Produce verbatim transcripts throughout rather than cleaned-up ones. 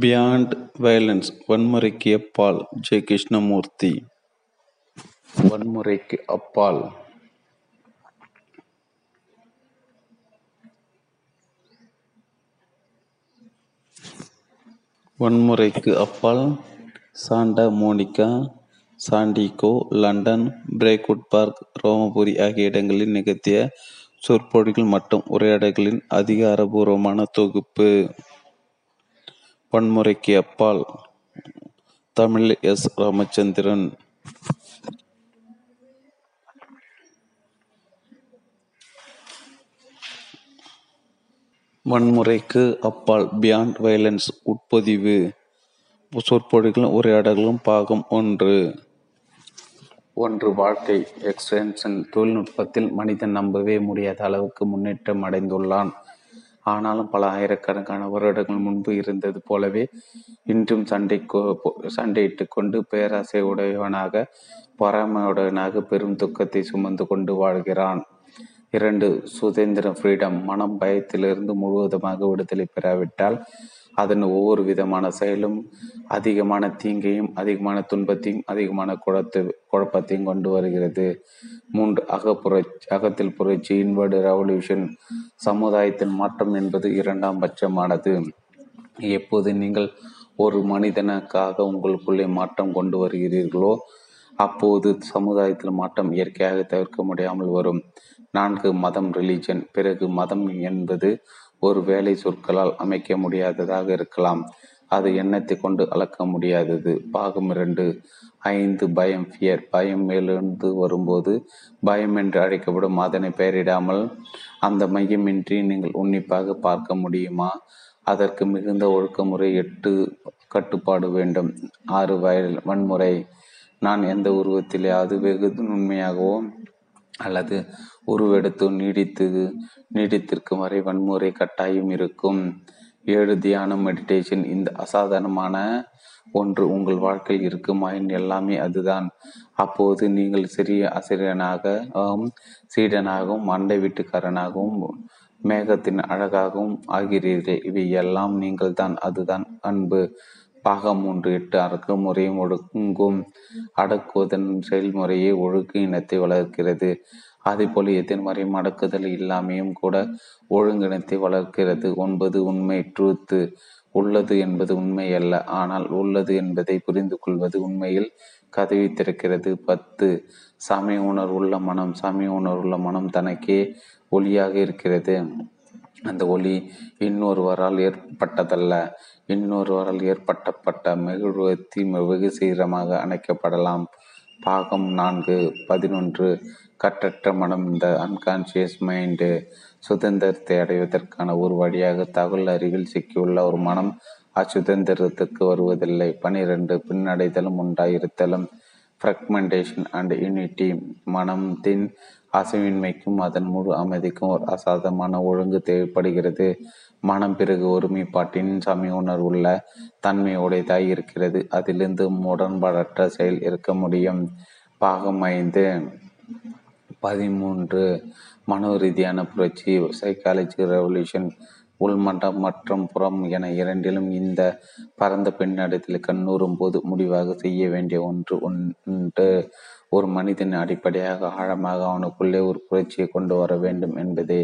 Beyond violence, வன்முறைக்கு அப்பால், J. Krishnamurthy. வன்முறைக்கு அப்பால். வன்முறைக்கு அப்பால் Santa Monica, San Diego, London, Brockwood Park, ரோமபுரி ஆகிய இடங்களில் நிகழ்த்திய சொற்பொழிகள் மற்றும் உரையாடல்களின் அதிகாரபூர்வமான தொகுப்பு. வன்முறைக்கு அப்பால், தமிழ் எஸ். ராமச்சந்திரன். வன்முறைக்கு அப்பால் பியாண்ட் வயலன்ஸ் உட்பதிவு, சொற்பொழிகளும் உரையாடல்களும், பாகம் ஒன்று. ஒன்று. வாழ்க்கை. எக்ஸ்டென்ஷன் தொழில்நுட்பத்தில் மனிதன் நம்பவே முடியாத அளவுக்கு முன்னேற்றம் அடைந்துள்ளான். ஆனாலும் பல ஆயிரக்கணக்கான வருடங்கள் முன்பு இருந்தது போலவே இன்றும் சண்டை சண்டையிட்டு கொண்டு பேராசை உடையவனாக, பொறாமையுடையவனாக பெரும் துக்கத்தை சுமந்து கொண்டு வாழ்கிறான். இரண்டு. சுதந்திர ஃப்ரீடம். மனம் பயத்திலிருந்து முழுவதுமாக விடுதலை பெறாவிட்டால் அதன் ஒவ்வொரு விதமான செயலும் அதிகமான தீங்கையும் அதிகமான துன்பத்தையும் அதிகமான குழத்து குழப்பத்தையும் கொண்டு வருகிறது. மூன்று. அகப்புற அகத்தில் புரட்சி, இன்வர்டு ரெவல்யூஷன். சமுதாயத்தின் மாற்றம் என்பது இரண்டாம் பட்சமானது. எப்போது நீங்கள் ஒரு மனிதனுக்காக உங்களுக்குள்ளே மாற்றம் கொண்டு வருகிறீர்களோ அப்போது சமுதாயத்தில் மாற்றம் இயற்கையாக தவிர்க்க முடியாமல் வரும். நான்கு. மதம், ரிலீஜன். பிறகு மதம் என்பது ஒரு வேலை சொற்களால் அமைக்க முடியாததாக இருக்கலாம். அது எண்ணத்தை கொண்டு அளக்க முடியாதது. பாகம் இரண்டு. ஐந்து. பயம், ஃபியர். பயம் மேலிருந்து வரும்போது பயம் என்று அழைக்கப்படும் அதனை பெயரிடாமல் அந்த மையமின்றி நீங்கள் உன்னிப்பாக பார்க்க முடியுமா? அதற்கு மிகுந்த ஒழுக்கமுறை. எட்டு. கட்டுப்பாடு வேண்டும். ஆறு. வயல் வன்முறை. நான் எந்த உருவத்திலேயாவது வெகு உண்மையாகவோ அல்லது உருவெடுத்து நீடித்து நீடித்திருக்கும் வரை வன்முறை கட்டாயம் இருக்கும். ஏழு. தியானம், மெடிடேஷன். இந்த அசாதாரணமான ஒன்று உங்கள் வாழ்க்கையில் இருக்கும் ஆயின் எல்லாமே அதுதான். அப்போது நீங்கள் சிறிய அசிரியனாகவும் சீடனாகவும் அண்டை வீட்டுக்காரனாகவும் மேகத்தின் அழகாகவும் ஆகிறீர்கள். இவை எல்லாம் நீங்கள் தான், அதுதான் அன்பு. பாகம் மூன்று. எட்டு. அடக்கு முறையும் ஒழுங்கும். அடக்குவதன் செயல்முறையை ஒழுக்கு இனத்தை வளர்க்கிறது. அதேபோல் எதிர்மறையும் அடக்குதல் இல்லாமையும் கூட ஒழுங்கினத்தை வளர்க்கிறது. ஒன்பது. உண்மை, ட்ரூத்து. உள்ளது என்பது உண்மை அல்ல, ஆனால் உள்ளது என்பதை புரிந்து கொள்வது உண்மையில் கதவை திறக்கிறது. பத்து. சமய உணர்வுள்ள மனம். சமய உணர்வுள்ள மனம் தனக்கே ஒளியாக இருக்கிறது. அந்த ஒளி இன்னொருவரால் ஏற்பட்டதல்ல, இன்னொருவரால் ஏற்பட்டப்பட்ட மெகுழ்வத்தி வெகு சீரமாக அணைக்கப்படலாம். பாகம் நான்கு. பதினொன்று. கட்டற்ற மனம். இந்த அன்கான்சியஸ் மைண்டு சுதந்திரத்தை அடைவதற்கான ஒரு வழியாக தகவல் அறிவில் சிக்கியுள்ள ஒரு மனம் அச்சுதந்திரத்துக்கு வருவதில்லை. பனிரெண்டு. பின்னடைதலும் உண்டாயிருத்தலும். Fragmentation and unity. மனத்தின் அசைவின்மைக்கும் அதன் முழு அமைதிக்கும் ஒரு அசாதமான ஒழுங்கு தேவைப்படுகிறது. மனம் பிறகு ஒருமைப்பாட்டின் சமய உணர்வுள்ள தன்மையுடையதாய் இருக்கிறது. அதிலிருந்து முரண்பாடற்ற செயல் இருக்க முடியும். பாகம் ஐந்து. பதிமூன்று. மனோ ரீதியான புரட்சி, சைக்காலஜி ரெவல்யூஷன். உள்மன்றம் மற்றும் புறம் என இரண்டிலும் இந்த பரந்த பின்னடைத்தில் கண்ணூறும் போது முடிவாக செய்ய வேண்டிய ஒன்று உண்டு. ஒரு மனிதன் அடிப்படையாக ஆழமாக அவனுக்குள்ளே ஒரு புரட்சியை கொண்டு வர வேண்டும் என்பதே.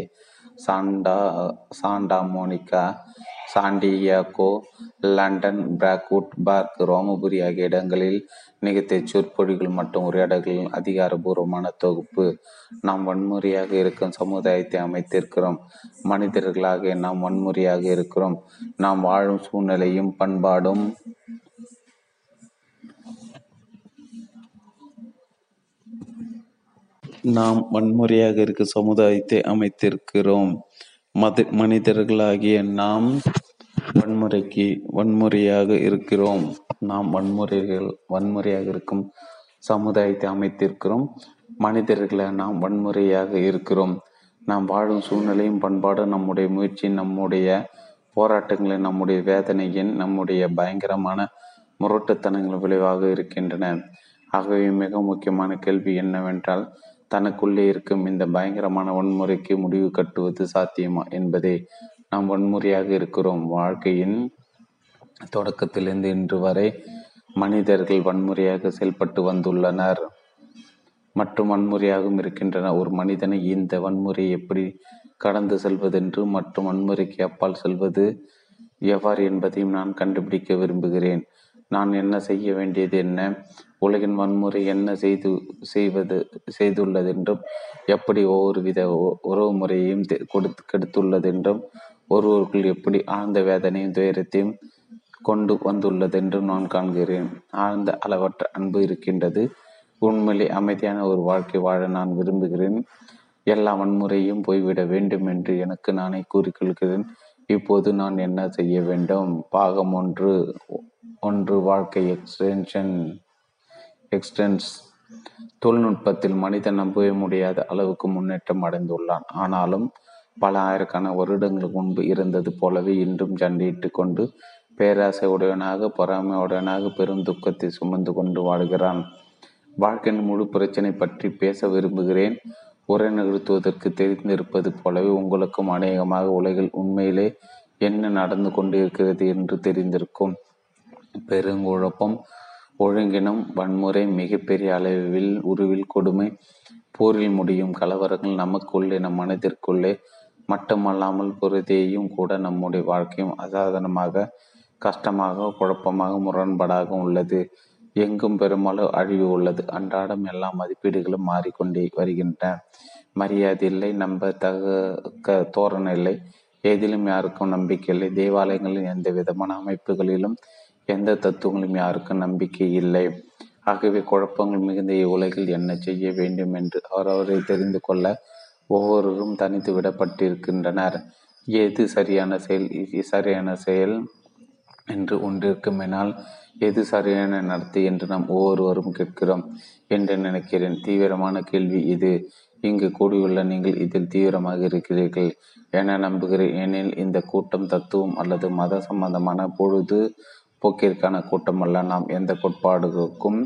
Santa Santa Monica, San Diego, London, Brockwood Park, ரோமபுரி ஆகிய இடங்களில் நிகழ்த்திய சொற்பொழிகள் மற்றும் உரையாடல்களின் அதிகாரபூர்வமான தொகுப்பு. நாம் வன்முறையாக இருக்கும் சமுதாயத்தை அமைத்திருக்கிறோம். மனிதர்களாக நாம் வன்முறையாக இருக்கிறோம். நாம் வாழும் சூழ்நிலையும் பண்பாடும் நாம் வன்முறையாக இருக்க சமுதாயத்தை அமைத்திருக்கிறோம். மத மனிதர்களாகிய நாம் வன்முறைக்கு வன்முறையாக இருக்கிறோம். நாம் வன்முறைகள் வன்முறையாக இருக்கும் சமுதாயத்தை அமைத்திருக்கிறோம். மனிதர்களை நாம் வன்முறையாக இருக்கிறோம். நாம் வாழும் சூழ்நிலையும் பண்பாடு, நம்முடைய முயற்சி, நம்முடைய போராட்டங்களின், நம்முடைய வேதனையின், நம்முடைய பயங்கரமான முரட்டுத்தனங்கள் விளைவாக இருக்கின்றன. ஆகவே மிக முக்கியமான கேள்வி என்னவென்றால், தனக்குள்ளே இருக்கும் இந்த பயங்கரமான வன்முறைக்கு முடிவு கட்டுவது சாத்தியமா என்பதே. நாம் வன்முறையாக இருக்கிறோம். வாழ்க்கையின் தொடக்கத்திலிருந்து இன்று வரை மனிதர்கள் வன்முறையாக செயல்பட்டு வந்துள்ளனர் மற்றும் வன்முறையாகவும் இருக்கின்றனர். ஒரு மனிதனை இந்த வன்முறையை எப்படி கடந்து செல்வதென்று மற்றும் வன்முறைக்கு அப்பால் செல்வது எவ்வாறு என்பதையும் நான் கண்டுபிடிக்க விரும்புகிறேன். நான் என்ன செய்ய வேண்டியது என்ன, உலகின் வன்முறை என்ன செய்து செய்வது செய்துள்ளதென்றும், எப்படி ஒவ்வொரு வித உறவு முறையையும் கொடுத்து கெடுத்துள்ளதென்றும், ஒருவருக்குள் எப்படி ஆழ்ந்த வேதனையும் துயரத்தையும் கொண்டு வந்துள்ளதென்றும் நான் காண்கிறேன். ஆழ்ந்த அளவற்ற அன்பு இருக்கின்றது. உண்மையிலே அமைதியான ஒரு வாழ்க்கை வாழ நான் விரும்புகிறேன். எல்லா வன்முறையும் போய்விட வேண்டும் என்று எனக்கு நானே கூறிக்கொள்கிறேன். இப்போது நான் என்ன செய்ய வேண்டும்? பாகம் ஒன்று ஒன்று வாழ்க்கை எக்ஸ்டென்ஷன் எக்ஸ்டென்ஸ் தொழில்நுட்பத்தில் மனிதன் நம்பவே முடியாத அளவுக்கு முன்னேற்றம் அடைந்துள்ளான். ஆனாலும் பல ஆயிரக்கான வருடங்களுக்கு முன்பு இருந்தது போலவே இன்றும் சண்டையிட்டு கொண்டு பேராசை உடையவனாக பொறாமையுடையவனாக பெரும் துக்கத்தை சுமந்து கொண்டு வாழ்கிறான். வாழ்க்கையின் முழு பிரச்சனை பற்றி பேச விரும்புகிறேன். உரை நிகழ்த்துவதற்கு தெரிந்திருப்பது போலவே உங்களுக்கும் அநேகமாக உலகில் உண்மையிலே என்ன நடந்து கொண்டு இருக்கிறது என்று தெரிந்திருக்கும். பெருங்குழப்பம், ஒழுங்கினம், வன்முறை, மிகப்பெரிய அளவில் உருவில் கொடுமை, போரில் முடியும் கலவரங்கள் நமக்குள்ளே நம் மனதிற்குள்ளே மட்டுமல்லாமல் பொறுதியையும் கூட நம்முடைய வாழ்க்கையும் அசாதாரணமாக கஷ்டமாக குழப்பமாக முரண்பாடாக உள்ளது. எங்கும் பெருமளவு அழிவு உள்ளது. அன்றாடம் எல்லா மதிப்பீடுகளும் மாறிக்கொண்டே வருகின்றன. மரியாதை இல்லை, நம்ப தக தோரணை இல்லை, எதிலும் யாருக்கும் நம்பிக்கை இல்லை. தேவாலயங்களின் எந்த விதமான அமைப்புகளிலும் எந்த தத்துவங்களும் யாருக்கும் நம்பிக்கை இல்லை. ஆகவே குழப்பங்கள் மிகுந்த உலகில் என்ன செய்ய வேண்டும் என்று அவரவரை தெரிந்து கொள்ள ஒவ்வொருவரும் தனித்து விடப்பட்டிருக்கின்றனர். எது சரியான செயல் சரியான செயல் என்று ஒன்றிருக்குமெனால் எது சரியான நடத்தை என்று நாம் ஒவ்வொருவரும் கேட்கிறோம் என்று நினைக்கிறேன். தீவிரமான கேள்வி இது. இங்கு கூடியுள்ள நீங்கள் இதில் தீவிரமாக இருக்கிறீர்கள் என நம்புகிறேன். ஏனில் இந்த கூட்டம் தத்துவம் அல்லது மத சம்பந்தமான பொழுது போக்கிற்கான கூட்டம் அல்ல. நாம் எந்த கோட்பாடுகளுக்கும்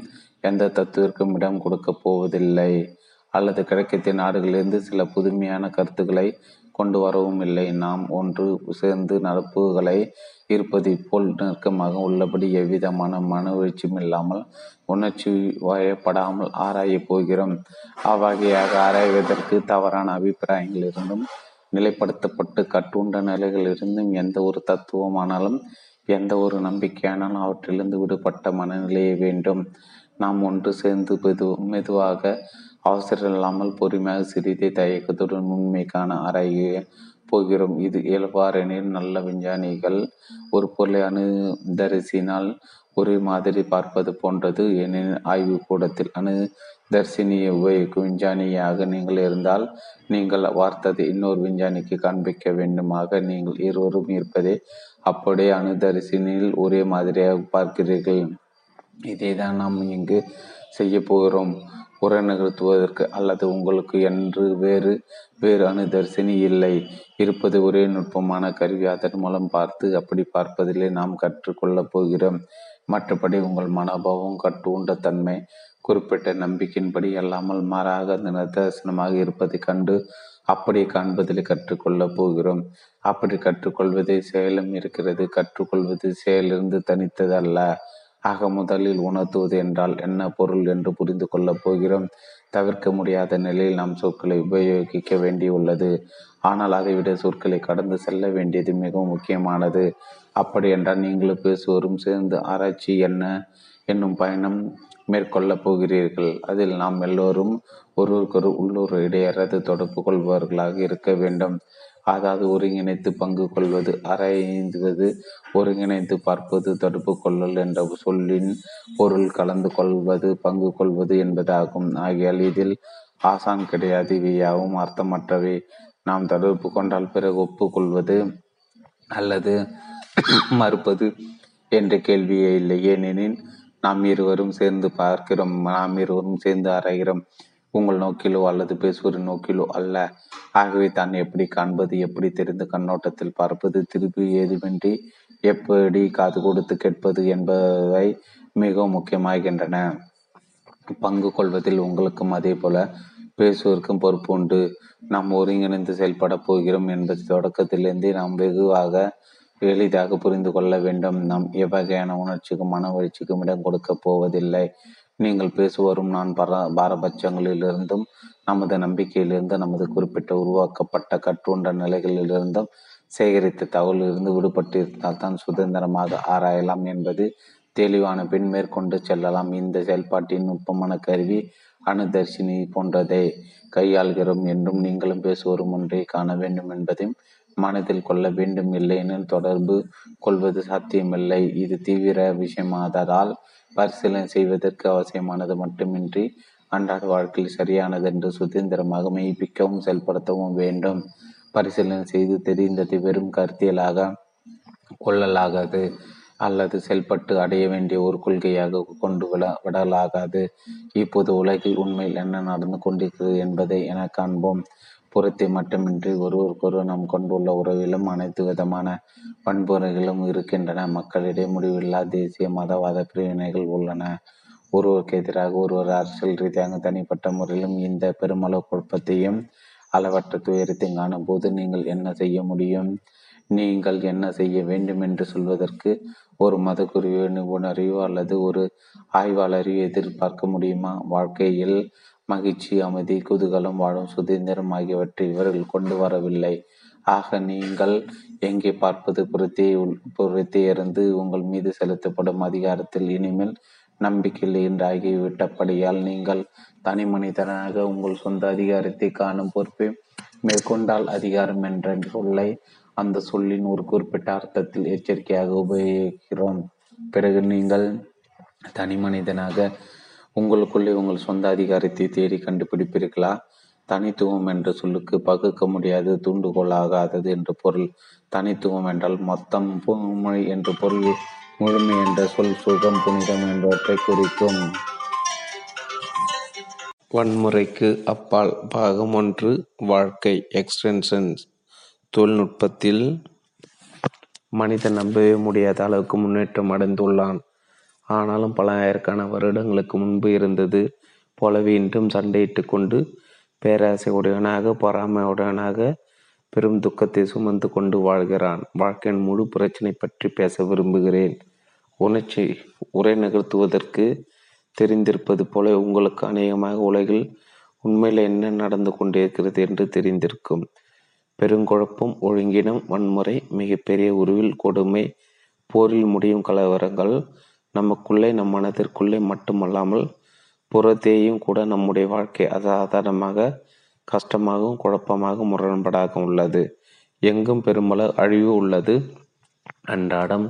எந்த தத்துவத்திற்கும் இடம் கொடுக்க போவதில்லை அல்லது கிழக்கத்திய நாடுகளிலிருந்து சில புதுமையான கருத்துக்களை கொண்டு வரவும் இல்லை. நாம் ஒன்று சேர்ந்து நடப்புகளை இருப்பதை போல் நெருக்கமாக உள்ளபடி எவ்விதமான மன வீழ்ச்சியும் இல்லாமல் உணர்ச்சி வயப்படாமல் ஆராய போகிறோம். அவ்வகையாக ஆராய்வதற்கு தவறான அபிப்பிராயங்களிலிருந்தும் நிலைப்படுத்தப்பட்டு கட்டுண்ட நிலைகளிலிருந்தும் எந்த ஒரு தத்துவமானாலும் எந்த ஒரு நம்பிக்கையானாலும் அவற்றிலிருந்து விடுபட்ட மனநிலையை வேண்டும். நாம் ஒன்று சேர்ந்து மெது மெதுவாக அவசரம் இல்லாமல் பொறுமையாக சிறிதே தயக்கத்துடன் உண்மைக்கான ஆராய போகிறோம். இது இயல்பாரெனில் நல்ல விஞ்ஞானிகள் ஒரு பொருளை அணுதரிசினால் ஒரே மாதிரி பார்ப்பது போன்றது. ஏனெனில் ஆய்வு கூடத்தில் அணுதரிசினியை உபயோகிக்கும் விஞ்ஞானியாக நீங்கள் இருந்தால் நீங்கள் வார்த்ததை இன்னொரு விஞ்ஞானிக்கு காண்பிக்க வேண்டுமாக நீங்கள் இருவரும் இருப்பதே அப்படியே அணுதரிசினியில் ஒரே மாதிரியாக பார்க்கிறீர்கள். இதை தான் நாம் இங்கு செய்ய போகிறோம். உரை நிகழ்த்துவதற்கு அல்லது உங்களுக்கு என்று வேறு வேறு அணுதரிசனி இல்லை, இருப்பது ஒரே நுட்பமான கருவி. அதன் மூலம் பார்த்து அப்படி பார்ப்பதிலே நாம் கற்றுக்கொள்ளப் போகிறோம். மற்றபடி உங்கள் மனோபாவம் கட்டுண்ட தன்மை குறிப்பிட்ட நம்பிக்கையின்படி அல்லாமல் மாறாக நிதர்சனமாக இருப்பதை கண்டு அப்படி காண்பதிலே கற்றுக்கொள்ளப் போகிறோம். அப்படி கற்றுக்கொள்வதே செயலும் இருக்கிறது. கற்றுக்கொள்வது செயலிருந்து தனித்ததல்ல. ஆக முதலில் உணர்த்துவது என்றால் என்ன பொருள் என்று புரிந்து கொள்ளப் போகிறோம். தவிர்க்க முடியாத நிலையில் நாம் சொற்களை உபயோகிக்க வேண்டியுள்ளது. ஆனால் அதைவிட சொற்களை கடந்து செல்ல வேண்டியது மிகவும் முக்கியமானது. அப்படி என்றால் நீங்களும் பேசுவோரும் சேர்ந்து ஆராய்ச்சி என்ன என்னும் பயணம் மேற்கொள்ளப் போகிறீர்கள். அதில் நாம் எல்லோரும் ஒருவருக்கொரு உள்ளூர் இடையறது தொடர்பு கொள்பவர்களாக இருக்க வேண்டும். அதாவது ஒருங்கிணைத்து பங்கு கொள்வது, அரைந்துவது, ஒருங்கிணைத்து பார்ப்பது, தொடர்பு கொள்ளல் என்ற சொல்லின் பொருள் கலந்து கொள்வது, பங்கு கொள்வது என்பதாகும். ஆகியால் இதில் ஆசான் கிடையாது. இவையாவும் அர்த்தமற்றவை. நாம் தொடர்பு கொண்டால் பிறகு ஒப்புக்கொள்வது அல்லது மறுப்பது என்ற கேள்வியே இல்லை. ஏனெனில் நாம் இருவரும் சேர்ந்து பார்க்கிறோம், நாம் இருவரும் சேர்ந்து அரைகிறோம். உங்கள் நோக்கிலோ அல்லது பேசுவரின் நோக்கிலோ அல்ல. ஆகவே தான் எப்படி காண்பது, எப்படி தெரிந்து கண்ணோட்டத்தில் பார்ப்பது, திருப்பி ஏதுமின்றி எப்படி காது கொடுத்து கேட்பது என்பவை மிகவும் முக்கியமாகின்றன. பங்கு கொள்வதில் உங்களுக்கும் அதே போல பேசுவதற்கும் பொறுப்பு உண்டு. நாம் ஒருங்கிணைந்து செயல்பட போகிறோம் என்பது தொடக்கத்திலிருந்தே நாம் வெகுவாக எளிதாக புரிந்து கொள்ள வேண்டும். நாம் எவ்வகையான உணர்ச்சிக்கும் மன வளர்ச்சிக்கும் இடம் கொடுக்கப் போவதில்லை. நீங்கள் பேசுவரும் நான் பரா பாரபட்சங்களிலிருந்தும் நமது நம்பிக்கையிலிருந்து நமது குறிப்பிட்ட உருவாக்கப்பட்ட கற்றுண்ட நிலைகளிலிருந்தும் சேகரித்த தகவலிலிருந்து விடுபட்டிருந்தால் தான் சுதந்திரமாக ஆராயலாம் என்பது தெளிவான பின் மேற்கொண்டு செல்லலாம். இந்த செயல்பாட்டின் நுட்பமான கருவி அணுதர்ஷினி போன்றதை கையாள்கிறோம் என்றும் நீங்களும் பேசுவரும் ஒன்றை காண வேண்டும் என்பதையும் மனத்தில் கொள்ள வேண்டும். இல்லையெனில் தொடர்பு கொள்வது சாத்தியமில்லை. இது தீவிர விஷயமாததால் பரிசீலனை செய்வதற்கு அவசியமானது மட்டுமின்றி அன்றாட வாழ்க்கையில் சரியானது என்று சுதந்திரமாக மெய்ப்பிக்கவும் செயல்படுத்தவும் வேண்டும். பரிசீலனை செய்து தெரிந்தது வெறும் கருத்தியலாக கொள்ளலாகாது அல்லது செயல்பட்டு அடைய வேண்டிய ஒரு கொள்கையாக கொண்டு விட விடலாகாது. இப்போது உலகில் உண்மையில் என்ன நடந்து கொண்டிருக்கிறது என்பதை என காண்போம். புறத்தை மட்டுமின்றி ஒருவருக்கொரு நாம் கொண்டுள்ள உறவிலும் அனைத்து விதமான பண்புறைகளும் இருக்கின்றன. மக்களிடையே முடிவில்லா தேசிய மதவாத பிரிவினைகள் உள்ளன. ஒருவருக்கு எதிராக ஒருவர் அரசியல் ரீதியாக தனிப்பட்ட முறையிலும் இந்த பெருமளவு குழப்பத்தையும் அளவற்ற துயரத்தையும் காணும் போது நீங்கள் என்ன செய்ய முடியும்? நீங்கள் என்ன செய்ய வேண்டும் என்று சொல்வதற்கு ஒரு மதகுறியோ நிபுணரையோ அல்லது ஒரு ஆய்வாளரையோ எதிர்பார்க்க முடியுமா? வாழ்க்கையில் மகிழ்ச்சி, அமைதி, குதூகலம், வாழும் சுதந்திரம் ஆகியவற்றை இவர்கள் கொண்டு வரவில்லை. ஆக நீங்கள் எங்கே பார்ப்பது பொறுத்தே பொறுத்தே இருந்து உங்கள் மீது செலுத்தப்படும் அதிகாரத்தில் இனிமேல் நம்பிக்கையில் என்று ஆகிவிட்டபடியால் நீங்கள் தனி மனிதனாக உங்கள் சொந்த அதிகாரத்தை காணும் பொறுப்பை மேற்கொண்டால் அதிகாரம் என்ற சொல்லை அந்த சொல்லின் ஒரு குறிப்பிட்ட அர்த்தத்தில் எச்சரிக்கையாக உபயோகிக்கிறோம். பிறகு நீங்கள் தனி மனிதனாக உங்களுக்குள்ளே உங்கள் சொந்த அதிகாரத்தை தேடி கண்டுபிடிப்பீர்களா? தனித்துவம் என்ற சொல்லுக்கு பகுக்க முடியாது, தூண்டுகோலாகாதது என்று பொருள். தனித்துவம் என்றால் மொத்தம், பொறுமை என்று பொருள். முழுமை என்ற சொல் சுகம், புனிதம் என்பவற்றை குறிக்கும். வன்முறைக்கு அப்பால் பாகம் ஒன்று. வாழ்க்கை எக்ஸ்டென்ஷன்ஸ். தொழில்நுட்பத்தில் மனிதன் நம்பவே முடியாத அளவுக்கு முன்னேற்றம் அடைந்துள்ளான். ஆனாலும் பல ஆயிரக்கான வருடங்களுக்கு முன்பு இருந்தது போலவே இன்றும் சண்டையிட்டு கொண்டு பேராசை உடையவனாக, பொறாமையுடையவனாக பெரும் துக்கத்தை சுமந்து கொண்டு வாழ்கிறான். வாழ்க்கையின் முழு பிரச்சனை பற்றி பேச விரும்புகிறேன். உணர்ச்சி உரை நிகழ்த்துவதற்கு தெரிந்திருப்பது போல உங்களுக்கு அநேகமாக உலகில் உண்மையில் என்ன நடந்து கொண்டிருக்கிறது என்று தெரிந்திருக்கும். பெருங்குழப்பம், ஒழுங்கினம், வன்முறை, மிகப்பெரிய உருவில் கொடுமை, போரில் முடியும் கலவரங்கள் நமக்குள்ளே நம் மனத்திற்குள்ளே மட்டுமல்லாமல் புறத்தேயும் கூட நம்முடைய வாழ்க்கை அசாதாரணமாக கஷ்டமாகவும் குழப்பமாகவும் முரண்பாடாகவும் உள்ளது. எங்கும் பெருமளவு அழிவு உள்ளது. அன்றாடம்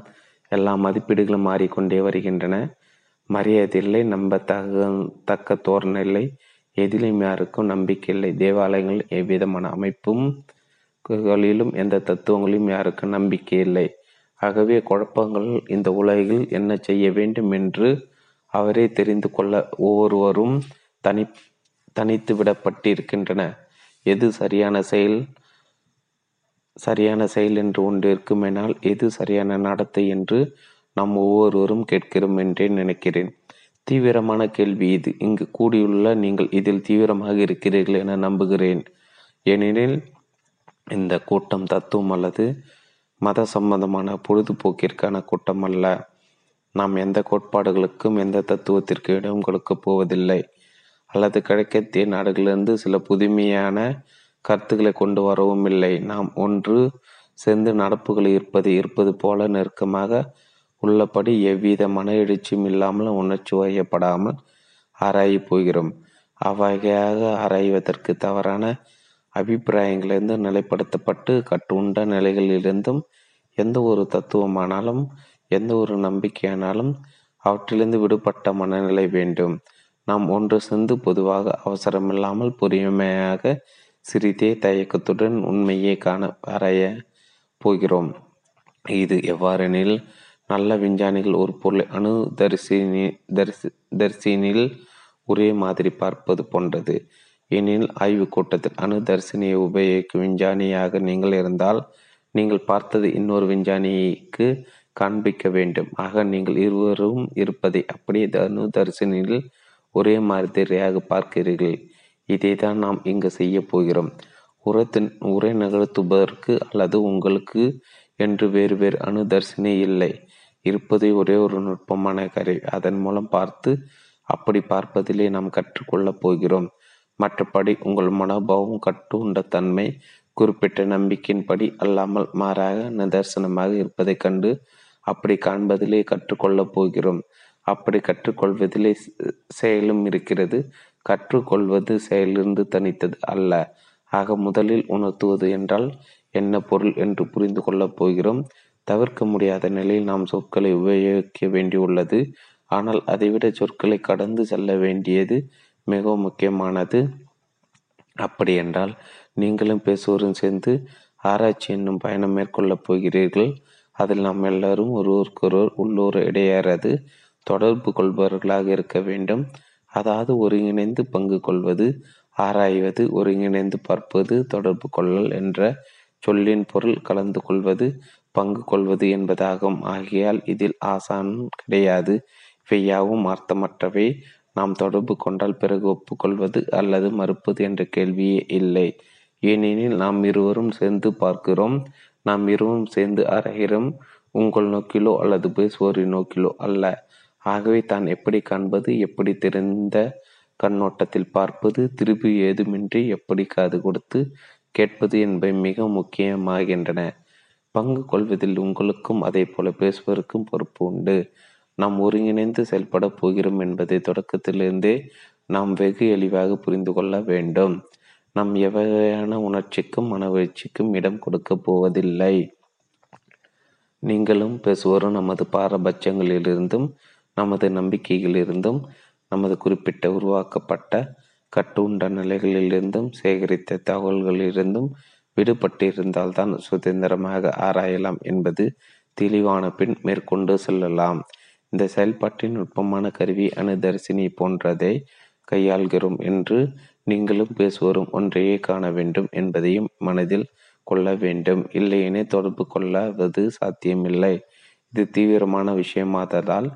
எல்லா மதிப்பீடுகளும் மாறிக்கொண்டே வருகின்றன. மரியாதை இல்லை, நம்ப தக தக்க தோரணை இல்லை, எதிலும் யாருக்கும் நம்பிக்கை இல்லை. தேவாலயங்கள் எவ்விதமான அமைப்பும் களிலும் எந்த தத்துவங்களிலும் யாருக்கும் நம்பிக்கை இல்லை. ஆகவே குழப்பங்கள் இந்த உலகில் என்ன செய்ய வேண்டும் என்று அவரே தெரிந்து கொள்ள ஒவ்வொருவரும் தனி தனித்து விடப்பட்டிருக்கின்றன. எது சரியான செயல் சரியான செயல் என்று ஒன்றிருக்குமெனால் எது சரியான நடத்தை என்று நாம் ஒவ்வொருவரும் கேட்கிறோம் என்றே நினைக்கிறேன். தீவிரமான கேள்வி இது. இங்கு கூடியுள்ள நீங்கள் இதில் தீவிரமாக இருக்கிறீர்கள் என நம்புகிறேன். ஏனெனில் இந்த கூட்டம் தத்துவம் அல்லது மத சம்பந்தமான பொழுதுபோக்கிற்கான கூட்டம் அல்ல. நாம் எந்த கோட்பாடுகளுக்கும் எந்த தத்துவத்திற்கு இடம் கொடுக்க போவதில்லை அல்லது கிழக்கத்திய நாடுகளிலிருந்து சில புதுமையான கருத்துக்களை கொண்டு வரவும் இல்லை. நாம் ஒன்று சேர்ந்து நடப்புகள் இருப்பது இருப்பது போல நெருக்கமாக உள்ளபடி எவ்வித மன எழுச்சியும் இல்லாமல் உணர்ச்சி வயப்படாமல் ஆராயி போகிறோம். அவ்வகையாக ஆராய்வதற்கு தவறான அபிப்பிராயங்களிலிருந்து நிலைப்படுத்தப்பட்டு கட்டுண்ட நிலைகளிலிருந்தும் எந்த ஒரு தத்துவமானாலும் எந்த ஒரு நம்பிக்கையானாலும் அவற்றிலிருந்து விடுபட்ட மனநிலை வேண்டும். நாம் ஒன்று சேர்ந்து பொதுவாக அவசரமில்லாமல் பொறுமையாக சிறிதே தயக்கத்துடன் உண்மையை காண வரைய போகிறோம். இது எவ்வாறெனில், நல்ல விஞ்ஞானிகள் ஒரு பொருளை அணு தரிசினி தரிசி தரிசினில் ஒரே மாதிரி பார்ப்பது போன்றது. எனில் ஆய்வு கூட்டத்தில் அணுதர்சினியை உபயோகிக்கும் விஞ்ஞானியாக நீங்கள் இருந்தால் நீங்கள் பார்த்தது இன்னொரு விஞ்ஞானிக்கு காண்பிக்க வேண்டும். ஆக நீங்கள் இருவரும் இருப்பதை அப்படியே அணுதர்சினியில் ஒரே மாதிரியாக பார்க்கிறீர்கள். இதை தான் நாம் இங்கு செய்ய போகிறோம். உரத்தின் உரை நிகழ்த்துவதற்கு அல்லது உங்களுக்கு என்று வேறு வேறு அணுதர்சினி இல்லை. இருப்பதே ஒரே ஒரு நுட்பமான கருவி. அதன் மூலம் பார்த்து அப்படி பார்ப்பதிலே நாம் கற்றுக்கொள்ளப் போகிறோம். மற்றபடி உங்கள் மனோபாவம் கட்டுண்ட தன்மை குறிப்பிட்ட நம்பிக்கையின்படி அல்லாமல் மாறாக நிதர்சனமாக இருப்பதை கண்டு அப்படி காண்பதிலே கற்றுக்கொள்ளப் போகிறோம். அப்படி கற்றுக்கொள்வதிலே செயலும் இருக்கிறது. கற்றுக்கொள்வது செயலிருந்து தனித்தது அல்ல. ஆக முதலில் உணர்த்துவது என்றால் என்ன பொருள் என்று புரிந்து கொள்ளப் போகிறோம். தவிர்க்க முடியாத நிலையில் நாம் சொற்களை உபயோகிக்க வேண்டியுள்ளது. ஆனால் அதைவிட சொற்களை கடந்து செல்ல வேண்டியது மிகவும் முக்கியமானது. அப்படி என்றால் நீங்களும் பேசுவோரும் சேர்ந்து ஆராய்ச்சி என்னும் பயணம் மேற்கொள்ளப் போகிறீர்கள். அதில் நாம் எல்லாரும் ஒருவருக்கொருவர் உள்ளூர் இடையேறது தொடர்பு கொள்பவர்களாக இருக்க வேண்டும். அதாவது ஒருங்கிணைந்து பங்கு கொள்வது, ஆராய்வது, ஒருங்கிணைந்து பார்ப்பது, தொடர்பு கொள்ளல் என்ற சொல்லின் பொருள் கலந்து கொள்வது, பங்கு கொள்வது என்பதாகும். ஆகையால் இதில் ஆசானும் கிடையாது. இவையாவும் அர்த்தமற்றவை. நாம் தொடர்பு கொண்டால் பிறகு ஒப்புக்கொள்வது அல்லது மறுப்பது என்ற கேள்வியே இல்லை. ஏனெனில் நாம் இருவரும் சேர்ந்து பார்க்கிறோம், நாம் இருவரும் சேர்ந்து ஆராய்கிறோம், உங்கள் நோக்கிலோ அல்லது பேசுவோரின் நோக்கிலோ அல்ல. ஆகவே தான் எப்படி காண்பது, எப்படி தெரிந்த கண்ணோட்டத்தில் பார்ப்பது, திருப்பி ஏதுமின்றி எப்படி காது கொடுத்து கேட்பது என்பவை மிக முக்கியமாகின்றன. பங்கு கொள்வதில் உங்களுக்கும் அதே போல பேசுவதற்கும் பொறுப்பு உண்டு. நாம் ஒருங்கிணைந்து செயல்பட போகிறோம் என்பதை தொடக்கத்திலிருந்தே நாம் வெகு எளிவாக புரிந்து கொள்ள வேண்டும். நாம் எவ்வகையான உணர்ச்சிக்கும் மனவீழ்ச்சிக்கும் இடம் கொடுக்க போவதில்லை. நீங்களும் பேசுவோரும் நமது பாரபட்சங்களிலிருந்தும் நமது நம்பிக்கைகளிலிருந்தும் நமது குறிப்பிட்ட உருவாக்கப்பட்ட கட்டுண்ட நிலைகளிலிருந்தும் சேகரித்த தகவல்களிலிருந்தும் விடுபட்டிருந்தால்தான் சுதந்திரமாக ஆராயலாம் என்பது தெளிவான பின் மேற்கொண்டு செல்லலாம். இந்த செயல்பாட்டின் நுட்பமான கருவி அணுதர்சினி போன்றதை கையாள்கிறோம் என்று நீங்களும் பேசுவோரும் ஒன்றையே காண வேண்டும் என்பதையும் மனதில் கொள்ள வேண்டும். இல்லையெனே தொடர்பு கொள்ளவது சாத்தியமில்லை. இது தீவிரமான விஷயமாததால்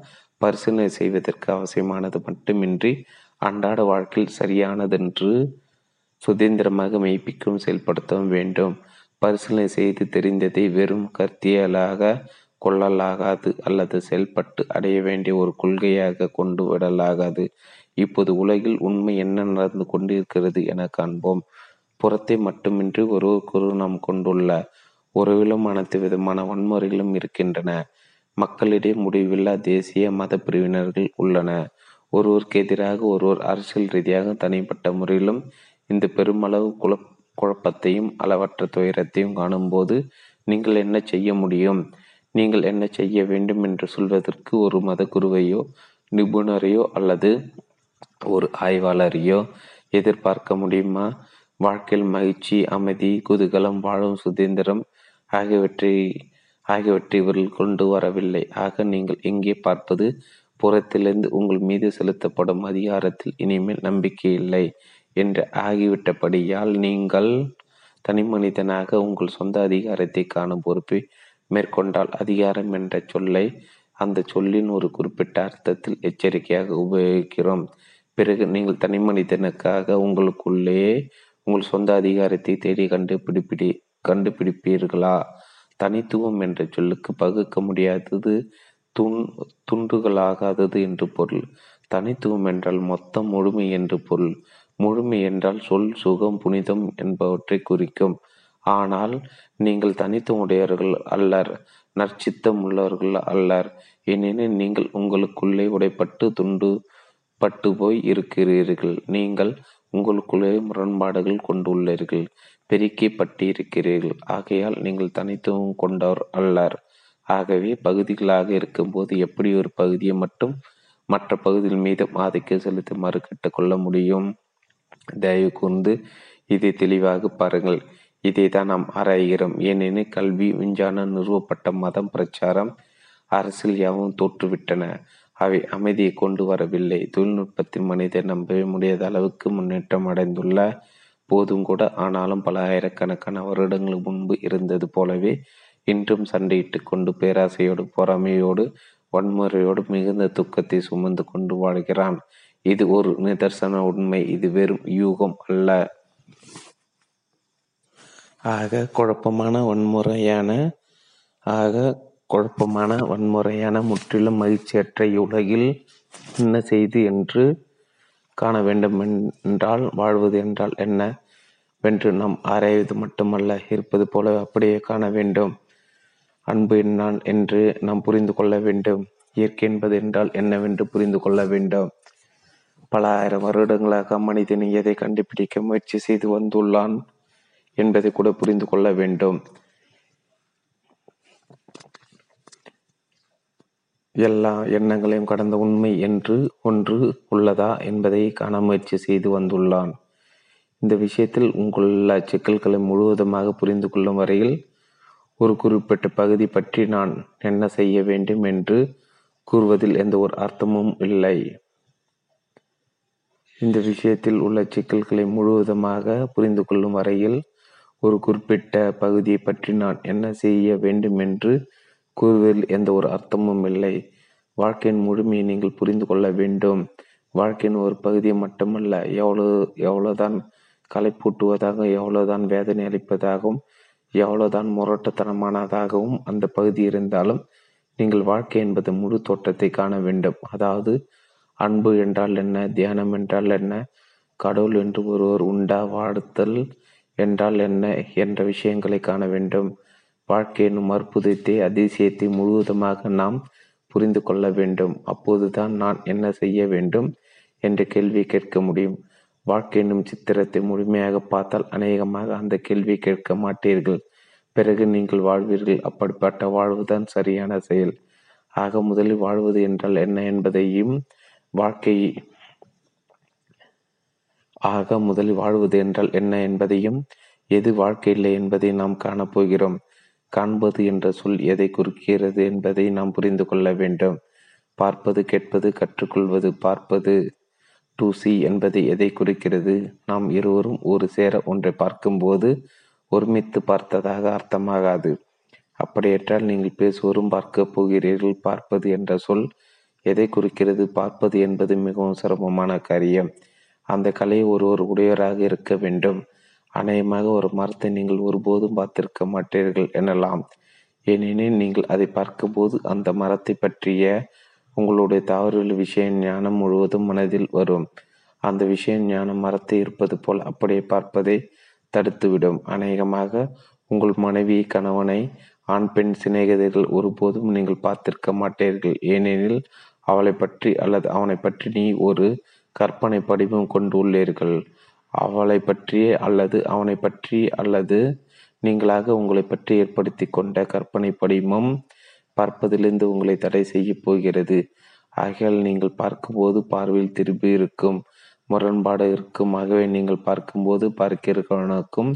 பரிசீலனை செய்வதற்கு அவசியமானது மட்டுமின்றி அன்றாட வாழ்க்கையில் சரியானதென்று சுதந்திரமாக மெய்ப்பிக்கும் செயல்படுத்தவும் வேண்டும். பரிசீலனை செய்து தெரிந்ததை வெறும் கருத்தியலாக கொள்ளலாகாது அல்லது செயல்பட்டு அடைய வேண்டிய ஒரு கொள்கையாக கொண்டு விடலாகாது. இப்போது உலகில் உண்மை என்ன நடந்து கொண்டிருக்கிறது என காண்போம். புறத்தை மட்டுமின்றி ஒருவருக்கொரு நாம் கொண்டுள்ள உறவிலும் அனைத்து விதமான வன்முறைகளும் இருக்கின்றன. மக்களிடையே முடிவில்லா தேசிய மத பிரிவினர்கள் உள்ளன. ஒருவருக்கு எதிராக ஒருவர் அரசியல் ரீதியாக தனிப்பட்ட முறையிலும் இந்த பெருமளவு குழ குழப்பத்தையும் அளவற்ற துயரத்தையும் காணும்போது நீங்கள் என்ன செய்ய முடியும்? நீங்கள் என்ன செய்ய வேண்டும் என்று சொல்வதற்கு ஒரு மத குருவையோ நிபுணரையோ அல்லது ஒரு ஆய்வாளரையோ எதிர்பார்க்க முடியுமா? வாழ்க்கையில் மகிழ்ச்சி, அமைதி, குதூகலம், வாழும் சுதந்திரம் ஆகியவற்றை ஆகியவற்றை இவர்கள் கொண்டு வரவில்லை. ஆக நீங்கள் எங்கே பார்ப்பது? புறத்திலிருந்து உங்கள் மீது செலுத்தப்படும் அதிகாரத்தில் இனிமேல் நம்பிக்கை இல்லை என்று ஆகிவிட்டபடியால் நீங்கள் தனிமனிதனாக உங்கள் சொந்த அதிகாரத்தை காணும் பொறுப்பை மேற்கொண்டால் அதிகாரம் என்ற சொல்லை அந்த சொல்லின் ஒரு குறிப்பிட்ட அர்த்தத்தில் எச்சரிக்கையாக உபயோகிக்கிறோம். பிறகு நீங்கள் தனிமனிதனுக்காக உங்களுக்குள்ளேயே உங்கள் சொந்த அதிகாரத்தை தேடி கண்டுபிடிப்பிடி கண்டுபிடிப்பீர்களா? தனித்துவம் என்ற சொல்லுக்கு பகுக்க முடியாதது, துண் துண்டுகளாகாதது என்று பொருள். தனித்துவம் என்றால் மொத்தம், முழுமை என்று பொருள். முழுமை என்றால் சொல், சுகம், புனிதம் என்பவற்றை குறிக்கும். ஆனால் நீங்கள் தனித்துவமுடையவர்கள் அல்லர், நற்சித்தம் உள்ளவர்கள் அல்லர். ஏனெனில் நீங்கள் உங்களுக்குள்ளே உடைப்பட்டு துண்டு பட்டு போய் இருக்கிறீர்கள். நீங்கள் உங்களுக்குள்ளே முரண்பாடுகள் கொண்டுள்ளீர்கள், பெருக்கப்பட்டு இருக்கிறீர்கள். ஆகையால் நீங்கள் தனித்துவம் கொண்டவர் அல்லர். ஆகவே பகுதிகளாக இருக்கும்போது எப்படி ஒரு பகுதியை மட்டும் மற்ற பகுதிகள் மீது ஆதிக்கம் செலுத்தி மறுக்கிட்டு கொள்ள முடியும்? தயவு கூர்ந்து இதை தெளிவாக பாருங்கள். இதை தான் நாம் ஆராய்கிறோம். ஏனெனில் கல்வி, விஞ்ஞானம், நிறுவப்பட்ட மதம், பிரச்சாரம், அரசியல் யாவும் தோற்றுவிட்டன. அவை அமைதியை கொண்டு வரவில்லை. தொழில்நுட்பத்தின் மனித நம்பவே முடியாத அளவுக்கு முன்னேற்றம் அடைந்துள்ள போதும் கூட, ஆனாலும் பல ஆயிரக்கணக்கான வருடங்களுக்கு முன்பு இருந்தது போலவே இன்றும் சண்டையிட்டு கொண்டு, பேராசையோடு, பொறாமையோடு, வன்முறையோடு மிகுந்த துக்கத்தை சுமந்து கொண்டு வாழ்கிறான். இது ஒரு நிதர்சன உண்மை. இது வெறும் யூகம் அல்ல. ஆக குழப்பமான, வன்முறையான, ஆக குழப்பமான வன்முறையான முற்றிலும் மகிழ்ச்சியற்ற உலகில் என்ன செய்து என்று காண வேண்டும் என்றால், வாழ்வது என்றால் என்ன வென்று நாம் ஆராய்வது மட்டுமல்ல, இருப்பது போல அப்படியே காண வேண்டும். அன்பு என்னான் என்று நாம் புரிந்து கொள்ள வேண்டும். இயற்கை என்பது என்றால் என்னவென்று புரிந்து கொள்ள வேண்டும். பல ஆயிரம் வருடங்களாக மனிதன் எதை கண்டுபிடிக்க முயற்சி செய்து வந்துள்ளான் என்பதை கூட புரிந்து கொள்ள வேண்டும். எல்லா எண்ணங்களையும் கடந்த உண்மை என்று ஒன்று உள்ளதா என்பதை காண முயற்சி செய்து வந்துள்ளான். இந்த விஷயத்தில் உள்ள சிக்கல்களை முழுவதுமாக புரிந்து கொள்ளும் வரையில் ஒரு குறிப்பிட்ட பகுதி பற்றி நான் என்ன செய்ய வேண்டும் என்று கூறுவதில் எந்த ஒரு அர்த்தமும் இல்லை. இந்த விஷயத்தில் உள்ள சிக்கல்களை முழுவதுமாக புரிந்து கொள்ளும் வரையில் ஒரு குறிப்பிட்ட பகுதியை பற்றி நான் என்ன செய்ய வேண்டும் என்று கூறுவதில் எந்த ஒரு அர்த்தமும் இல்லை. வாழ்க்கையின் முழுமையை நீங்கள் புரிந்து கொள்ள வேண்டும். வாழ்க்கையின் ஒரு பகுதியை மட்டுமல்ல. எவ்வளவு எவ்வளோதான் களைப்பூட்டுவதாக, எவ்வளோதான் வேதனை அளிப்பதாகவும், எவ்வளோதான் முரட்டத்தனமானதாகவும் அந்த பகுதி இருந்தாலும் நீங்கள் வாழ்க்கை என்பது முழு தோற்றத்தை காண வேண்டும். அதாவது அன்பு என்றால் என்ன, தியானம் என்றால் என்ன, கடவுள் என்று ஒருவர் உண்டா, வாழ்த்தல் என்றால் என்ன என்ற விஷயங்களை காண வேண்டும். வாழ்க்கையின் அற்புதத்தை, அதிசயத்தை முழுவதுமாக நாம் புரிந்து கொள்ள வேண்டும். அப்போதுதான் நான் என்ன செய்ய வேண்டும் என்ற கேள்வி கேட்க முடியும். வாழ்க்கையினும் சித்திரத்தை முழுமையாக பார்த்தால் அநேகமாக அந்த கேள்வி கேட்க மாட்டீர்கள். பிறகு நீங்கள் வாழ்வீர்கள். அப்படிப்பட்ட வாழ்வுதான் சரியான செயல். ஆக முதலில் வாழ்வது என்றால் என்ன என்பதையும் வாழ்க்கை ஆக முதலில் வாழ்வது என்றால் என்ன என்பதையும் எது வாழ்க்கை இல்லை என்பதை நாம் காணப்போகிறோம். காண்பது என்ற சொல் எதை குறிக்கிறது என்பதை நாம் புரிந்து கொள்ள வேண்டும். பார்ப்பது, கேட்பது, கற்றுக்கொள்வது. பார்ப்பது டு சி என்பது எதை குறிக்கிறது? நாம் இருவரும் ஒரு சேர ஒன்றை பார்க்கும்போது ஒருமித்து பார்த்ததாக அர்த்தமாகாது. அப்படியற்றால் நீங்கள் பேசுவரும் பார்க்க போகிறீர்கள். பார்ப்பது என்ற சொல் எதை குறிக்கிறது? பார்ப்பது என்பது மிகவும் சிரமமான காரியம். அந்த கலை ஒருவர் உடையவராக இருக்க வேண்டும். அநேகமாக ஒரு மரத்தை நீங்கள் ஒருபோதும் பார்த்திருக்க மாட்டீர்கள் எனலாம். ஏனெனில் நீங்கள் அதை பார்க்கும்போது அந்த மரத்தை பற்றிய உங்களுடைய தவறுகள் விஷய ஞானம் முழுவதும் மனதில் வரும். அந்த விஷய ஞானம் மரத்தை இருப்பது போல் அப்படியே பார்ப்பதை தடுத்துவிடும். அநேகமாக உங்கள் மனைவி, கணவனை, ஆண் பெண் சிநேகிதர்கள் ஒருபோதும் நீங்கள் பார்த்திருக்க மாட்டீர்கள். ஏனெனில் அவளை பற்றி அல்லது அவனை பற்றி நீ ஒரு கற்பனை படிவம் கொண்டு உள்ளீர்கள். அவளை பற்றியே அல்லது அவனை பற்றி அல்லது நீங்களாக உங்களை பற்றி ஏற்படுத்தி கொண்ட கற்பனை படிவம் பார்ப்பதிலிருந்து உங்களை தடை செய்ய போகிறது. ஆகையால் நீங்கள் பார்க்கும்போது பார்வையில் திரும்பி இருக்கும், முரண்பாடு இருக்கும். ஆகவே நீங்கள் பார்க்கும்போது பார்க்கிறவனுக்கும்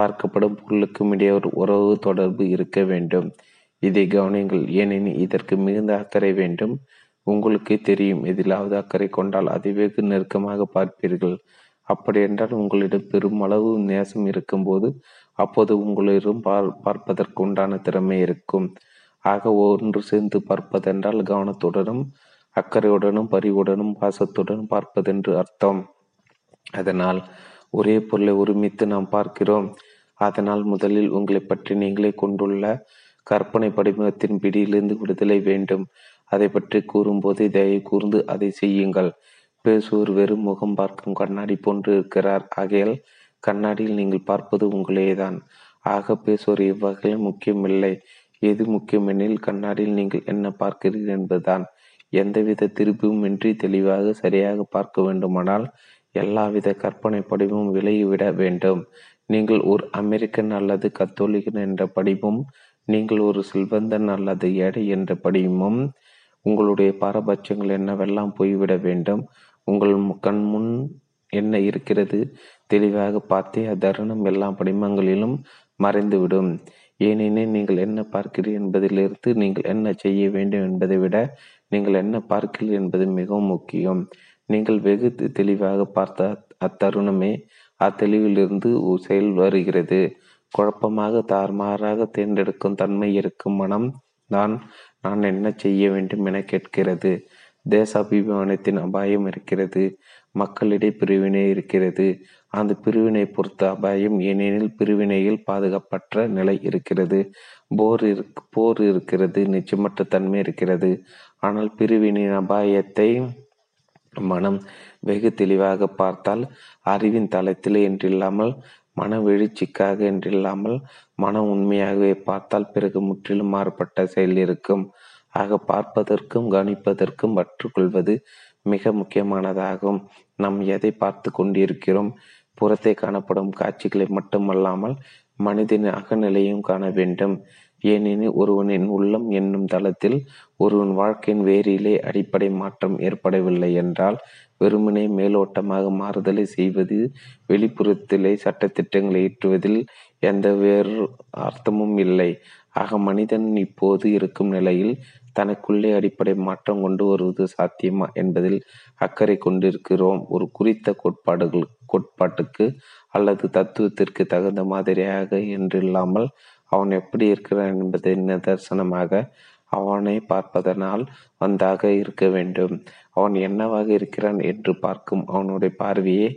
பார்க்கப்படும் பொருளுக்கும் இடையே ஒரு உறவு தொடர்பு இருக்க வேண்டும். இதை கவனியுங்கள். ஏனெனில் இதற்கு மிகுந்த அக்கறை வேண்டும். உங்களுக்கே தெரியும். எதிலாவது அக்கறை கொண்டால் அதை வெகு நெருக்கமாக பார்ப்பீர்கள். அப்படி என்றால் உங்களிடம் பெருமளவு நேசம் இருக்கும்போது அப்போது உங்களிடம் பார் பார்ப்பதற்கு உண்டான திறமை இருக்கும். ஆக ஒன்று சேர்ந்து பார்ப்பதென்றால் கவனத்துடனும் அக்கறையுடனும் பரிவுடனும் பாசத்துடனும் பார்ப்பதென்று அர்த்தம். அதனால் ஒரே பொருளை ஒருமித்து நாம் பார்க்கிறோம். அதனால் முதலில் உங்களை பற்றி நீங்களே கொண்டுள்ள கற்பனை படிமத்தின் பிடியிலிருந்து விடுதலை வேண்டும். அதை பற்றி கூறும்போதே தயவு கூர்ந்து அதை செய்யுங்கள். பேசுவோர் வெறும் முகம் பார்க்கும் கண்ணாடி போன்று இருக்கிறார். ஆகையால் கண்ணாடியில் நீங்கள் பார்ப்பது உங்களேதான். ஆக பேசுவோர் இவ்வகையில் முக்கியமில்லை. எது முக்கியமெனில் கண்ணாடியில் நீங்கள் என்ன பார்க்கிறீர்கள் என்பதுதான். எந்தவித திருப்புமின்றி தெளிவாக சரியாக பார்க்க வேண்டுமானால் எல்லாவித கற்பனை படிவும் விலகிவிட வேண்டும். நீங்கள் ஒரு அமெரிக்கன் அல்லது கத்தோலிக்கன் என்ற படிவும், நீங்கள் ஒரு செல்வந்தன் அல்லது ஏழை என்ற படிவும், உங்களுடைய பாரபட்சங்கள் என்னவெல்லாம் போய்விட வேண்டும். உங்கள் கண் முன் என்ன இருக்கிறது தெளிவாக பார்த்தே அதருணம் எல்லா படிமங்களிலும் மறைந்துவிடும். ஏனெனில் நீங்கள் என்ன பார்க்கிறீர்கள் என்பதிலிருந்து நீங்கள் என்ன செய்ய வேண்டும் என்பதை விட நீங்கள் என்ன பார்க்கிறீர்கள் என்பது மிகவும் முக்கியம். நீங்கள் வெகு தெளிவாக பார்த்த அத்தருணமே அத்தெளிவிலிருந்து செயல் வருகிறது. குழப்பமாக தாறுமாறாக தேர்ந்தெடுக்கும் தன்மை இருக்கும் மனம் தான் நான் என்ன செய்ய வேண்டும் என கேட்கிறது. தேசாபிமானத்தின் அபாயம் இருக்கிறது. மக்களிடையே பிரிவினை இருக்கிறது. அந்த பிரிவினை பொறுத்த அபாயம். ஏனெனில் பிரிவினையில் பாதுகாப்பற்ற நிலை இருக்கிறது, போர் இரு போர் இருக்கிறது, நிச்சயமற்ற தன்மை இருக்கிறது. ஆனால் பிரிவினின் அபாயத்தை மனம் வெகு தெளிவாக பார்த்தால் அறிவின் தளத்தில் என்றில்லாமல், மன எழுச்சிக்காக என்றில்லாமல், மனம் உண்மையாகவே பார்த்தால் பிறகு முற்றிலும் மாறுபட்ட செயல் இருக்கும். ஆக பார்ப்பதற்கும் கவனிப்பதற்கும் கற்றுக்கொள்வது மிக முக்கியமானதாகும். நாம் எதை பார்த்து கொண்டிருக்கிறோம்? புறத்தை காணப்படும் காட்சிகளை மட்டுமல்லாமல் மனிதன் அகநிலையும் காண வேண்டும். ஏனெனில் ஒருவனின் உள்ளம் என்னும் தளத்தில் ஒருவன் வாழ்க்கையின் வேரிலே அடிப்படை மாற்றம் ஏற்படவில்லை என்றால் வெறுமனே மேலோட்டமாக மாறுதலை செய்வது, வெளிப்புறத்திலே சட்டத்திட்டங்களை ஈற்றுவதில் எந்த வேறு அர்த்தமும் இல்லை. ஆக மனிதன் இப்போது இருக்கும் நிலையில் தனக்குள்ளே அடிப்படை மாற்றம் கொண்டு வருவது சாத்தியமா என்பதில் அக்கறை கொண்டிருக்கிறோம். ஒரு குறித்த கோட்பாடுகள் கோட்பாட்டுக்கு அல்லது தத்துவத்திற்கு தகுந்த மாதிரியாக என்றில்லாமல் அவன் எப்படி இருக்கிறான் என்பதை நிதர்சனமாக அவனை பார்ப்பதனால் வந்தாக இருக்க வேண்டும். அவன் என்னவாக இருக்கிறான் என்று பார்க்கும் அவனுடைய பார்வையே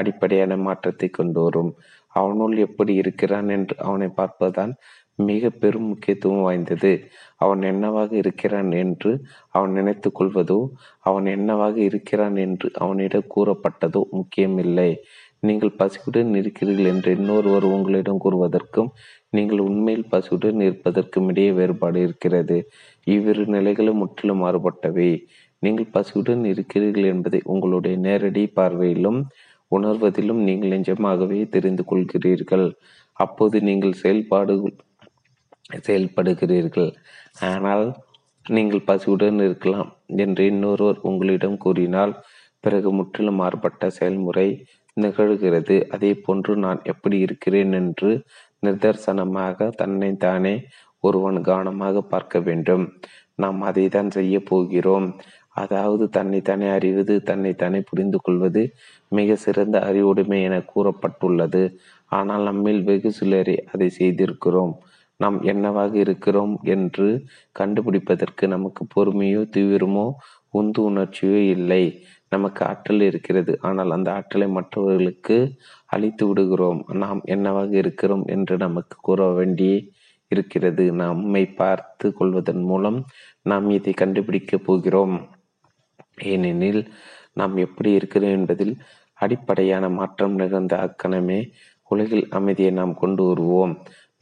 அடிப்படையான மாற்றத்தை கொண்டு வரும். அவனுள் எப்படி இருக்கிறான் என்று அவனை பார்ப்பதுதான் மிக பெரும் முக்கியத்துவம் வாய்ந்தது. அவன் என்னவாக இருக்கிறான் என்று அவன் நினைத்து கொள்வதோ, அவன் என்னவாக இருக்கிறான் என்று அவனிடம் கூறப்பட்டதோ முக்கியமில்லை. நீங்கள் பசியுடன் இருக்கிறீர்கள் என்று இன்னொருவர் உங்களிடம் கூறுவதற்கும் நீங்கள் உண்மையில் பசியுடன் இருப்பதற்கும் இடையே வேறுபாடு இருக்கிறது. இவ்விரு நிலைகளும் முற்றிலும் மாறுபட்டவை. நீங்கள் பசியுடன் இருக்கிறீர்கள் என்பதை உங்களுடைய நேரடி பார்வையிலும் உணர்வதிலும் நீங்கள் நிஜமாகவே தெரிந்து கொள்கிறீர்கள். அப்போது நீங்கள் செயல்பாடு செயல்படுகிறீர்கள். ஆனால் நீங்கள் பசியுடன் இருக்கலாம் என்று இன்னொருவர் உங்களிடம் கூறினால் பிறகு முற்றிலும் மாறுபட்ட செயல்முறை நிகழ்கிறது. அதே போன்று நான் எப்படி இருக்கிறேன் என்று நிதர்சனமாக தன்னை தானே ஒருவன் கவனமாக பார்க்க வேண்டும். நாம் அதை தான் செய்ய போகிறோம். அதாவது தன்னைத்தானே அறிவது, தன்னைத்தானே புரிந்து கொள்வது மிக சிறந்த அறிவுடைமை என கூறப்பட்டுள்ளது. ஆனால் நம்மில் வெகு சிலரை அதை செய்திருக்கிறோம். நாம் என்னவாக இருக்கிறோம் என்று கண்டுபிடிப்பதற்கு நமக்கு பொறுமையோ தீவிரமோ உந்து உணர்ச்சியோ இல்லை. நமக்கு ஆற்றல் இருக்கிறது, ஆனால் அந்த ஆற்றலை மற்றவர்களுக்கு அளித்து விடுகிறோம். நாம் என்னவாக இருக்கிறோம் என்று நமக்கு கூற வேண்டிய இருக்கிறது. நம்மை பார்த்து கொள்வதன் மூலம் நாம் இதை கண்டுபிடிக்கப் போகிறோம். ஏனெனில் நாம் எப்படி இருக்கிறோம் என்பதில் அடிப்படையான மாற்றம் நிகழ்ந்த அக்கணமே உலகில் அமைதியை நாம் கொண்டு வருவோம்.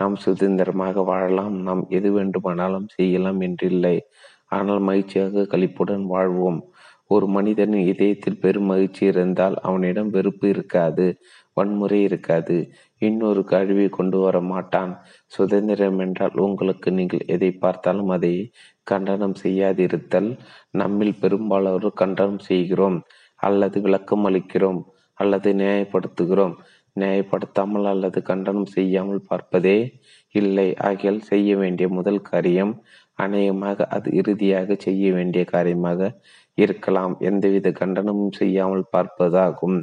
நாம் சுதந்திரமாக வாழலாம், நாம் எது வேண்டுமானாலும் செய்யலாம் என்றில்லை, ஆனால் மகிழ்ச்சியாக கழிப்புடன் வாழ்வோம். ஒரு மனிதனின் இதயத்தில் பெரும் மகிழ்ச்சி இருந்தால் அவனிடம் வெறுப்பு இருக்காது, வன்முறை இருக்காது, இன்னொரு கழிவை கொண்டு வர மாட்டான். சுதந்திரம் என்றால் உங்களுக்கு நீங்கள் எதை பார்த்தாலும் அதை கண்டனம் செய்யாதிருத்தல். நம்மில் பெரும்பாலோர் கண்டனம் செய்கிறோம், அல்லது விளக்கம் அளிக்கிறோம், அல்லது நியாயப்படுத்துகிறோம். நியாயப்படுத்தாமல் அல்லது கண்டனம் செய்யாமல் பார்ப்பதே இல்லை. ஆகியால் செய்ய வேண்டிய முதல் காரியம் அநேகமாக அது இறுதியாக செய்ய வேண்டிய காரியமாக இருக்கலாம், எந்தவித கண்டனமும் செய்யாமல் பார்ப்பதாகும்.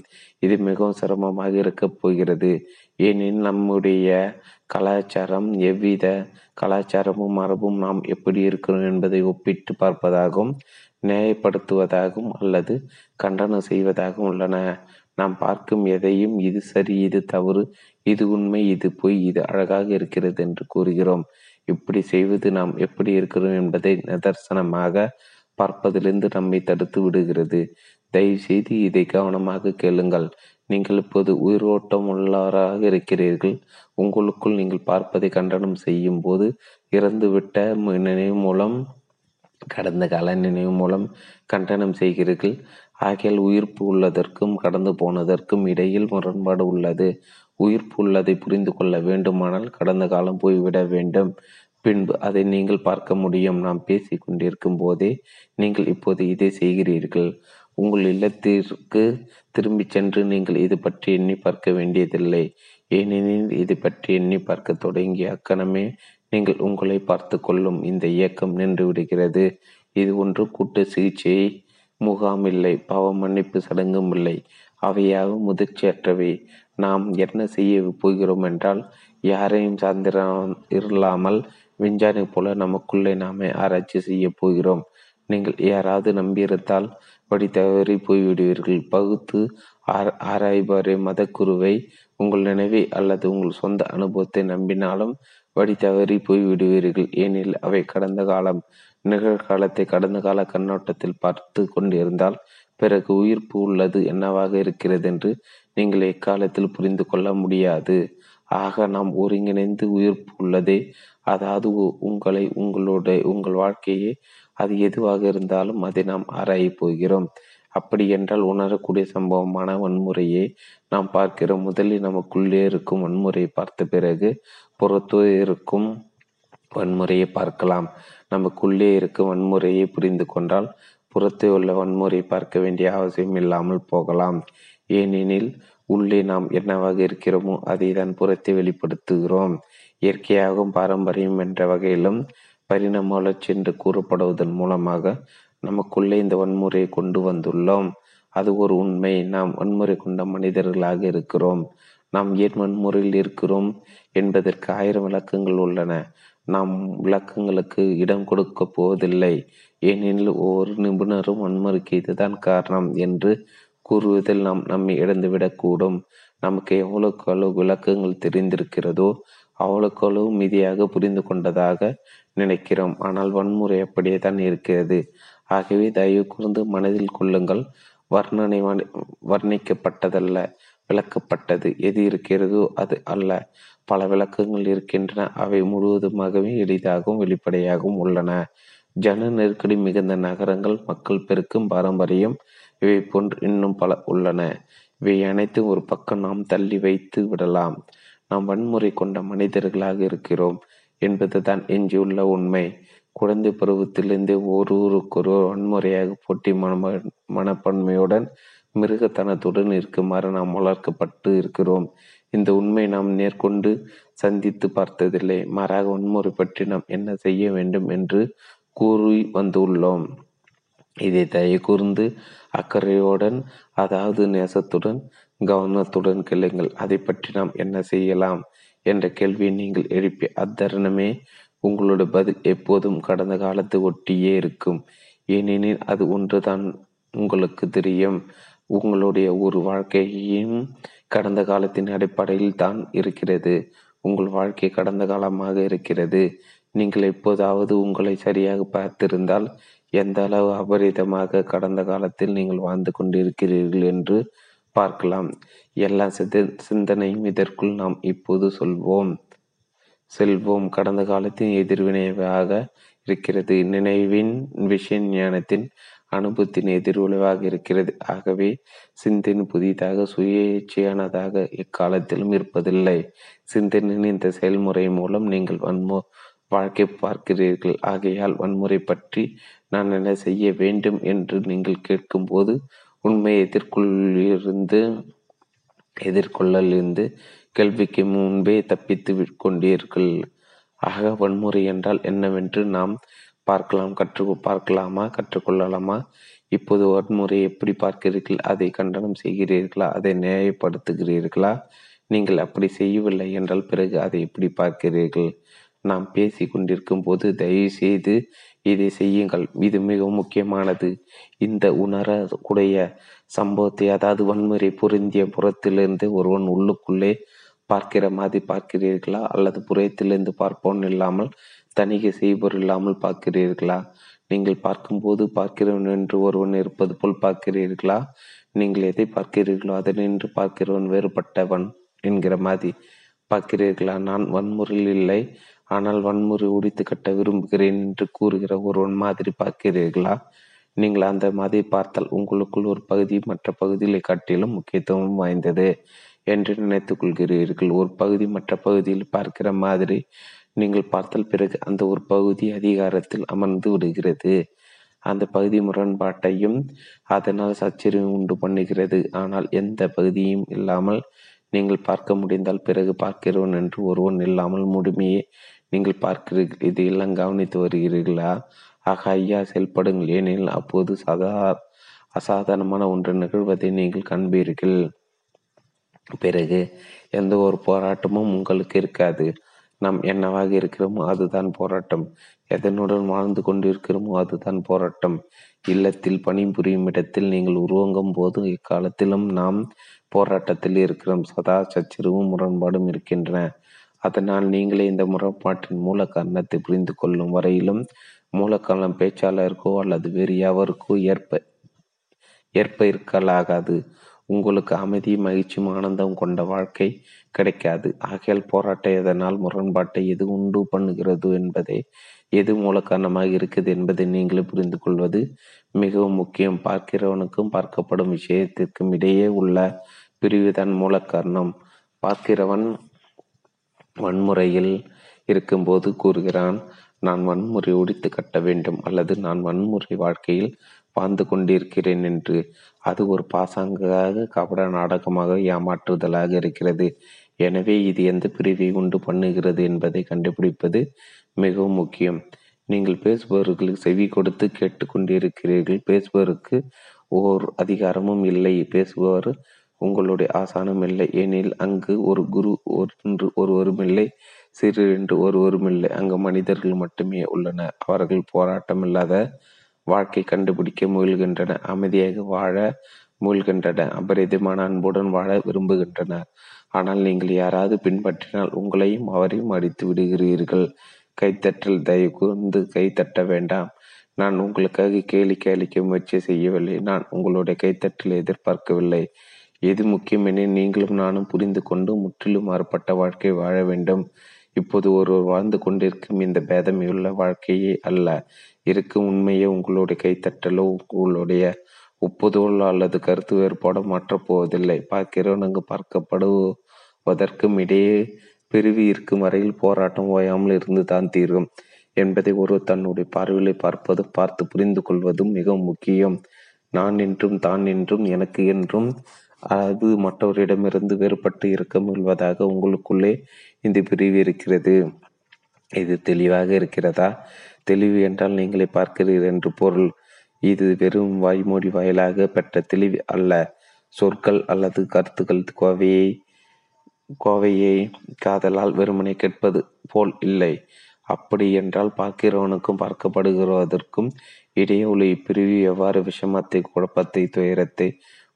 இது மிகவும் சிரமமாக இருக்கப் போகிறது. ஏனெனில் நம்முடைய கலாச்சாரம் எவ்வித கலாச்சாரமும் மரபும் நாம் எப்படி இருக்கிறோம் என்பதை ஒப்பிட்டு பார்ப்பதாகவும் நியாயப்படுத்துவதாகவும் அல்லது கண்டனம் செய்வதாகவும் உள்ளன. நாம் பார்க்கும் எதையும் இது சரி, இது தவறு, இது உண்மை, இது பொய், இது அழகாக இருக்கிறது என்று கூறுகிறோம். இப்படி செய்வது நாம் எப்படி இருக்கிறோம் என்பதை நிதர்சனமாக பார்ப்பதிலிருந்து நம்மை தடுத்து விடுகிறது. தயவு செய்து இதை கவனமாக கேளுங்கள். நீங்கள் இப்போது உயிரோட்டம் உள்ளவராக இருக்கிறீர்கள். உங்களுக்குள் நீங்கள் பார்ப்பதை கண்டனம் செய்யும் போது இறந்துவிட்ட நினைவு மூலம், கடந்த கால நினைவு மூலம் கண்டனம் செய்கிறீர்கள். ஆகியால் உயிர்ப்பு உள்ளதற்கும் கடந்து போனதற்கும் இடையில் முரண்பாடு உள்ளது. உயிர்ப்பு உள்ளதை புரிந்து கொள்ள வேண்டுமானால் கடந்த காலம் போய்விட வேண்டும். பின்பு அதை நீங்கள் பார்க்க முடியும். நாம் பேசி கொண்டிருக்கும் போதே நீங்கள் இப்போது இதை செய்கிறீர்கள். உங்கள் இல்லத்திற்கு திரும்பி சென்று நீங்கள் இது பற்றி எண்ணி பார்க்க வேண்டியதில்லை. ஏனெனில் இது பற்றி எண்ணி பார்க்க தொடங்கிய அக்கணமே நீங்கள் உங்களை பார்த்து கொள்ளும் இந்த இயக்கம் நின்று விடுகிறது. இது ஒன்று கூட்டு சிகிச்சை முகாமில்லை, பாவ மன்னிப்பு சடங்கும் இல்லை. அவையாக முதிர்ச்சியற்றவை. நாம் என்ன செய்ய போகிறோம் என்றால் யாரையும் சார்ந்திர இல்லாமல் விஞ்ஞானி போல நமக்குள்ளே நாமே ஆராய்ச்சி செய்ய போகிறோம். நீங்கள் யாராவது நம்பியிருந்தால் படி தவறி போய்விடுவீர்கள். பகுத்து ஆர் ஆராய்பாரே மதக்குருவை உங்கள் நினைவை அல்லது உங்கள் சொந்த அனுபவத்தை நம்பினாலும் வழி தவறி போய்விடுவீர்கள். ஏனில் அவை கடந்த காலம். நிகழ்காலத்தை கடந்த கால கண்ணோட்டத்தில் பார்த்து கொண்டிருந்தால் பிறகு உயிர்ப்பு உள்ளது என்னவாக இருக்கிறது என்று நீங்கள் எக்காலத்தில் புரிந்து கொள்ள முடியாது. ஆக நாம் ஒருங்கிணைந்து உயிர்ப்பு உள்ளதே, அதாவது உங்களை உங்களுடைய உங்கள் வாழ்க்கையே அது எதுவாக இருந்தாலும் அதை நாம் ஆராயப் போகிறோம். அப்படி என்றால் உணரக்கூடிய சம்பவமான வன்முறையை நாம் பார்க்கிறோம். முதலில் நமக்குள்ளே இருக்கும் வன்முறையை பார்த்த பிறகு புறத்தோ இருக்கும் வன்முறையை பார்க்கலாம். நமக்குள்ளே இருக்கும் வன்முறையை புரிந்து கொண்டால் புறத்தே உள்ள வன்முறையை பார்க்க வேண்டிய அவசியம் இல்லாமல் போகலாம். ஏனெனில் உள்ளே நாம் என்னவாக இருக்கிறோமோ அதை தான் புறத்தை வெளிப்படுத்துகிறோம். இயற்கையாகவும் பாரம்பரியம் என்ற வகையிலும் பரிணாம வளர்ச்சி என்று கூறப்படுவதன் மூலமாக நமக்குள்ளே இந்த வன்முறையை கொண்டு வந்துள்ளோம். அது ஒரு உண்மை. நாம் வன்முறை கொண்ட மனிதர்களாக இருக்கிறோம். நாம் ஏன் வன்முறையில் இருக்கிறோம் என்பதற்கு ஆயிரம் விளக்கங்கள் உள்ளன. நாம் விளக்கங்களுக்கு இடம் கொடுக்க போவதில்லை. ஏனெனில் ஒவ்வொரு நிபுணரும் வன்முறைக்கு இதுதான் காரணம் என்று கூறுவதில் நாம் நம்மை இழந்துவிடக்கூடும். நமக்கு எவ்வளவுக்கு அளவு விளக்கங்கள் தெரிந்திருக்கிறதோ அவ்வளவுக்கு அளவு மிதியாக புரிந்து கொண்டதாக நினைக்கிறோம். ஆனால் வன்முறை அப்படியே தான் இருக்கிறது. ஆகவே தயவு கூர்ந்து மனதில் கொள்ளுங்கள், வர்ணனை வர்ணிக்கப்பட்டதல்ல, விளக்கப்பட்டது. எது இருக்கிறதோ அது அல்ல. பல விளக்கங்கள் இருக்கின்றன. அவை முழுவதுமாகவே எளிதாகவும் வெளிப்படையாகவும் உள்ளன. ஜன நெருக்கடி மிகுந்த நகரங்கள், மக்கள் பெருக்கும் பாரம்பரியம் இவை போன்று இன்னும் பல உள்ளன. இவை அனைத்தும் ஒரு பக்கம் நாம் தள்ளி வைத்து விடலாம். நாம் வன்முறை கொண்ட மனிதர்களாக இருக்கிறோம் என்பது தான் எஞ்சியுள்ள உண்மை. குழந்தை பருவத்திலிருந்து ஒருவருக்கொருவர் வன்முறையாக போட்டி மன மனப்பான்மையுடன் மிருகத்தனத்துடன் இருக்குமாறு நாம் வளர்க்கப்பட்டு இருக்கிறோம். இந்த உண்மை நாம் நேர்கொண்டு சந்தித்து பார்த்ததில்லை. மாறாக வன்முறை பற்றி நாம் என்ன செய்ய வேண்டும் என்று கூறி வந்துள்ளோம். இதை தயை கூர்ந்து அக்கறையுடன், அதாவது நேசத்துடன், கவனத்துடன் கேளுங்கள். அதை பற்றி நாம் என்ன செய்யலாம் என்ற கேள்வியை நீங்கள் எழுப்பி அத்தருணமே உங்களுடைய பதில் எப்போதும் கடந்த காலத்தை ஒட்டியே இருக்கும். ஏனெனில் அது ஒன்று தான் உங்களுக்கு தெரியும். உங்களுடைய ஒரு வாழ்க்கையும் கடந்த காலத்தின் அடிப்படையில் தான் இருக்கிறது. உங்கள் வாழ்க்கை கடந்த காலமாக இருக்கிறது. நீங்கள் எப்போதாவது உங்களை சரியாக பார்த்திருந்தால் எந்த அளவு அபரிதமாக கடந்த காலத்தில் நீங்கள் வாழ்ந்து கொண்டிருக்கிறீர்கள் என்று பார்க்கலாம். எல்லா சித சிந்தனையும் இதற்குள் நாம் இப்போது சொல்வோம் செல்வோம். கடந்த காலத்தின் எதிர்வினைவாக இருக்கிறது. நினைவின் விஷய ஞானத்தின் அனுபவத்தின் எதிர்விளைவாக இருக்கிறது. ஆகவே சிந்தனை புதிதாக சுயேட்சையானதாக எக்காலத்திலும் இருப்பதில்லை. சிந்தனையின் இந்த செயல்முறை மூலம் நீங்கள் வன்மோ வாழ்க்கை பார்க்கிறீர்கள். ஆகையால் வன்முறை பற்றி நான் என்ன செய்ய வேண்டும் என்று நீங்கள் கேட்கும்போது உண்மை எதிர்கொள்ளிருந்து எதிர்கொள்ளிருந்து கேள்விக்கு முன்பே தப்பித்து கொண்டீர்கள். ஆக வன்முறை என்றால் என்னவென்று நாம் பார்க்கலாம். கற்று பார்க்கலாமா? கற்றுக்கொள்ளலாமா? இப்போது வன்முறையை எப்படி பார்க்கிறீர்கள்? அதை கண்டனம் செய்கிறீர்களா? அதை நியாயப்படுத்துகிறீர்களா? நீங்கள் அப்படி செய்யவில்லை என்றால் பிறகு அதை எப்படி பார்க்கிறீர்கள்? நாம் பேசி கொண்டிருக்கும் போது தயவு செய்து இதை செய்யுங்கள். இது மிகவும் முக்கியமானது. இந்த உணரக்கூடிய சம்பவத்தை, அதாவது வன்முறை பொருந்திய புறத்திலிருந்து ஒருவன் உள்ளுக்குள்ளே பார்க்கிற மாதிரி பார்க்கிறீர்களா? அல்லது புறத்திலிருந்து பார்ப்போன் இல்லாமல் தணிக்கை செய்பொரு இல்லாமல் பார்க்கிறீர்களா? நீங்கள் பார்க்கும்போது பார்க்கிறவன் என்று ஒருவன் இருப்பது போல் பார்க்கிறீர்களா? நீங்கள் எதை பார்க்கிறீர்களோ அதை நின்று பார்க்கிறவன் வேறுபட்டவன் என்கிற மாதிரி பார்க்கிறீர்களா? நான் வன்முறையில் இல்லை, ஆனால் வன்முறை ஒடித்து கட்ட விரும்புகிறேன் என்று கூறுகிற ஒருவன் மாதிரி பார்க்கிறீர்களா? நீங்கள் அந்த மாதிரி பார்த்தால் உங்களுக்குள் ஒரு பகுதி மற்ற பகுதிகளை காட்டிலும் முக்கியத்துவம் வாய்ந்தது என்று நினைத்துக் கொள்கிறீர்கள். ஒரு பகுதி மற்ற பகுதியில் பார்க்கிற மாதிரி நீங்கள் பார்த்தால் பிறகு அந்த ஒரு பகுதி அதிகாரத்தில் அமர்ந்து விடுகிறது. அந்த பகுதி முரண்பாட்டையும் அதனால் சச்சரிவு உண்டு பண்ணுகிறது. ஆனால் எந்த பகுதியும் இல்லாமல் நீங்கள் பார்க்க முடிந்தால் பிறகு பார்க்கிறவன் என்று ஒருவன் இல்லாமல் முழுமையே நீங்கள் பார்க்கிறீர்கள். இதையெல்லாம் கவனித்து வருகிறீர்களா? ஆக ஐயா செயல்படுங்கள். ஏனெனில் அப்போது சதா அசாதாரணமான ஒன்று நிகழ்வதை நீங்கள் காண்பீர்கள். பிறகு எந்த ஒரு போராட்டமும் உங்களுக்கு இருக்காது. நாம் என்னவாக இருக்கிறோமோ அதுதான் போராட்டம். எதனுடன் வாழ்ந்து கொண்டிருக்கிறோமோ அதுதான் போராட்டம். இல்லத்தில், பணிபுரியும் இடத்தில் நீங்கள் உருவாங்கும் போது இக்காலத்திலும் நாம் போராட்டத்தில் இருக்கிறோம். சதா சச்சரவும் முரண்பாடும் இருக்கின்றன. அதனால் நீங்களே இந்த முரண்பாட்டின் மூல காரணத்தை புரிந்து கொள்ளும் வரையிலும் மூலக்காலம் பேச்சாளருக்கோ அல்லது வேறு யாவருக்கோ ஏற்ப ஏற்ப இருக்கலாகாது. உங்களுக்கு அமைதியும் மகிழ்ச்சியும் ஆனந்தம் கொண்ட வாழ்க்கை கிடைக்காது. ஆகையால் போராட்ட எதனால் முரண்பாட்டை எது உண்டு பண்ணுகிறது என்பதை, எது மூல காரணமாக இருக்குது என்பதை நீங்களே புரிந்து கொள்வது மிகவும் முக்கியம். பார்க்கிறவனுக்கும் பார்க்கப்படும் விஷயத்திற்கும் இடையே உள்ள பிரிவுதான் மூல காரணம். பார்க்கிறவன் வன்முறையில் இருக்கும்போது கூறுகிறான், நான் வன்முறை ஒழித்து கட்ட வேண்டும் அல்லது நான் வன்முறை வாழ்க்கையில் வாழ்ந்து கொண்டிருக்கிறேன் என்று. அது ஒரு பாசாங்காக, கபட நாடகமாக, ஏமாற்றுதலாக இருக்கிறது. எனவே இது எந்த பிரிவை உண்டு பண்ணுகிறது என்பதை கண்டுபிடிப்பது மிகவும் முக்கியம். நீங்கள் பேசுபவர்களுக்கு செவி கொடுத்து கேட்டு கொண்டிருக்கிறீர்கள். பேசுபவருக்கு ஓர் அதிகாரமும் இல்லை. பேசுபவர் உங்களுடைய ஆசானும் இல்லை. ஏனில் அங்கு ஒரு குரு ஒன்று ஒருவருமில்லை, சிறு என்று ஒருவருமில்லை. அங்கு மனிதர்கள் மட்டுமே உள்ளனர். அவர்கள் போராட்டமில்லாத வாழ்க்கை கண்டுபிடிக்க முயல்கின்றன, அமைதியாக வாழ முயல்கின்றன, அபரிதமான அன்புடன் வாழ விரும்புகின்றனர். ஆனால் நீங்கள் யாராவது பின்பற்றினால் உங்களையும் அவரையும் அடித்து விடுகிறீர்கள். கைத்தட்டல் தயவு கூர்ந்து கைத்தட்ட வேண்டாம். நான் உங்களுக்காக கேளிக்கை அளிக்க முயற்சி செய்யவில்லை. நான் உங்களுடைய கைத்தட்டலை எதிர்பார்க்கவில்லை. எது முக்கியமென நீங்களும் நானும் புரிந்து கொண்டு முற்றிலும் மாறுபட்ட வாழ்க்கை வாழ வேண்டும். இப்போது ஒருவர் வாழ்ந்து கொண்டிருக்கும் இந்த பேதமையுள்ள வாழ்க்கையே அல்ல, இருக்கும் உண்மையை உங்களுடைய கைத்தட்டலோ உங்களுடைய ஒப்புதோல் அல்லது கருத்து வேறுபாடோ மாற்றப்போவதில்லை. பார்க்கிறவனுக்கு பார்க்கப்படுவதற்கும் இடையே பிரிவு இருக்கும் வரையில் போராட்டம் ஓயாமல் இருந்து தான் தீரும் என்பதை ஒருவர் தன்னுடைய பார்வையை பார்ப்பதும் பார்த்து புரிந்து கொள்வதும் மிகவும் முக்கியம். நான் என்றும் தான் என்றும் எனக்கு என்றும் அது மற்றவரிடமிருந்து வேறுபட்டு இருக்க முயல்வதாக உங்களுக்குள்ளே இந்த பிரிவு இருக்கிறது. இது தெளிவாக இருக்கிறதா? தெளிவு என்றால் நீங்களே பார்க்கிறீர்கள் என்று பொருள். இது வெறும் வாய்மொழி வாயிலாக பெற்ற தெளிவு அல்ல. சொற்கள் அல்லது கருத்துக்கள் கோவையை கோவையை காதலால் வெறுமனை கேட்பது போல் இல்லை. அப்படி என்றால் பார்க்கிறவனுக்கும் பார்க்கப்படுகிறதற்கும் இடையே உள்ள இப்பிரிவு எவ்வாறு விஷமத்தை, குழப்பத்தை, துயரத்தை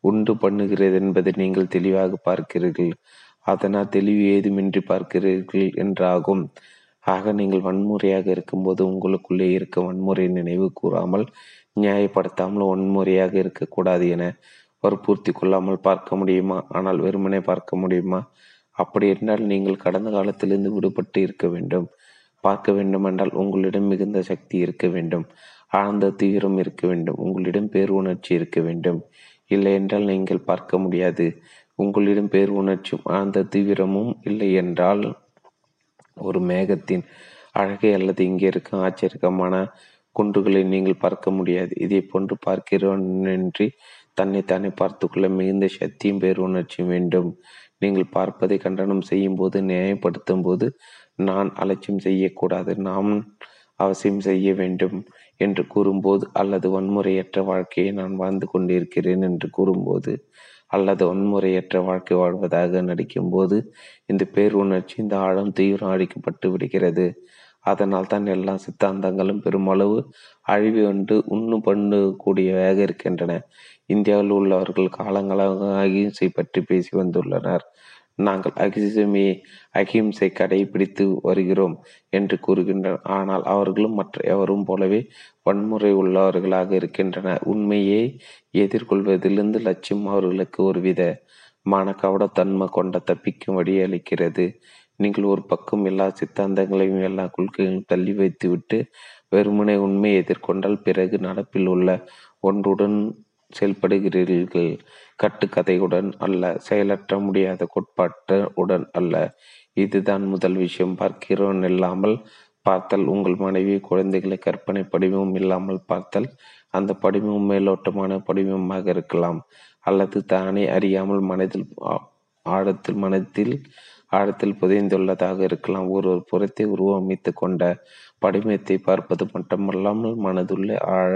உண்டு பண்ணுகிறது என்பதை நீங்கள் தெளிவாக பார்க்கிறீர்கள். அதனால் தெளிவு ஏதுமின்றி பார்க்கிறீர்கள் என்றாகும். ஆக நீங்கள் வன்முறையாக இருக்கும்போது உங்களுக்குள்ளே இருக்க வன்முறை நினைவு கூறாமல், நியாயப்படுத்தாமல், வன்முறையாக இருக்கக்கூடாது என வற்புறுத்தி கொள்ளாமல் பார்க்க முடியுமா? ஆனால் வெறுமனே பார்க்க முடியுமா? அப்படி என்றால் நீங்கள் கடந்த காலத்திலிருந்து விடுபட்டு இருக்க வேண்டும். பார்க்க வேண்டுமென்றால் உங்களிடம் மிகுந்த சக்தி இருக்க வேண்டும், ஆழ்ந்த தீவிரம் இருக்க வேண்டும், உங்களிடம் பேர் உணர்ச்சி இருக்க வேண்டும். இல்லை என்றால் நீங்கள் பார்க்க முடியாது. உங்களிடம் பேர் உணர்ச்சியும் ஆழ்ந்த தீவிரமும் இல்லை என்றால் ஒரு மேகத்தின் அழகை அல்லது இங்கே இருக்கும் ஆச்சரியமான குன்றுகளை நீங்கள் பார்க்க முடியாது. இதை போன்று பார்க்கிறோனின்றி தன்னைத்தானே பார்த்து கொள்ள மிகுந்த சக்தியும் பேர் உணர்ச்சியும் வேண்டும். நீங்கள் பார்ப்பதை கண்டனம் செய்யும் போது, நியாயப்படுத்தும் போது நான் அலட்சியம் செய்யக்கூடாது, நாம் அவசியம் செய்ய வேண்டும் என்று கூறும்போது, அல்லது வன்முறையற்ற வாழ்க்கையை நான் வாழ்ந்து கொண்டிருக்கிறேன் என்று கூறும்போது, அல்லது வன்முறையற்ற வாழ்க்கை வாழ்வதாக நடிக்கும்போது இந்த பேர் உணர்ச்சி, இந்த ஆழம் தீவிரம் அழிக்கப்பட்டு விடுகிறது. அதனால் தான் எல்லா சித்தாந்தங்களும் பெருமளவு அழிவு ஒன்று உண்ணு பண்ணு கூடியவையாக இருக்கின்றன. இந்தியாவில் உள்ளவர்கள் காலங்களாக அகிம்சை பற்றி பேசி வந்துள்ளனர். நாங்கள் அகிம்சை அகிம்சை கடைபிடித்து வருகிறோம் என்று கூறுகின்றனர். ஆனால் அவர்களும் மற்ற எவரும் போலவே வன்முறை உள்ளவர்களாக இருக்கின்றனர். உண்மையை எதிர்கொள்வதிலிருந்து லட்சியம் அவர்களுக்கு ஒரு விதமான கவடத்தன்மை கொண்ட தப்பிக்கும் வழி அளிக்கிறது. நீங்கள் ஒரு பக்கம் எல்லா சித்தாந்தங்களையும் எல்லா கொள்கைகளையும் தள்ளி வைத்துவிட்டு வெறுமனை உண்மையை எதிர்கொண்டால் பிறகு நடப்பில் உள்ள ஒன்றுடன் செயல்படுகிறீர்கள், கட்டுக்கதையுடன் அல்ல, செயலற்ற முடியாத கோட்பாட்டு உடன் அல்ல. இதுதான் முதல் விஷயம். பார்க்கிறோன் இல்லாமல் பார்த்தல், உங்கள் மனைவி குழந்தைகளை கற்பனை படிமம் இல்லாமல் பார்த்தல். அந்த படிமம் மேலோட்டமான படிமமாக இருக்கலாம் அல்லது தானே அறியாமல் மனதில் ஆழத்தில் மனத்தில் ஆழத்தில் புதைந்துள்ளதாக இருக்கலாம். ஒரு புறத்தை உருவமைத்து கொண்ட படிமத்தை பார்ப்பது மட்டுமல்லாமல் மனதுள்ள ஆழ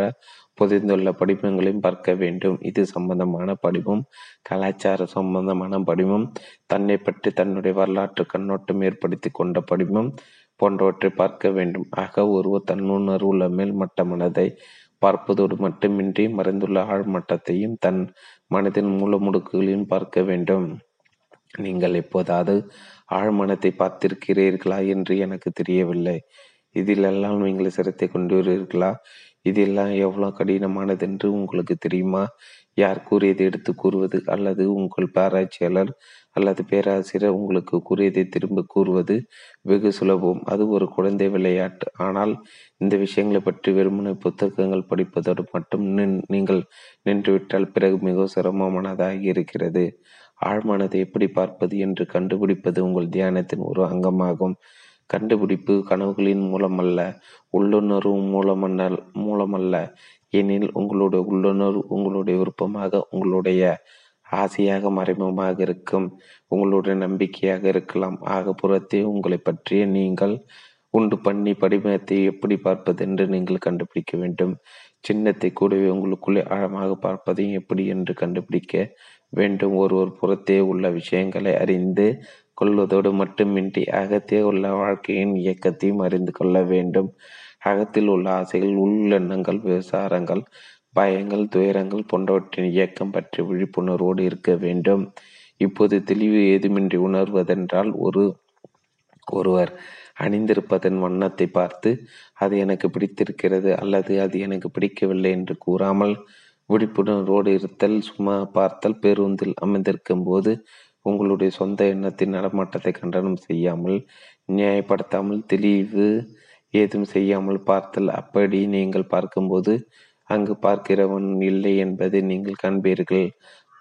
புதைந்துள்ள படிமங்களையும் பார்க்க வேண்டும். இது சம்பந்தமான படிமம், கலாச்சார சம்பந்தமான படிமம், தன்னை பற்றி தன்னுடைய வரலாற்று கண்ணோட்டம் ஏற்படுத்தி கொண்ட படிமம் போன்றவற்றை பார்க்க வேண்டும். ஆக ஒருவர் தன்னுணர்வு உள்ள மேல் மட்ட மனதை பார்ப்பதோடு மட்டுமின்றி மறைந்துள்ள ஆழ்மட்டத்தையும் தன் மனதின் மூல முடுக்குகளையும் பார்க்க வேண்டும். நீங்கள் எப்போதாவது ஆழ்மனத்தை பார்த்திருக்கிறீர்களா என்று எனக்கு தெரியவில்லை. இதிலெல்லாம் நீங்கள் சிரத்தை கொண்டுவீர்களா? இதெல்லாம் எவ்வளோ கடினமானது என்று உங்களுக்கு தெரியுமா? யார் கூறியதை எடுத்து கூறுவது, அல்லது உங்கள் ஆராய்ச்சியாளர் அல்லது பேராசிரியர் உங்களுக்கு கூறியதை திரும்ப கூறுவது வெகு சுலபம். அது ஒரு குழந்தை விளையாட்டு. ஆனால் இந்த விஷயங்களை பற்றி வெறுமனை புத்தகங்கள் படிப்பதோடு மட்டும் நின் நீங்கள் நின்றுவிட்டால் பிறகு மிக சிரமமானதாகி இருக்கிறது. ஆழ்மனதை எப்படி பார்ப்பது என்று கண்டுபிடிப்பது உங்கள் தியானத்தின் ஒரு அங்கமாகும். கண்டுபிடிப்பு கனவுகளின் மூலமல்ல, உள்ளுணர்வு மூலமல்ல மூலமல்ல எனில் உங்களுடைய உள்ளுணர்வு உங்களுடைய விருப்பமாக, உங்களுடைய ஆசையாக, மறைமுகமாக இருக்கும், உங்களுடைய நம்பிக்கையாக இருக்கலாம். ஆக புறத்தை உங்களை பற்றிய நீங்கள் உண்டு பண்ணி படிமத்தை எப்படி பார்ப்பது என்று நீங்கள் கண்டுபிடிக்க வேண்டும். சின்னத்தை கூடவே உங்களுக்குள்ளே ஆழமாக பார்ப்பதையும் எப்படி என்று கண்டுபிடிக்க வேண்டும். ஒரு ஒரு புறத்தே உள்ள விஷயங்களை அறிந்து கொள்வதோடு மட்டுமின்றி அகத்தே உள்ள வாழ்க்கையின் இயக்கத்தையும் அறிந்து கொள்ள வேண்டும். அகத்தில் உள்ள ஆசைகள், உள்ளெண்ணங்கள், விசாரங்கள், பயங்கள், துயரங்கள் போன்றவற்றின் இயக்கம் பற்றி விழிப்புணர்வோடு இருக்க வேண்டும். இப்போது தெளிவு ஏதுமின்றி உணர்வதென்றால் ஒரு ஒருவர் அணிந்திருப்பதன் வண்ணத்தை பார்த்து அது எனக்கு பிடித்திருக்கிறது அல்லது அது எனக்கு பிடிக்கவில்லை என்று கூறாமல் விழிப்புணர்வோடு இருத்தல். சும்மா பார்த்தல், பேருந்தில் அமர்ந்திருக்கும் போது உங்களுடைய சொந்த எண்ணத்தின் நடமாட்டத்தை கண்டனம் செய்யாமல், நியாயப்படுத்தாமல், தெளிவு ஏதும் செய்யாமல் பார்த்தல். அப்படி நீங்கள் பார்க்கும்போது அங்கு பார்க்கிறவன் இல்லை என்பதை நீங்கள் காண்பீர்கள்.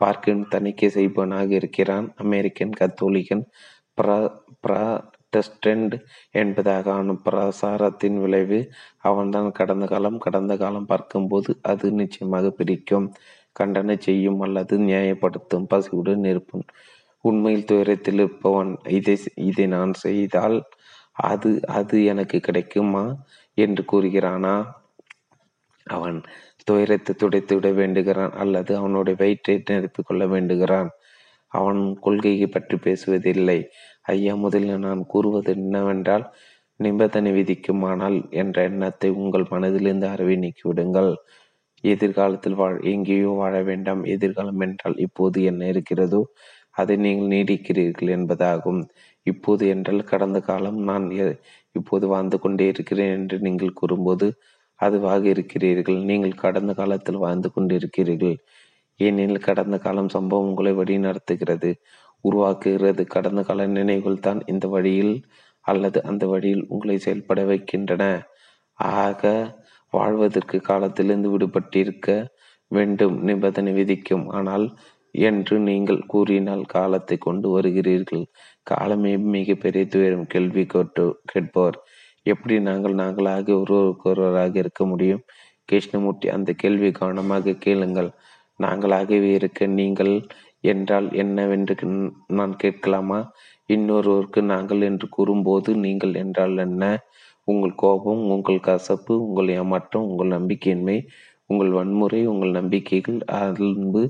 பார்க்கின் தணிக்கை செய்பவனாக இருக்கிறான், அமெரிக்கன், கத்தோலிக்கன், பிரா ப்ராடஸ்டன்ட் என்பதாக அவன் பிரசாரத்தின் விளைவு அவன்தான். கடந்த காலம் கடந்த காலம் பார்க்கும்போது அது நிச்சயமாக பிரிக்கும், கண்டனை செய்யும் அல்லது நியாயப்படுத்தும் பசியுடன் இருப்பான். உண்மையில் துயரத்தில் இருப்பவன் இதை இதை நான் செய்தால் அது அது எனக்கு கிடைக்குமா என்று கூறுகிறானா? அவன் துயரத்தை துடைத்து விட வேண்டுகிறான் அல்லது அவனுடைய வயிற்றை நிரப்பிக் கொள்ள வேண்டுகிறான். அவன் கொள்கையை பற்றி பேசுவதில்லை. ஐயா, முதலில் நான் கூறுவது என்னவென்றால் நிபந்தனை விதிக்குமானால் என்ற எண்ணத்தை உங்கள் மனதிலிருந்து அறவே நீக்கிவிடுங்கள். எதிர்காலத்தில் வாழ் எங்கேயோ வாழ வேண்டாம். எதிர்காலம் என்றால் இப்போது என்ன இருக்கிறதோ அதை நீங்கள் நீடிக்கிறீர்கள் என்பதாகும். இப்போது என்றால் கடந்த காலம், நான் இப்போது வாழ்ந்து கொண்டே இருக்கிறேன் என்று நீங்கள் கூறும்போது அதுவாக இருக்கிறீர்கள். நீங்கள் கடந்த காலத்தில் வாழ்ந்து கொண்டிருக்கிறீர்கள். ஏனெனில் கடந்த காலம் சம்பவம் உங்களை வழி நடத்துகிறது, உருவாக்குகிறது. கடந்த கால நினைவுகள் தான் இந்த வழியில் அல்லது அந்த வழியில் உங்களை செயல்பட வைக்கின்றன. ஆக வாழ்வதற்கு காலத்திலிருந்து விடுபட்டிருக்க வேண்டும். நிபந்தனை விதிக்கும் ஆனால் என்று நீங்கள் கூறினால் காலத்தை கொண்டு வருகிறீர்கள். காலமே மிகப்பெரிய துயரம். கேள்வி கேட்டு கேட்பவர் எப்படி நாங்கள் நாங்களாக ஒருவருக்கொருவராக இருக்க முடியும்? கிருஷ்ணமூர்த்தி, அந்த கேள்வி கவனமாக கேளுங்கள். நாங்களாகவே இருக்க நீங்கள் என்றால் என்னவென்று நான் கேட்கலாமா? இன்னொருவருக்கு நாங்கள் என்று கூறும்போது நீங்கள் என்றால் என்ன? உங்கள் கோபம், உங்கள் கசப்பு, உங்கள் ஏமாற்றம், உங்கள் நம்பிக்கையின்மை, உங்கள் வன்முறை, உங்கள் நம்பிக்கைகள், அன்பு,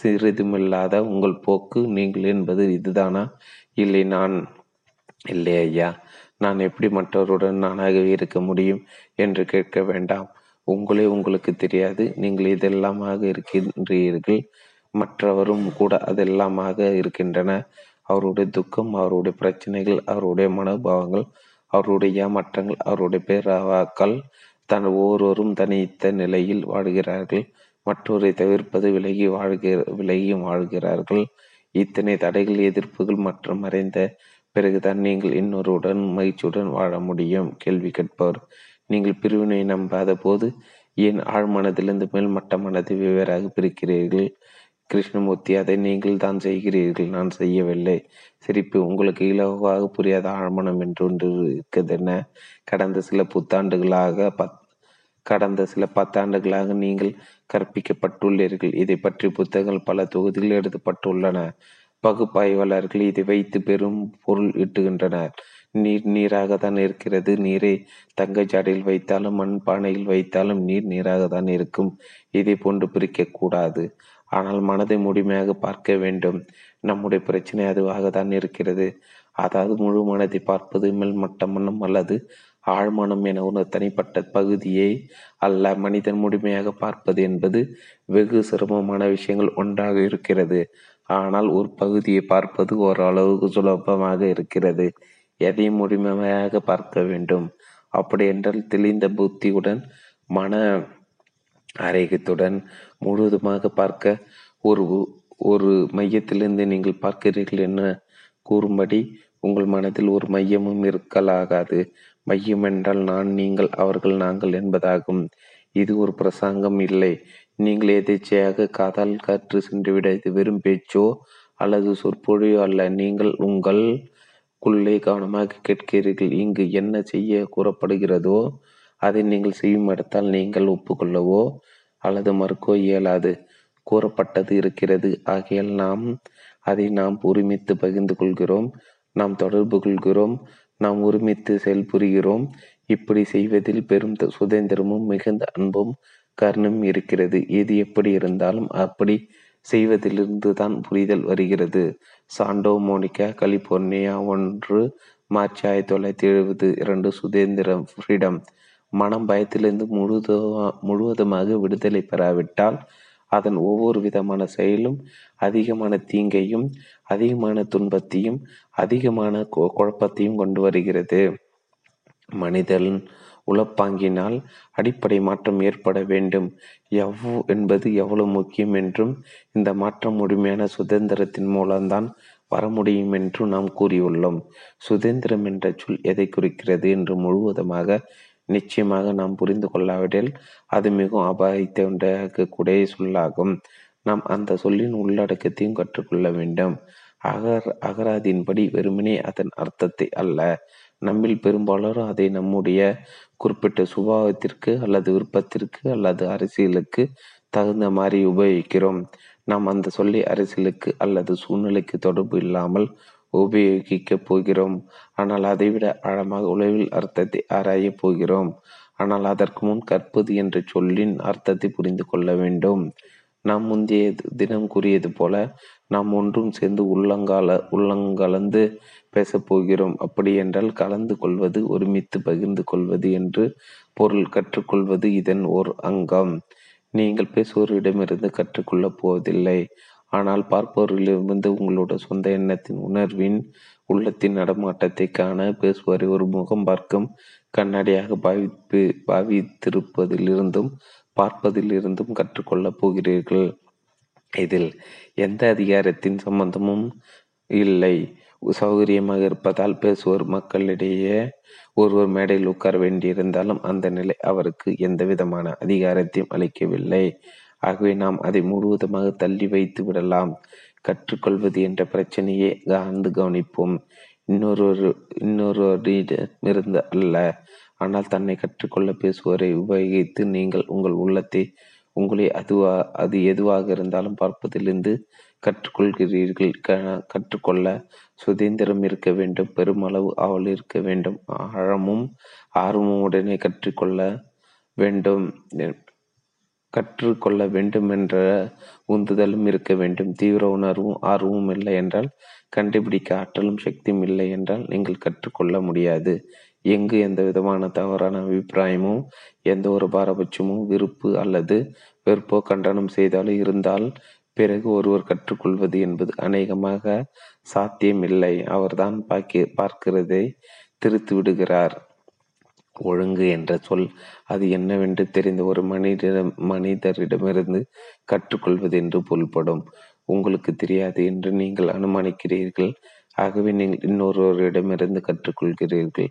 சிறிதுமில்லாத உங்கள் போக்கு நீங்கள் என்பது இதுதானா? இல்லை, நான் இல்லை ஐயா, நான் எப்படி மற்றவருடன் நானாகவே இருக்க முடியும் என்று கேட்க வேண்டாம். உங்களே உங்களுக்கு தெரியாது. நீங்கள் இதெல்லாமாக இருக்கின்றீர்கள், மற்றவரும் கூட அதெல்லாமாக இருக்கின்றன. அவருடைய துக்கம், அவருடைய பிரச்சனைகள், அவருடைய மனோபாவங்கள், அவருடைய ஏமாற்றங்கள், அவருடைய பேராவாக்கள். தன் ஒவ்வொருவரும் தனித்த நிலையில் வாழ்கிறார்கள். மற்றோரை தவிர்ப்பது விலகி வாழ்கிற விலகியும் வாழ்கிறார்கள். இத்தனை தடைகள், எதிர்ப்புகள் மற்றும் மறைந்த பிறகுதான் நீங்கள் இன்னொருடன் மகிழ்ச்சியுடன் வாழ முடியும். கேள்வி கேட்பவர், நீங்கள் பிரிவினை நம்பாத போது ஏன் ஆழ்மனதிலிருந்து மேல் மட்ட மனதை வெவ்வேறாக பிரிக்கிறீர்கள்? கிருஷ்ணமூர்த்தி, அதை நீங்கள் தான் செய்கிறீர்கள், நான் செய்யவில்லை. சிரிப்பு, உங்களுக்கு இலவாக புரியாத ஆழ்மனம் என்று ஒன்று இருக்குதென கடந்த சில புத்தாண்டுகளாக பத் கடந்த சில பத்தாண்டுகளாக நீங்கள் கற்பிக்கப்பட்டுள்ளீர்கள். இதை பற்றி புத்தகங்கள் பல தொகுதிகள் எழுதப்பட்டுள்ளன. பகுப்பாய்வாளர்கள் இதை வைத்து பெரும் பொருள் ஈட்டுகின்றனர். நீர் நீராக தான் இருக்கிறது. நீரை தங்கச்சாடியில் வைத்தாலும் மண் பானையில் வைத்தாலும் நீர் நீராக தான் இருக்கும். இதை போன்று பிரிக்க கூடாது. ஆனால் மனதை முழுமையாக பார்க்க வேண்டும். நம்முடைய பிரச்சனை அதுவாக தான் இருக்கிறது. அதாவது முழு மனத்தை பார்ப்பது மேல்மட்ட மனம் அல்லது ஆழ்மனம் என ஒரு தனிப்பட்ட பகுதியை அல்ல மனிதன் முழுமையாக பார்ப்பது என்பது வெகு சிரமமான விஷயங்கள் ஒன்றாக இருக்கிறது. ஆனால் ஒரு பகுதியை பார்ப்பது ஓரளவுக்கு சுலபமாக இருக்கிறது. எதையும் முழுமையாக பார்க்க வேண்டும். அப்படி என்றால் தெளிந்த புத்தியுடன் மன ஆரோக்கியத்துடன் முழுவதுமாக பார்க்க ஒரு ஒரு மையத்திலிருந்து நீங்கள் பார்க்கிறீர்கள் என்ன கூறும்படி உங்கள் மனத்தில் ஒரு மையமும் இருக்கலாகாது. மையம் என்றால் நான், நீங்கள், அவர்கள், நாங்கள் என்பதாகும். இது ஒரு பிரசங்கம் இல்லை. நீங்கள் எதேச்சையாக காதால் காற்று சென்றுவிட இது வெறும் பேச்சோ அல்லது சொற்பொழியோ அல்ல. நீங்கள் உங்கள் குள்ளே கவனமாக கேட்கிறீர்கள். இங்கு என்ன செய்ய கூறப்படுகிறதோ அதை நீங்கள் செய்யும் இடத்தால் நீங்கள் ஒப்புக்கொள்ளவோ அல்லது மறுக்கோ இயலாது. கூறப்பட்டது இருக்கிறது. ஆகையால் நாம் அதை நாம் ஒருமித்து பகிர்ந்து கொள்கிறோம், நாம் தொடர்பு கொள்கிறோம், நாம் ஒருமித்து செயல்புரிகிறோம். இப்படி செய்வதில் பெரும் சுதந்திரமும் மிகுந்த அன்பும் கருணும் இருக்கிறது. எது எப்படி இருந்தாலும் அப்படி செய்வதிலிருந்து தான் புரிதல் வருகிறது. சாண்டோ மோனிகா, கலிபோர்னியா, ஒன்று மார்ச் ஆயிரத்தி தொள்ளாயிரத்தி எழுபது. இரண்டு சுதந்திரம், ஃப்ரீடம். மனம் பயத்திலிருந்து முழுத முழுவதுமாக விடுதலை பெறாவிட்டால் அதன் ஒவ்வொரு விதமான செயலும் அதிகமான தீங்கையும் அதிகமான துன்பத்தையும் அதிகமான குழப்பத்தையும் கொண்டு வருகிறது. மனிதன் உழப்பாங்கினால் அடிப்படை மாற்றம் ஏற்பட வேண்டும். எவ் என்பது எவ்வளவு முக்கியம் என்றும் இந்த மாற்றம் முழுமையான சுதந்திரத்தின் மூலம்தான் வர முடியும் என்று நாம் கூறியுள்ளோம். சுதந்திரம் என்ற சொல் எதை குறிக்கிறது என்று முழுவதுமாக நிச்சயமாக நாம் புரிந்து கொள்ளாவிடில் அது மிகவும் அபாயத்தை உண்டாக்கக்கூடிய சொல்லாகும். நாம் அந்த சொல்லின் உள்ளடக்கத்தையும் கற்றுக்கொள்ள வேண்டும். அகர் அகராதின்படி வெறுமனே அதன் அர்த்தத்தை அல்ல. நம்மில் பெரும்பாலோரும் அதை நம்முடைய குறிப்பிட்ட சுபாவத்திற்கு அல்லது விருப்பத்திற்கு அல்லது அரசியலுக்கு தகுந்த மாதிரி உபயோகிக்கிறோம். நாம் அந்த சொல்லி அரசியலுக்கு அல்லது சூழ்நிலைக்கு தொடர்பு இல்லாமல் உபயோகிக்க போகிறோம். ஆனால் அதைவிட ஆழமாக உளவில் அர்த்தத்தை ஆராய போகிறோம். ஆனால் அதற்கு முன் கற்பது என்ற சொல்லின் அர்த்தத்தை புரிந்து கொள்ள வேண்டும். நாம் முந்தைய தினம் கூறியது போல நாம் ஒன்றும் சேர்ந்து உள்ளங்கால உள்ளங்கலந்து பேசப்போகிறோம். அப்படி என்றால் கலந்து கொள்வது, ஒருமித்து பகிர்ந்து கொள்வது என்று பொருள். கற்றுக்கொள்வது இதன் ஓர் அங்கம். நீங்கள் பேசுவோரிடமிருந்து கற்றுக்கொள்ளப் போவதில்லை, ஆனால் பார்ப்பவர்களிடமிருந்து உங்களோட சொந்த எண்ணத்தின் உணர்வின் உள்ளத்தின் நடமாட்டத்தை காண பேசுவரை ஒரு முகம் பார்க்கும் கண்ணாடியாக பாவிப்பு பாவித்திருப்பதிலிருந்தும் பார்ப்பதிலிருந்தும் கற்றுக்கொள்ளப் போகிறீர்கள். இதில் எந்த அதிகாரத்தின் சம்பந்தமும் இல்லை. சௌகரியமாக இருப்பதால் பேசுவோர் மக்களிடையே ஒருவர் மேடையில் உட்கார வேண்டியிருந்தாலும் அந்த நிலை அவருக்கு எந்த விதமான அதிகாரத்தையும் அளிக்கவில்லை. ஆகவே நாம் அதை முழுவதுமாக தள்ளி வைத்து விடலாம். கற்றுக்கொள்வது என்ற பிரச்சனையை ஆழ்ந்து கவனிப்போம். இன்னொரு இன்னொருவரிடமிருந்து அல்ல, ஆனால் தன்னை கற்றுக்கொள்ள பேசுவோரை உபயோகித்து நீங்கள் உங்கள் உள்ளத்தை உங்களை அதுவா அது எதுவாக இருந்தாலும் பார்ப்பதிலிருந்து கற்றுக்கொள்கிறீர்கள். க கற்றுக்கொள்ள சுதந்திரம் இருக்க வேண்டும், பெருமளவு ஆவல் இருக்க வேண்டும், ஆழமும் ஆர்வமும் உடனே கற்றுக்கொள்ள வேண்டும் கற்றுக்கொள்ள வேண்டும் என்ற உந்துதலும் இருக்க வேண்டும். தீவிர உணர்வும் ஆர்வமும் இல்லை என்றால், கண்டுபிடிக்க ஆற்றலும் சக்தியும் இல்லை என்றால் நீங்கள் கற்றுக்கொள்ள முடியாது. எங்கு எந்த விதமான தவறான அபிப்பிராயமோ எந்த ஒரு பாரபட்சமோ விருப்பு அல்லது வெறுப்போ கண்டனம் செய்தாலும் இருந்தால் பிறகு ஒருவர் கற்றுக்கொள்வது என்பது அநேகமாக சாத்தியமில்லை. அவர்தான் பாக்கி பார்க்கிறதை திருத்து விடுகிறார். ஒழுங்கு என்ற சொல் அது என்னவென்று தெரிந்த ஒரு மனிதரிடம் மனிதரிடமிருந்து கற்றுக்கொள்வது என்று பொருள்படும். உங்களுக்கு தெரியாது என்று நீங்கள் அனுமானிக்கிறீர்கள். ஆகவே நீங்கள் இன்னொருவரிடமிருந்து கற்றுக்கொள்கிறீர்கள்.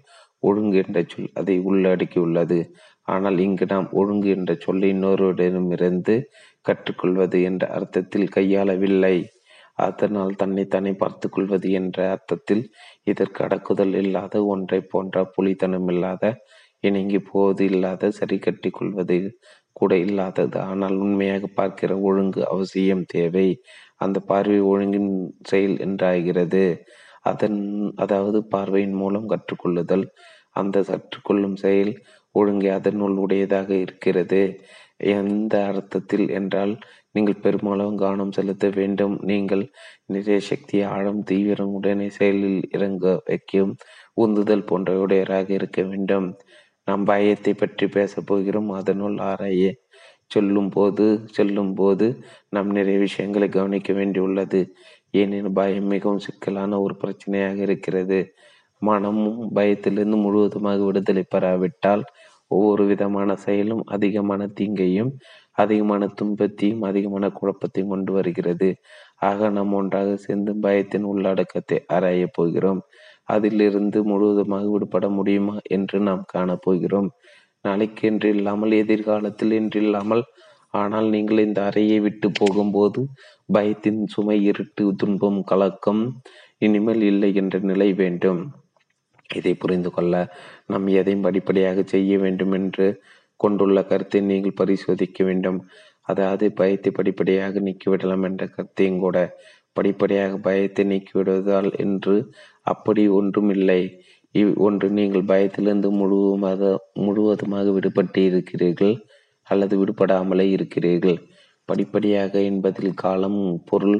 ஒழுங்கு என்ற சொல் அதை உள்ளடக்கியுள்ளது. ஆனால் இங்கு நாம் ஒழுங்கு என்ற சொல்லை இன்னொருவரிடமிருந்து கற்றுக்கொள்வது என்ற அர்த்தத்தில் கையாளவில்லை. அதனால் தன்னைத்தானே பார்த்து கொள்வது என்ற அர்த்தத்தில் இதற்கு அடக்குதல் இல்லாத, ஒன்றை போன்ற புலித்தனமில்லாத, இணங்கி போவது இல்லாத, சரி கட்டி கொள்வது கூட இல்லாதது. ஆனால் உண்மையாக பார்க்கிற ஒழுங்கு அவசியம் தேவை. அந்த பார்வை ஒழுங்கின் செயல் என்றாகிறது. அதன் அதாவது பார்வையின் மூலம் கற்றுக்கொள்ளுதல். அந்த கற்றுக்கொள்ளும் செயல் ஒழுங்கை அதனுள் உடையதாக இருக்கிறது. எந்த அர்த்தத்தில் என்றால், நீங்கள் பெருமளவும் கவனம் செலுத்த வேண்டும். நீங்கள் நிறைய சக்தியை ஆழம் தீவிரம் உடனே செயலில் இறங்க வைக்கும் உந்துதல் போன்றவுடையராக இருக்க வேண்டும். நாம் பயத்தை பற்றி பேசப்போகிறோம். அதனுள் ஆராய சொல்லும் போது சொல்லும் போது நாம் நிறைய விஷயங்களை கவனிக்க வேண்டியுள்ளது. ஏனெனில் பயம் மிகவும் சிக்கலான ஒரு பிரச்சனையாக இருக்கிறது. மனமும் பயத்திலிருந்து முழுவதுமாக விடுதலை பெறாவிட்டால் ஒவ்வொரு விதமான செயலும் அதிகமான தீங்கையும் அதிகமான துன்பத்தையும் அதிகமான குழப்பத்தையும் கொண்டு வருகிறது. ஆக நாம் ஒன்றாக சேர்ந்து பயத்தின் உள்ளடக்கத்தை ஆராயப் போகிறோம். அதிலிருந்து முழுவதுமாக விடுபட முடியுமா என்று நாம் காணப்போகிறோம். நாளைக்கு என்றில்லாமல், எதிர்காலத்தில் என்றில்லாமல், ஆனால் நீங்கள் இந்த அறையை விட்டு போகும்போது பயத்தின் சுமை, இருட்டு, துன்பம், கலக்கம் இனிமேல் இல்லை என்ற நிலை வேண்டும். இதை புரிந்து கொள்ள நாம் எதையும் படிப்படியாக செய்ய வேண்டும் என்று கொண்டுள்ள கருத்தை நீங்கள் பரிசோதிக்க வேண்டும். அதாவது, பயத்தை படிப்படியாக நீக்கிவிடலாம் என்ற கருத்தையும் கூட. படிப்படியாக பயத்தை நீக்கிவிடுவதால் என்று அப்படி ஒன்றும் இல்லை. இவ் ஒன்று, நீங்கள் பயத்திலிருந்து முழுவதுமாக முழுவதுமாக விடுபட்டு இருக்கிறீர்கள் அல்லது விடுபடாமலே இருக்கிறீர்கள். படிப்படியாக என்பதில் காலம் பொருள்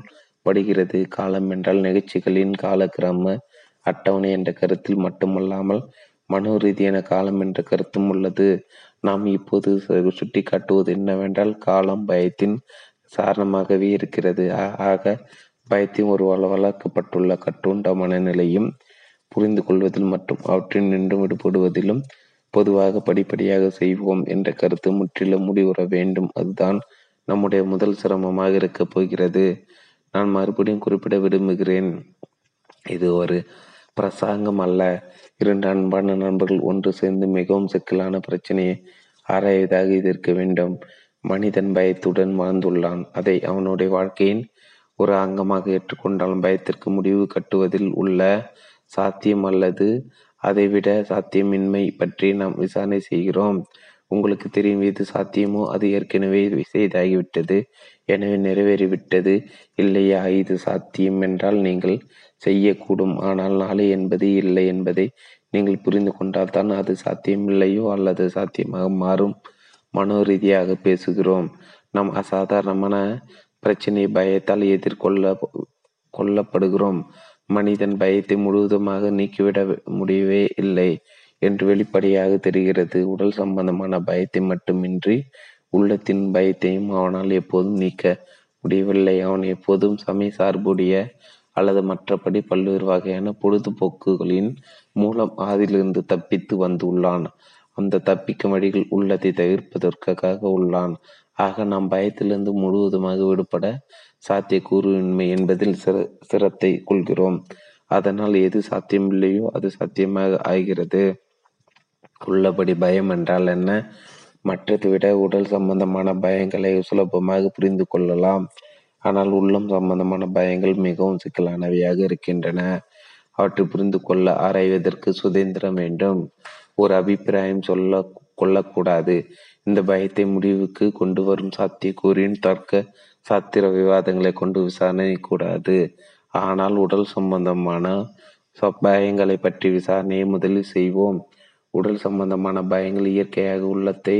படுகிறது. காலம் என்றால் நிகழ்ச்சிகளின் காலக்கிரம அட்டவணை என்ற கருத்தில் மட்டுமல்லாமல் மனோ ரீதியான காலம் என்ற கருத்தும் உள்ளது. நாம் இப்போது சுட்டி காட்டுவது என்னவென்றால், காலம் பயத்தின் சாரணமாகவே இருக்கிறது. ஆக பயத்தின் ஒரு வளர்க்கப்பட்டுள்ள கட்டுண்ட மனநிலையும் புரிந்து கொள்வதில் மற்றும் அவற்றின் நின்று விடுபடுவதிலும் பொதுவாக படிப்படியாக செய்வோம் என்ற கருத்து முற்றிலும் முடிவுற வேண்டும். அதுதான் நம்முடைய முதல் சிரமமாக இருக்கப் போகிறது. நான் மறுபடியும் குறிப்பிட விரும்புகிறேன், இது ஒரு பிரசாங்கம் அல்ல. இரண்டு அன்பான நண்பர்கள் ஒன்று சேர்ந்து மிகவும் சிக்கலான பிரச்சனையை ஆராய்வதாக இது இருக்க வேண்டும். மனிதன் பயத்துடன் வாழ்ந்துள்ளான். அதை அவனுடைய வாழ்க்கையின் ஒரு அங்கமாக ஏற்றுக்கொண்டாலும் பயத்திற்கு முடிவு கட்டுவதில் உள்ள சாத்தியம் அல்லது அதைவிட சாத்தியமின்மை பற்றி நாம் விசாரணை செய்கிறோம். உங்களுக்கு தெரியும், எது சாத்தியமோ அது ஏற்கனவே செய்தாகிவிட்டது, எனவே நிறைவேறிவிட்டது. இல்லையா, இது சாத்தியம் என்றால் நீங்கள் செய்யக்கூடும், ஆனால் நாளை என்பது இல்லை என்பதை நீங்கள் புரிந்து கொண்டால் தான் அது சாத்தியமில்லையோ அல்லது சாத்தியமாக மாறும். மனோ ரீதியாக பேசுகிறோம். நாம் அசாதாரணமான பிரச்சனை பயத்தால் எதிர்கொள்ள கொள்ளப்படுகிறோம். மனிதன் பயத்தை முழுவதுமாக நீக்கிவிட முடியவே இல்லை என்று வெளிப்படையாக தெரிகிறது. உடல் சம்பந்தமான பயத்தை மட்டுமின்றி உள்ளத்தின் பயத்தையும் அவனால் எப்போதும் நீக்க முடியவில்லை. அவன் எப்போதும் சமய சார்புடைய அல்லது மற்றபடி பல்வேறு வகையான பொழுதுபோக்குகளின் மூலம் அதிலிருந்து தப்பித்து வந்துள்ளான். அந்த தப்பிக்கும் வழிகள் உள்ளத்தை தவிர்ப்பதற்காக உள்ளான். ஆக நாம் பயத்திலிருந்து முழுவதுமாக விடுபட சாத்தியக்கூறுவின்மை என்பதில் சிற சிரத்தை கொள்கிறோம். அதனால் எது சாத்தியமில்லையோ அது சாத்தியமாக ஆகிறது. உள்ளபடி பயம் என்றால் என்ன? மற்றதை விட உடல் சம்பந்தமான பயங்களை சுலபமாக புரிந்து கொள்ளலாம். ஆனால் உள்ளம் சம்பந்தமான பயங்கள் மிகவும் சிக்கலானவையாக இருக்கின்றன. அவற்றை புரிந்து கொள்ள ஆராய்வதற்கு சுதந்திரம் வேண்டும். ஒரு அபிப்பிராயம் சொல்ல கொள்ளக்கூடாது. இந்த பயத்தை முடிவுக்கு கொண்டு வரும் சாத்தியக்கூறின் தர்க்க சாத்திர விவாதங்களை கொண்டு விசாரணை கூடாது. ஆனால் உடல் சம்பந்தமான பயங்களை பற்றி விசாரணையை முதலில் செய்வோம். உடல் சம்பந்தமான பயங்கள் இயற்கையாக உள்ளத்தை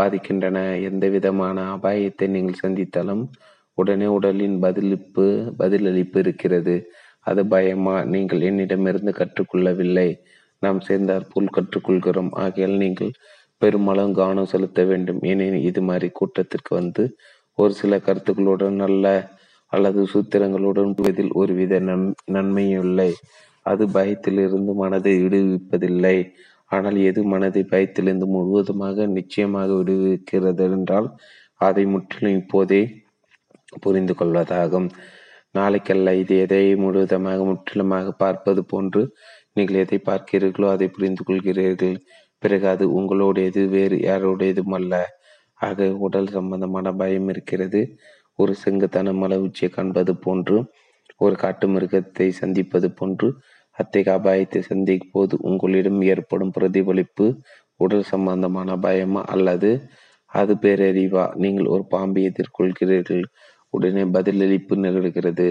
பாதிக்கின்றன. எந்த விதமான அபாயத்தை நீங்கள் சந்தித்தாலும் உடனே உடலின் பதிலிப்பு பதிலளிப்பு இருக்கிறது. அது பயமா? நீங்கள் என்னிடமிருந்து கற்றுக்கொள்ளவில்லை, நாம் சேர்ந்தாற்போல் கற்றுக்கொள்கிறோம். ஆகையால் நீங்கள் பெருமளவு கவனம் செலுத்த வேண்டும். ஏனெனில் இது மாதிரி கூட்டத்திற்கு வந்து ஒரு சில கருத்துக்களுடன் அல்ல அல்லது சூத்திரங்களுடன் புதில் ஒருவித நன் நன்மையில்லை. அது பயத்திலிருந்து மனதை விடுவிப்பதில்லை. ஆனால் எது மனதை பயத்திலிருந்து முழுவதுமாக நிச்சயமாக விடுவிக்கிறது என்றால் அதை முற்றிலும் இப்போதே புரிந்து கொள்வதாகும். நாளைக்கல்ல. இது எதை முழுவதுமாக முற்றிலுமாக பார்ப்பது போன்று, நீங்கள் எதை பார்க்கிறீர்களோ அதை புரிந்து கொள்கிறீர்கள். பிறகு அது உங்களுடையது, வேறு யாருடையதும் அல்ல. ஆக உடல் சம்பந்தமான பயம் இருக்கிறது. ஒரு செங்குத்தான மலை உச்சியை காண்பது போன்று, ஒரு காட்டு மிருகத்தை சந்திப்பது போன்று. அத்தகைய அபாயத்தை சந்திக்கும் போது உங்களிடம் ஏற்படும் பிரதிபலிப்பு உடல் சம்பந்தமான பயமா அல்லது அது பேரறிவா? நீங்கள் ஒரு பாம்பை எதிர்கொள்கிறீர்கள், உடனே பதிலளிப்பு நிகழ்கிறது.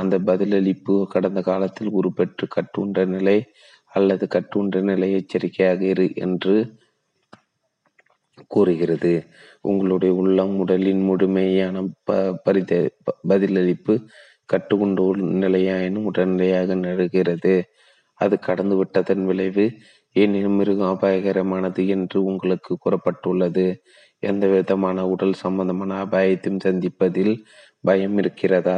அந்த பதிலளிப்பு கடந்த காலத்தில் உருப்பெற்று கட்டுன்ற நிலை அல்லது கட்டுன்ற நிலை எச்சரிக்கையாக இரு என்று கூறுகிறது. உங்களுடைய உள்ளம் உடலின் முழுமையான ப பரித பதிலளிப்பு கட்டுக்குண்டு நிலையாயினும் உடனடியாக நிகழ்கிறது. அது கடந்துவிட்டதன் விளைவு எனினும் மிருகம் அபாயகரமானது என்று உங்களுக்கு கூறப்பட்டுள்ளது. எந்த விதமான உடல் சம்பந்தமான அபாயத்தையும் சந்திப்பதில் பயம் இருக்கிறதா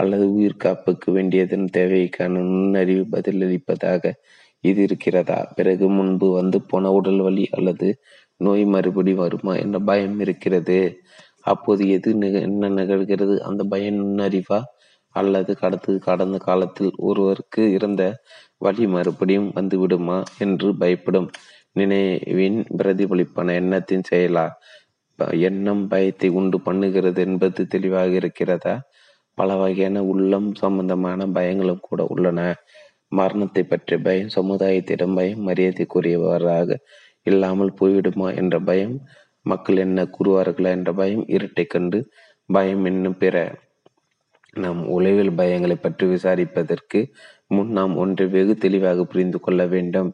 அல்லது உயிர் காப்புக்கு வேண்டியதன் தேவைக்கான நுண்ணறிவு பதிலளிப்பதாக இது இருக்கிறதா? பிறகு முன்பு வந்து போன உடல் வலி அல்லது நோய் மறுபடி வருமா என்ற பயம் இருக்கிறது. அப்போது எது என்ன நிகழ்கிறது? அந்த பய நுண்ணறிவா அல்லது கடத்து கடந்த காலத்தில் ஒருவருக்கு இருந்த வழி மறுபடியும் வந்துவிடுமா என்று பயப்படும் நினைவின் பிரதிபலிப்பான எண்ணத்தின் செயலா? எண்ணம் பயத்தை உண்டு பண்ணுகிறது என்பது தெளிவாக இருக்கிறதா? பல வகையான உள்ளம் சம்பந்தமான பயங்களும் கூட உள்ளன. மரணத்தை பற்றிய பயம், சமுதாயத்திடம் பயம், மரியாதைக்குரியவராக இல்லாமல் போய்விடுமா என்ற பயம், மக்கள் என்ன கூறுவார்களா என்ற பயம், இருட்டை கண்டு பயம் என்னும் பிற. நாம் உளவியல் பயங்களை பற்றி விசாரிப்பதற்கு முன் நாம் ஒன்றை வெகு தெளிவாக புரிந்து கொள்ள வேண்டும்.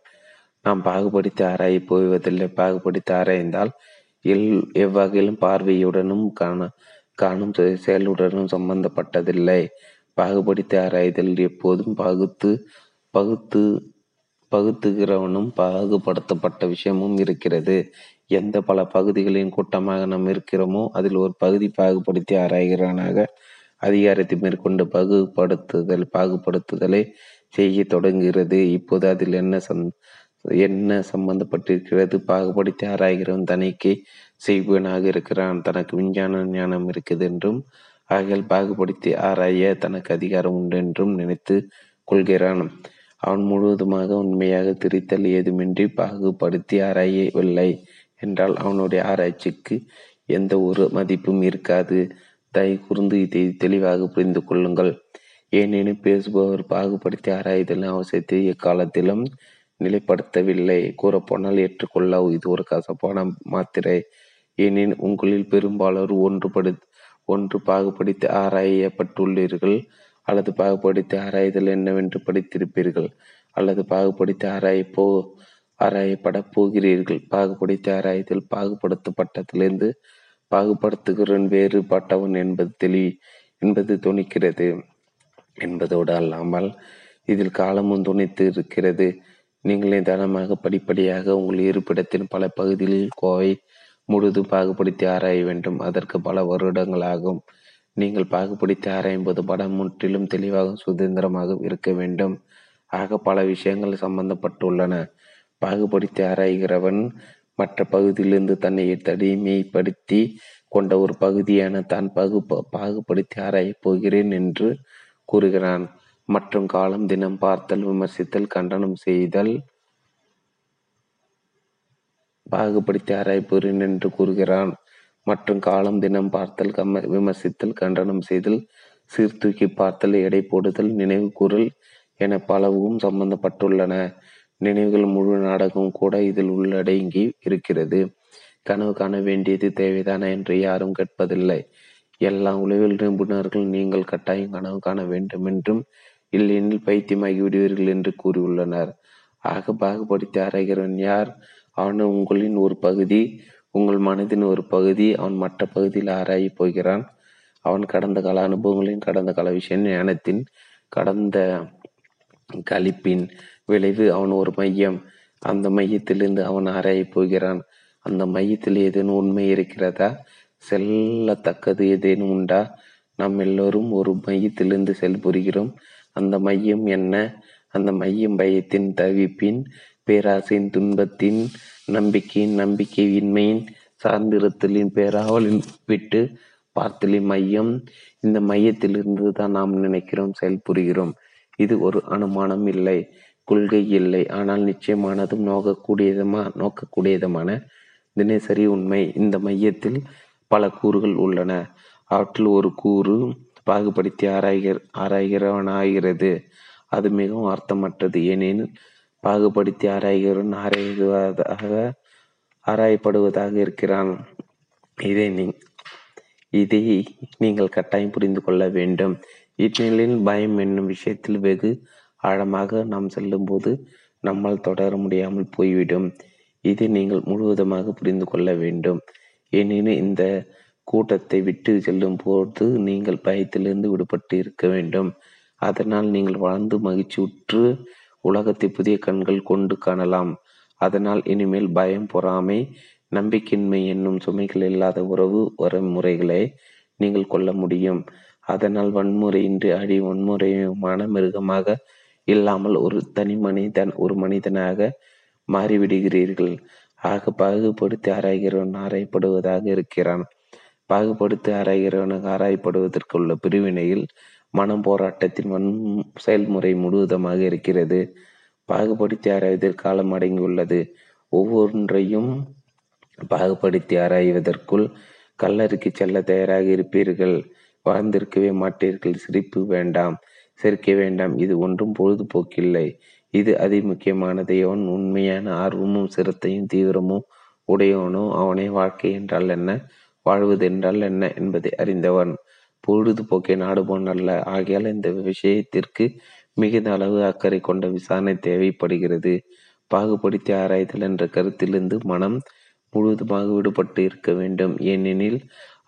நாம் பாகுபடுத்தி ஆராய போவதில்லை. பாகுபடுத்தி ஆராய்ந்தால் எல் எவ்வகையிலும் பார்வையுடனும் காண காணும் செயலுடனும் சம்பந்தப்பட்டதில்லை. பாகுபடுத்தி ஆராய்தல் எப்போதும் பகுத்து பகுத்து பகுத்துகிறவனும் பாகுபடுத்தப்பட்ட விஷயமும் இருக்கிறது. எந்த பல பகுதிகளின் கூட்டமாக நாம் இருக்கிறோமோ அதில் ஒரு பகுதி பாகுபடுத்தி ஆராய்கிறவனாக அதிகாரத்தை மேற்கொண்டு பாகுபடுத்துதல் பாகுபடுத்துதலை செய்ய தொடங்குகிறது. இப்போது அதில் என்ன சந் என்ன சம்பந்தப்பட்டிருக்கிறது? பாகுபடுத்தி ஆராய்கிறவன் தணிக்கை செய்வனாக இருக்கிறான். தனக்கு விஞ்ஞான ஞானம் இருக்குது என்றும் ஆகியால் பாகுபடுத்தி ஆராய தனக்கு அதிகாரம் உண்டு என்றும் நினைத்து கொள்கிறான். அவன் முழுவதுமாக உண்மையாக திரித்தல் ஏதுமின்றி பாகுபடுத்தி ஆராயவில்லை என்றால் அவனுடைய ஆராய்ச்சிக்கு எந்த ஒரு மதிப்பும் இருக்காது. தயை கூர்ந்து இதை தெளிவாக புரிந்து கொள்ளுங்கள். ஏனெனும் பேசுபவர் பாகுபடுத்தி ஆராய்தலின் அவசியத்தை எக்காலத்திலும் நிலைப்படுத்தவில்லை. கூறப்போனால் ஏற்றுக்கொள்ள இது ஒரு கசப்பான மாத்திரை. ஏனென் உங்களில் பெரும்பாலோர் ஒன்றுபடு ஒன்று பாகுபடுத்தி ஆராயப்பட்டுள்ளீர்கள் அல்லது பாகுபடுத்தி ஆராய்தல் என்னவென்று படித்திருப்பீர்கள் அல்லது பாகுபடுத்தி ஆராயப்போ ஆராயப்பட போகிறீர்கள். பாகுபடுத்தி ஆராய்தல் பாகுபடுத்தப்பட்டதிலிருந்து பாகுபடுத்துகிறன் வேறுபாட்டவன் என்பது தெளி என்பது துணிக்கிறது என்பதோடு அல்லாமல் இதில் காலமும் துணித்து இருக்கிறது. நீங்களே தானமாக படிப்படியாக உங்கள் இருப்பிடத்தின் பல பகுதிகளில் கோவை முழுதும் பாகுபடுத்தி ஆராய வேண்டும். அதற்கு பல வருடங்களாகும். நீங்கள் பாகுபடுத்தி ஆராயும் போது படம் முற்றிலும் தெளிவாகவும் சுதந்திரமாகவும் இருக்க வேண்டும். ஆக பல விஷயங்கள் சம்பந்தப்பட்டுள்ளன. பாகுபடுத்தி ஆராய்கிறவன் மற்ற பகுதியிலிருந்து தன்னை தனிமைப்படுத்தி கொண்ட ஒரு பகுதியான தான் பகு பாகுபடுத்தி ஆராயப் போகிறேன் என்று கூறுகிறான். மற்றும் காலம் தினம் பார்த்தல், விமர்சித்தல், கண்டனம் செய்தல் பாகுபடுத்தி ஆராய்ப்பேன் என்று கூறுகிறான். மற்றும் காலம் தினம் பார்த்தல், கம விமர்சித்தல், கண்டனம் செய்தல், சீர்தூக்கி பார்த்தல், எடை போடுதல், நினைவு கூறல் என பலவும் சம்பந்தப்பட்டுள்ளன. நினைவுகள் முழு நாடகம் கூட இதில் உள்ளடங்கி இருக்கிறது. கனவு காண வேண்டியது தேவைதானா என்று யாரும் கேட்பதில்லை. எல்லா உளவியல் நிபுணர்கள் நீங்கள் கட்டாயம் கனவு காண வேண்டும் என்றும் இல்லையெனில் பைத்தியமாகி விடுவீர்கள் என்று கூறியுள்ளனர். ஆக பாகுபடுத்தி ஆராய்கிறவன் யார்? அவன் உங்களின் ஒரு பகுதி, உங்கள் மனதின் ஒரு பகுதி. அவன் மற்ற பகுதியில் ஆராயப் போகிறான். அவன் கடந்த கால அனுபவங்களின், கடந்த கால விஷய ஞானத்தின், கடந்த கழிப்பின் விளைவு. அவன் ஒரு மையம். அந்த மையத்திலிருந்து அவன் ஆராயப் போகிறான். அந்த மையத்தில் ஏதேனும் உண்மை இருக்கிறதா? செல்லத்தக்கது ஏதேனும் உண்டா? நாம் எல்லோரும் ஒரு மையத்திலிருந்து செயல்புரிகிறோம். அந்த மையம் என்ன? அந்த மையம் பயத்தின், தவிப்பின், பேராசையின், துன்பத்தின், நம்பிக்கையின், நம்பிக்கையின்மையின், சார்ந்திருத்தலின், பேராவலின், விட்டு பார்த்தலின் மையம். இந்த மையத்திலிருந்து தான் நாம் நினைக்கிறோம், செயல்புரிகிறோம். இது ஒரு அனுமானம் இல்லை, கொள்கை இல்லை, ஆனால் நிச்சயமானதும் நோக்கக்கூடியதுமா நோக்கக்கூடியதுமான தினசரி உண்மை. இந்த மையத்தில் பல கூறுகள் உள்ளன. அவற்றில் ஒரு கூறு பாகுபடுத்தி ஆராய்கிற ஆராய்கிறவனாகிறது. அது மிகவும் அர்த்தமற்றது. ஏனெனில் பாகுபடுத்தி ஆராய்கிறவன் ஆராய்வதாக ஆராயப்படுவதாக இருக்கிறான். இதை நீ இதை நீங்கள் கட்டாயம் புரிந்து கொள்ள வேண்டும். இந்நிலையில் பயம் என்னும் விஷயத்தில் வெகு ஆழமாக நாம் செல்லும் போது நம்மால் தொடர முடியாமல் போய்விடும். இதை நீங்கள் முழுவதுமாக புரிந்து கொள்ள வேண்டும். ஏனெனில் இந்த கூட்டத்தை விட்டு செல்லும் போது நீங்கள் பயத்திலிருந்து விடுபட்டு இருக்க வேண்டும். அதனால் நீங்கள் வாழ்ந்து மகிழ்ச்சியுற்று உலகத்தை புதிய கண்கள் கொண்டு காணலாம். அதனால் இனிமேல் பயம், பொறாமை, நம்பிக்கையின்மை என்னும் சுமைகள் இல்லாத உறவு முறைகளை நீங்கள் கொள்ள முடியும். அதனால் வன்முறையின்றி அடி வன்முறையுமான மிருகமாக இல்லாமல் ஒரு தனி மனிதன் ஒரு மனிதனாக மாறிவிடுகிறீர்கள். ஆக பாகுபடுத்தி ஆராய்கிறவன் ஆராயப்படுவதாக இருக்கிறான். பாகுபடுத்தி ஆராய்கிறவனுக்கு ஆராயப்படுவதற்கு உள்ள பிரிவினையில் மனம் போராட்டத்தின் வன் செயல்முறை முழுவதமாக இருக்கிறது. பாகுபடுத்தி ஆராய்வதில் காலம் அடங்கியுள்ளது. ஒவ்வொன்றையும் பாகுபடுத்தி ஆராய்வதற்குள் கல்லறிக்கு செல்ல தயாராக இருப்பீர்கள். வாழ்ந்திருக்கவே மாட்டீர்கள். சிரிப்பு வேண்டாம், சிரிக்க வேண்டாம். இது ஒன்றும் பொழுதுபோக்கில்லை. இது அதி முக்கியமானது. அவன் உண்மையான ஆர்வமும் சிரத்தையும் தீவிரமும் உடையவனோ அவனை வாழ்க்கை என்றால் என்ன, வாழ்வது என்றால் என்ன என்பதை அறிந்தவன். பொழுதுபோக்கை நாடுபவன் அல்ல. ஆகையால் இந்த விஷயத்திற்கு மிகுந்த அளவு அக்கறை கொண்ட விசாரணை தேவைப்படுகிறது. பாகுபடுத்தி ஆராய்தல் என்ற கருத்திலிருந்து மனம் முழுவதுமாக விடுபட்டு இருக்க வேண்டும். ஏனெனில்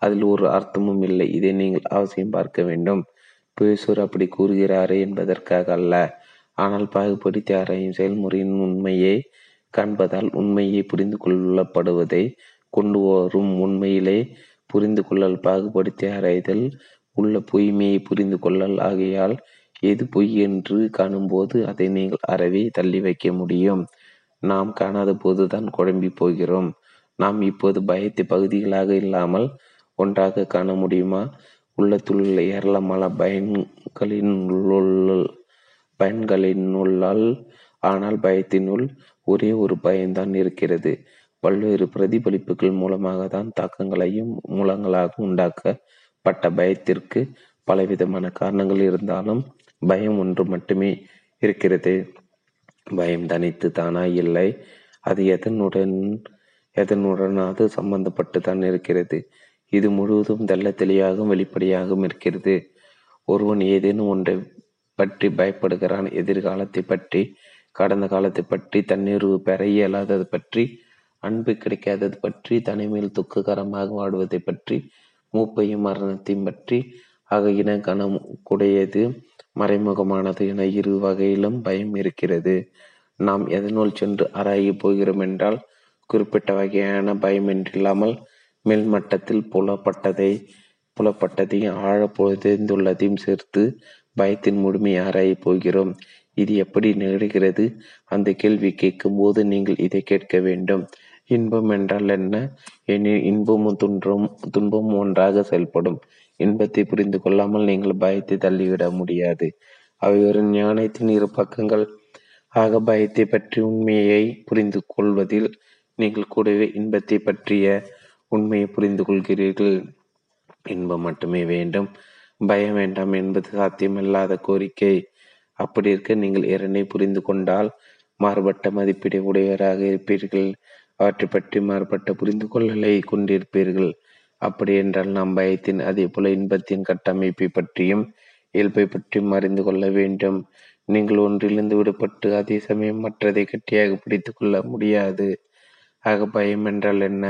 அதில் ஒரு அர்த்தமும் இல்லை. இதை நீங்கள் அவசியம் பார்க்க வேண்டும். பேசூர் அப்படி கூறுகிறாரே என்பதற்காக அல்ல, ஆனால் பாகுபடுத்தி ஆராயும் செயல்முறையின் உண்மையை காண்பதால் உண்மையை புரிந்து கொள்ளப்படுவதை கொண்டு வரும். உண்மையிலே புரிந்து கொள்ளல், பாகுபடுத்தி ஆராய்தல் உள்ள பொய்மையை புரிந்து கொள்ளல். ஆகையால் எது பொய் என்று காணும்போது அதை நீங்கள் அறவே தள்ளி வைக்க முடியும். நாம் காணாத போதுதான் குழம்பி போகிறோம். நாம் இப்போது பயத்தை பகுதிகளாக இல்லாமல் ஒன்றாக காண முடியுமா? உள்ளத்துள்ள ஏராளமான பயன்களின் பயன்களின் உள்ளால் ஆனால் பயத்தினுள் ஒரே ஒரு பயம்தான் இருக்கிறது. பல்வேறு பிரதிபலிப்புகள் மூலமாக தான் தாக்கங்களையும் மூலங்களாக உண்டாக்கப்பட்ட பயத்திற்கு பலவிதமான காரணங்கள் இருந்தாலும் பயம் ஒன்று மட்டுமே இருக்கிறது. பயம் தனித்து தானா இல்லை. அது எதனுடன் எதனுடனாவது சம்பந்தப்பட்டு தான் இருக்கிறது. இது முழுவதும் தெல்ல தெளிவாகவும் வெளிப்படையாகவும் இருக்கிறது. ஒருவன் ஏதேனும் ஒன்றை பற்றி பயப்படுகிறான். எதிர்காலத்தை பற்றி, கடந்த காலத்தை பற்றி, தன்னிறைவு பெற இயலாதது பற்றி, அன்பு கிடைக்காதது பற்றி, தனிமையில் துக்ககரமாக வாடுவதை பற்றி, மூப்பையும் மரணத்தையும் பற்றி. ஆக இனகணம் குடையது, மறைமுகமானது என இரு வகையிலும் பயம் இருக்கிறது. நாம் எதனால் சென்று ஆராய போகிறோம் என்றால் குறிப்பிட்ட வகையான பயம் என்றில்லாமல் மேல் மட்டத்தில் புலப்பட்டதை புலப்பட்டதையும் ஆழ பொழுதுள்ளதையும் சேர்த்து பயத்தின் முழுமை ஆராய போகிறோம். இது எப்படி நிகழ்கிறது? அந்த கேள்வி கேட்கும் போது நீங்கள் இதை கேட்க வேண்டும். இன்பம் என்றால் என்ன? எனில் இன்பமும் துன்பம் துன்பமும் ஒன்றாக செயல்படும். இன்பத்தை புரிந்து கொள்ளாமல் நீங்கள் பயத்தை தள்ளிவிட முடியாது. அவை ஒரு ஞானத்தின் இரு பக்கங்கள். ஆக பயத்தை பற்றி உண்மையை புரிந்து கொள்வதில் நீங்கள் கூடவே இன்பத்தை பற்றிய உண்மையை புரிந்து கொள்கிறீர்கள். இன்பம் மட்டுமே வேண்டும், பயம் வேண்டாம் என்பது சாத்தியமில்லாத கோரிக்கை. அப்படி இருக்க நீங்கள் இரண்டை புரிந்து கொண்டால் மாறுபட்ட மதிப்பீடு உடையவராக இருப்பீர்கள். அவற்றை பற்றி மாறுபட்ட புரிந்து கொள்ளலை கொண்டிருப்பீர்கள். அப்படி என்றால் நாம் பயத்தின் அதே போல இன்பத்தின் கட்டமைப்பை பற்றியும் இயல்பை பற்றியும் அறிந்து கொள்ள வேண்டும். நீங்கள் ஒன்றிலிருந்து விடுபட்டு அதே சமயம் மற்றதை கட்டியாக பிடித்து கொள்ள முடியாது. ஆக பயம் என்றால் என்ன,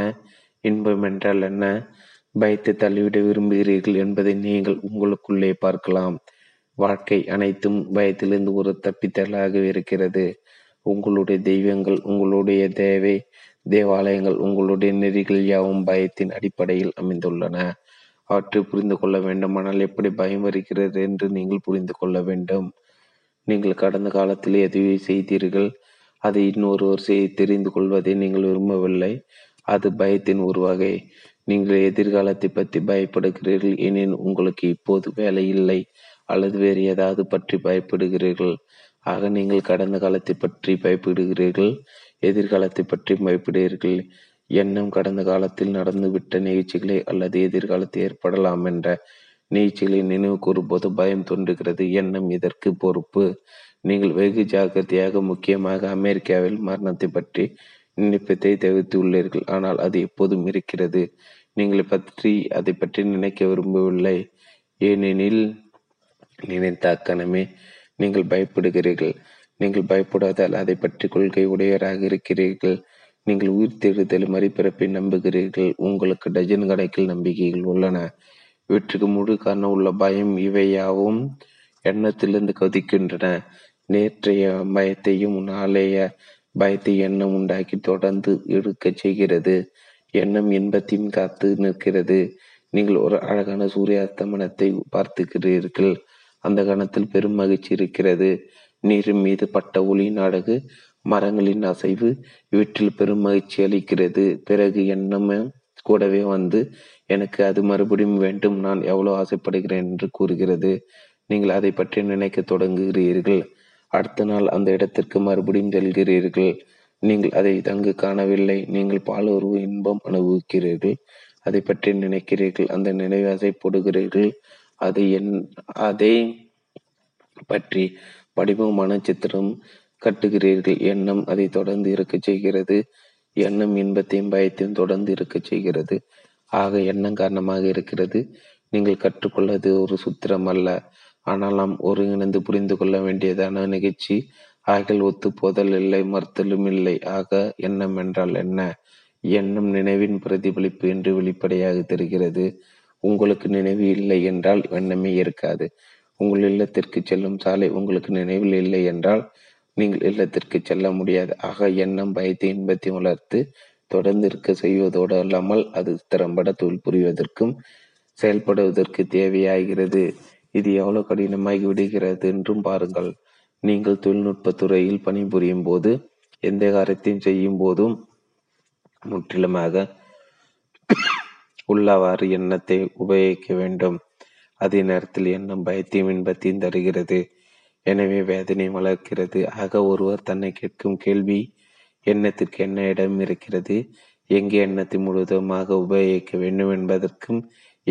இன்பம் என்றால் என்ன, பயத்தை தள்ளிவிட விரும்புகிறீர்கள் என்பதை நீங்கள் உங்களுக்குள்ளே பார்க்கலாம். வாழ்க்கை அனைத்தும் பயத்திலிருந்து ஒரு தப்பித்தலாக இருக்கிறது. உங்களுடைய தெய்வங்கள், உங்களுடைய தேவை தேவாலயங்கள், உங்களுடைய நெறிகள் யாவும் பயத்தின் அடிப்படையில் அமைந்துள்ளன. அவற்றை புரிந்து கொள்ள வேண்டுமானால் எப்படி பயம் வருகிறது என்று நீங்கள் புரிந்து கொள்ள வேண்டும். நீங்கள் கடந்த காலத்தில் எதுவே செய்தீர்கள், அதை இன்னொருவர் செய்து தெரிந்து கொள்வதை நீங்கள் விரும்பவில்லை. அது பயத்தின் ஒரு வகை. நீங்கள் எதிர்காலத்தை பற்றி பயப்படுகிறீர்கள், ஏனெனில் உங்களுக்கு இப்போது வேலை இல்லை அல்லது வேறு ஏதாவது பற்றி பயப்படுகிறீர்கள். ஆக நீங்கள் கடந்த காலத்தை பற்றி பயப்படுகிறீர்கள், எதிர்காலத்தை பற்றி பயப்படுகிறீர்கள். எண்ணம் கடந்த காலத்தில் நடந்துவிட்ட நிகழ்ச்சிகளை அல்லது எதிர்காலத்தில் ஏற்படலாம் என்ற நிகழ்ச்சிகளை நினைவு கூறும்போது பயம் தோன்றுகிறது. எண்ணம் இதற்கு பொறுப்பு. நீங்கள் வெகு ஜாக்கிரதையாக முக்கியமாக அமெரிக்காவில் மரணத்தை பற்றி நினைப்பதை தவிர்த்து உள்ளீர்கள், ஆனால் அது எப்போதும் இருக்கிறது. நீங்கள் பற்றி அதை பற்றி நினைக்க விரும்பவில்லை. ஏனெனில் நினைத்த அக்கணமே நீங்கள் பயப்படுகிறீர்கள். நீங்கள் பயப்படாதால் அதை பற்றி கொள்கை உடையவராக இருக்கிறீர்கள். நீங்கள் உயிர் தேடுதல் மறுபிறப்பை நம்புகிறீர்கள். உங்களுக்கு டஜன் கணக்கில் நம்பிக்கைகள் உள்ளன. இவற்றுக்கு முழு காரணம் உள்ள பயம். இவையாவும் எண்ணத்திலிருந்து கொதிக்கின்றன. நேற்றைய பயத்தையும் நாளைய பயத்தை எண்ணம் உண்டாக்கி தொடர்ந்து எடுக்க செய்கிறது. எண்ணம் இன்பத்தையும் காத்து நிற்கிறது. நீங்கள் ஒரு அழகான சூரிய அஸ்தமனத்தை பார்த்துக்கிறீர்கள். அந்த கணத்தில் பெரும் மகிழ்ச்சி இருக்கிறது. நீர் மீது பட்ட ஒளி, நாடகு, மரங்களின் அசைவு இவற்றில் பெரும் மகிழ்ச்சி அளிக்கிறது. பிறகு எண்ணமே கூடவே வந்து எனக்கு அது மறுபடியும் வேண்டும், நான் எவ்வளோ ஆசைப்படுகிறேன் என்று கூறுகிறது. நீங்கள் அதை பற்றி நினைக்க தொடங்குகிறீர்கள். அடுத்த நாள் அந்த இடத்திற்கு மறுபடியும் செல்கிறீர்கள். நீங்கள் அதை தங்கு காணவில்லை. நீங்கள் பால் ஒரு இன்பம் அனுபவிக்கிறீர்கள். அதை பற்றி நினைக்கிறீர்கள். அந்த நினைவு ஆசைப்படுகிறீர்கள். அதை என் அதை பற்றி படிவமான சித்திரம் கட்டுகிறீர்கள். எண்ணம் அதை தொடர்ந்து இருக்க செய்கிறது. எண்ணம் இன்பத்தையும் பயத்தையும் தொடர்ந்து இருக்க செய்கிறது. ஆக எண்ணம் காரணமாக இருக்கிறது. நீங்கள் கற்றுக்கொள்ளது ஒரு சூத்திரம் அல்ல, ஆனால் நாம் ஒருங்கிணைந்து புரிந்து கொள்ள வேண்டியதான நிகழ்ச்சி. ஆகில் ஒத்துப்போதல் இல்லை, மறுத்தலும் இல்லை. ஆக எண்ணம் என்றால் என்ன? எண்ணம் நினைவின் பிரதிபலிப்பு என்று வெளிப்படையாக தெரிகிறது. உங்களுக்கு நினைவு இல்லை என்றால் எண்ணமே இருக்காது. உங்கள் இல்லத்திற்கு செல்லும் சாலை உங்களுக்கு நினைவில் இல்லை என்றால் நீங்கள் இல்லத்திற்கு செல்ல முடியாது. ஆக எண்ணம் பயத்தை இன்பத்தை வளர்த்து தொடர்ந்து இருக்க செய்வதோடு அல்லாமல் அது திறம்பட தொழில் புரிவதற்கும் செயல்படுவதற்கு தேவையாகிறது. இது எவ்வளவு கடினமாகி விடுகிறது என்றும் பாருங்கள். நீங்கள் தொழில்நுட்பத்துறையில் பணிபுரியும் போது, எந்த காரியத்தையும் செய்யும் போதும் முற்றிலுமாக உள்ளவாறு எண்ணத்தை உபயோகிக்க வேண்டும். அதே நேரத்தில் எண்ணம் பயத்தையும் இன்பத்தையும் தருகிறது, எனவே வேதனை வளர்க்கிறது. ஆக ஒருவர் தன்னை கேட்கும் கேள்வி, எண்ணத்திற்கு என்ன இடம் இருக்கிறது, எங்கே எண்ணத்தை முழுவதுமாக உபயோகிக்க வேண்டும் என்பதற்கும்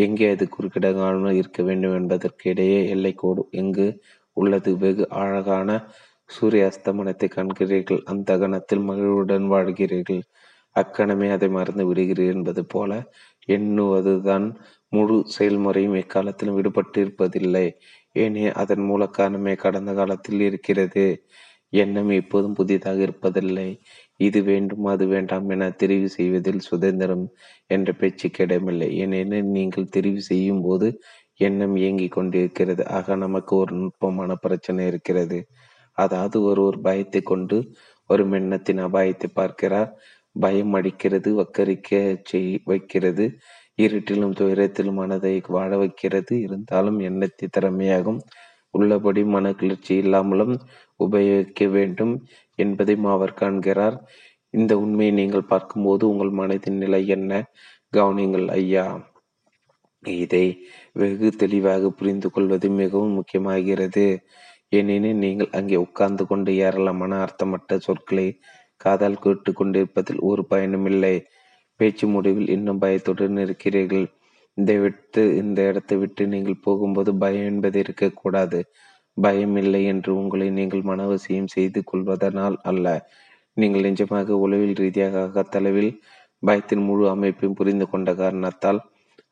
எங்கே அது குறுக்கிடங்காமல் இருக்க வேண்டும் என்பதற்கு இடையே எல்லை கோடு எங்கு உள்ளது? வெகு அழகான சூரிய அஸ்தமனத்தை காண்கிறீர்கள். அந்த கணத்தில் மகிழ்வுடன் வாழ்கிறீர்கள். அக்கணமே அதை மறந்து விடுகிறீர்கள் என்பது போல எண்ணுவதுதான் முழு செயல்முறையும் எக்காலத்திலும் விடுபட்டு இருப்பதில்லை. ஏனே அதன் மூல காரணமே கடந்த காலத்தில் இருக்கிறது. எண்ணம் எப்போதும் புதிதாக இருப்பதில்லை. இது வேண்டும் அது வேண்டாம் என தெரிவு செய்வதில் சுதந்திரம் என்ற பேச்சுக்கு இடமில்லை. ஏனெனில் நீங்கள் தெரிவு செய்யும் போது எண்ணம் இயங்கிக் கொண்டிருக்கிறது. ஆக நமக்கு ஒரு நுட்பமான பிரச்சனை இருக்கிறது. அதாவது ஒருவர் பயத்தை கொண்டு வரும் எண்ணத்தின் அபாயத்தை பார்க்கிறார். பயம் அடிக்கிறது, வக்கரிக்க செய் வைக்கிறது, இருட்டிலும் துயரத்திலும் மனதை வாழ வைக்கிறது. இருந்தாலும் எண்ணத்தை திறமையாகும் உள்ளபடி மன கிளர்ச்சி இல்லாமலும் உபயோகிக்க வேண்டும் என்பதையும் அவர் காண்கிறார். இந்த உண்மையை நீங்கள் பார்க்கும்போது உங்கள் மனதின் நிலை என்ன? கவனிங்கள் ஐயா. இதை வெகு தெளிவாக புரிந்து கொள்வது மிகவும் முக்கியமாகிறது. ஏனெனில் நீங்கள் அங்கே உட்கார்ந்து கொண்டு ஏராளமான அர்த்தமற்ற சொற்களை காதால் கேட்டு கொண்டிருப்பதில் ஒரு பயனுமில்லை. பேச்சு முடிவில் இன்னும் பயத்துடன் இருக்கிறீர்கள். இதை விட்டு இந்த இடத்தை விட்டு நீங்கள் போகும்போது பயம் என்பது இருக்கக்கூடாது. பயம் இல்லை என்று உங்களை நீங்கள் மனவசியம் செய்து கொள்வதனால் அல்ல, நீங்கள் நிஜமாக உளவில் ரீதியாக அகத்தளவில் பயத்தின் முழு அமைப்பையும் புரிந்து கொண்ட காரணத்தால்.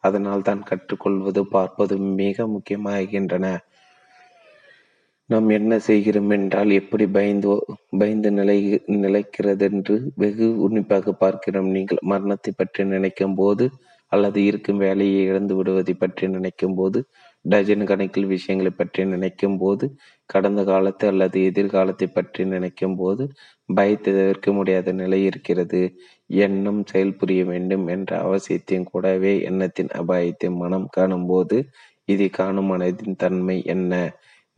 அதனால் தான் கற்றுக்கொள்வது பார்ப்பது மிக முக்கியமாகின்றன. நாம் என்ன செய்கிறோம் என்றால் எப்படி பயந்து பயந்து நிலை நிலைக்கிறது என்று வெகு உன்னிப்பாக பார்க்கிறோம். நீங்கள் மரணத்தை பற்றி நினைக்கும் போது அல்லது இருக்கும் வேலையை இழந்து விடுவதை பற்றி நினைக்கும் போது, டஜன் கணக்கில் விஷயங்களை பற்றி நினைக்கும் போது, கடந்த காலத்தை அல்லது எதிர்காலத்தை பற்றி நினைக்கும் போது பயத்தை தவிர்க்க முடியாத நிலை இருக்கிறது. எண்ணம் செயல்புரிய வேண்டும் என்ற அவசியத்தையும் கூடவே எண்ணத்தின் அபாயத்தை மனம் காணும் போது இதை காணும் மனதின் தன்மை என்ன?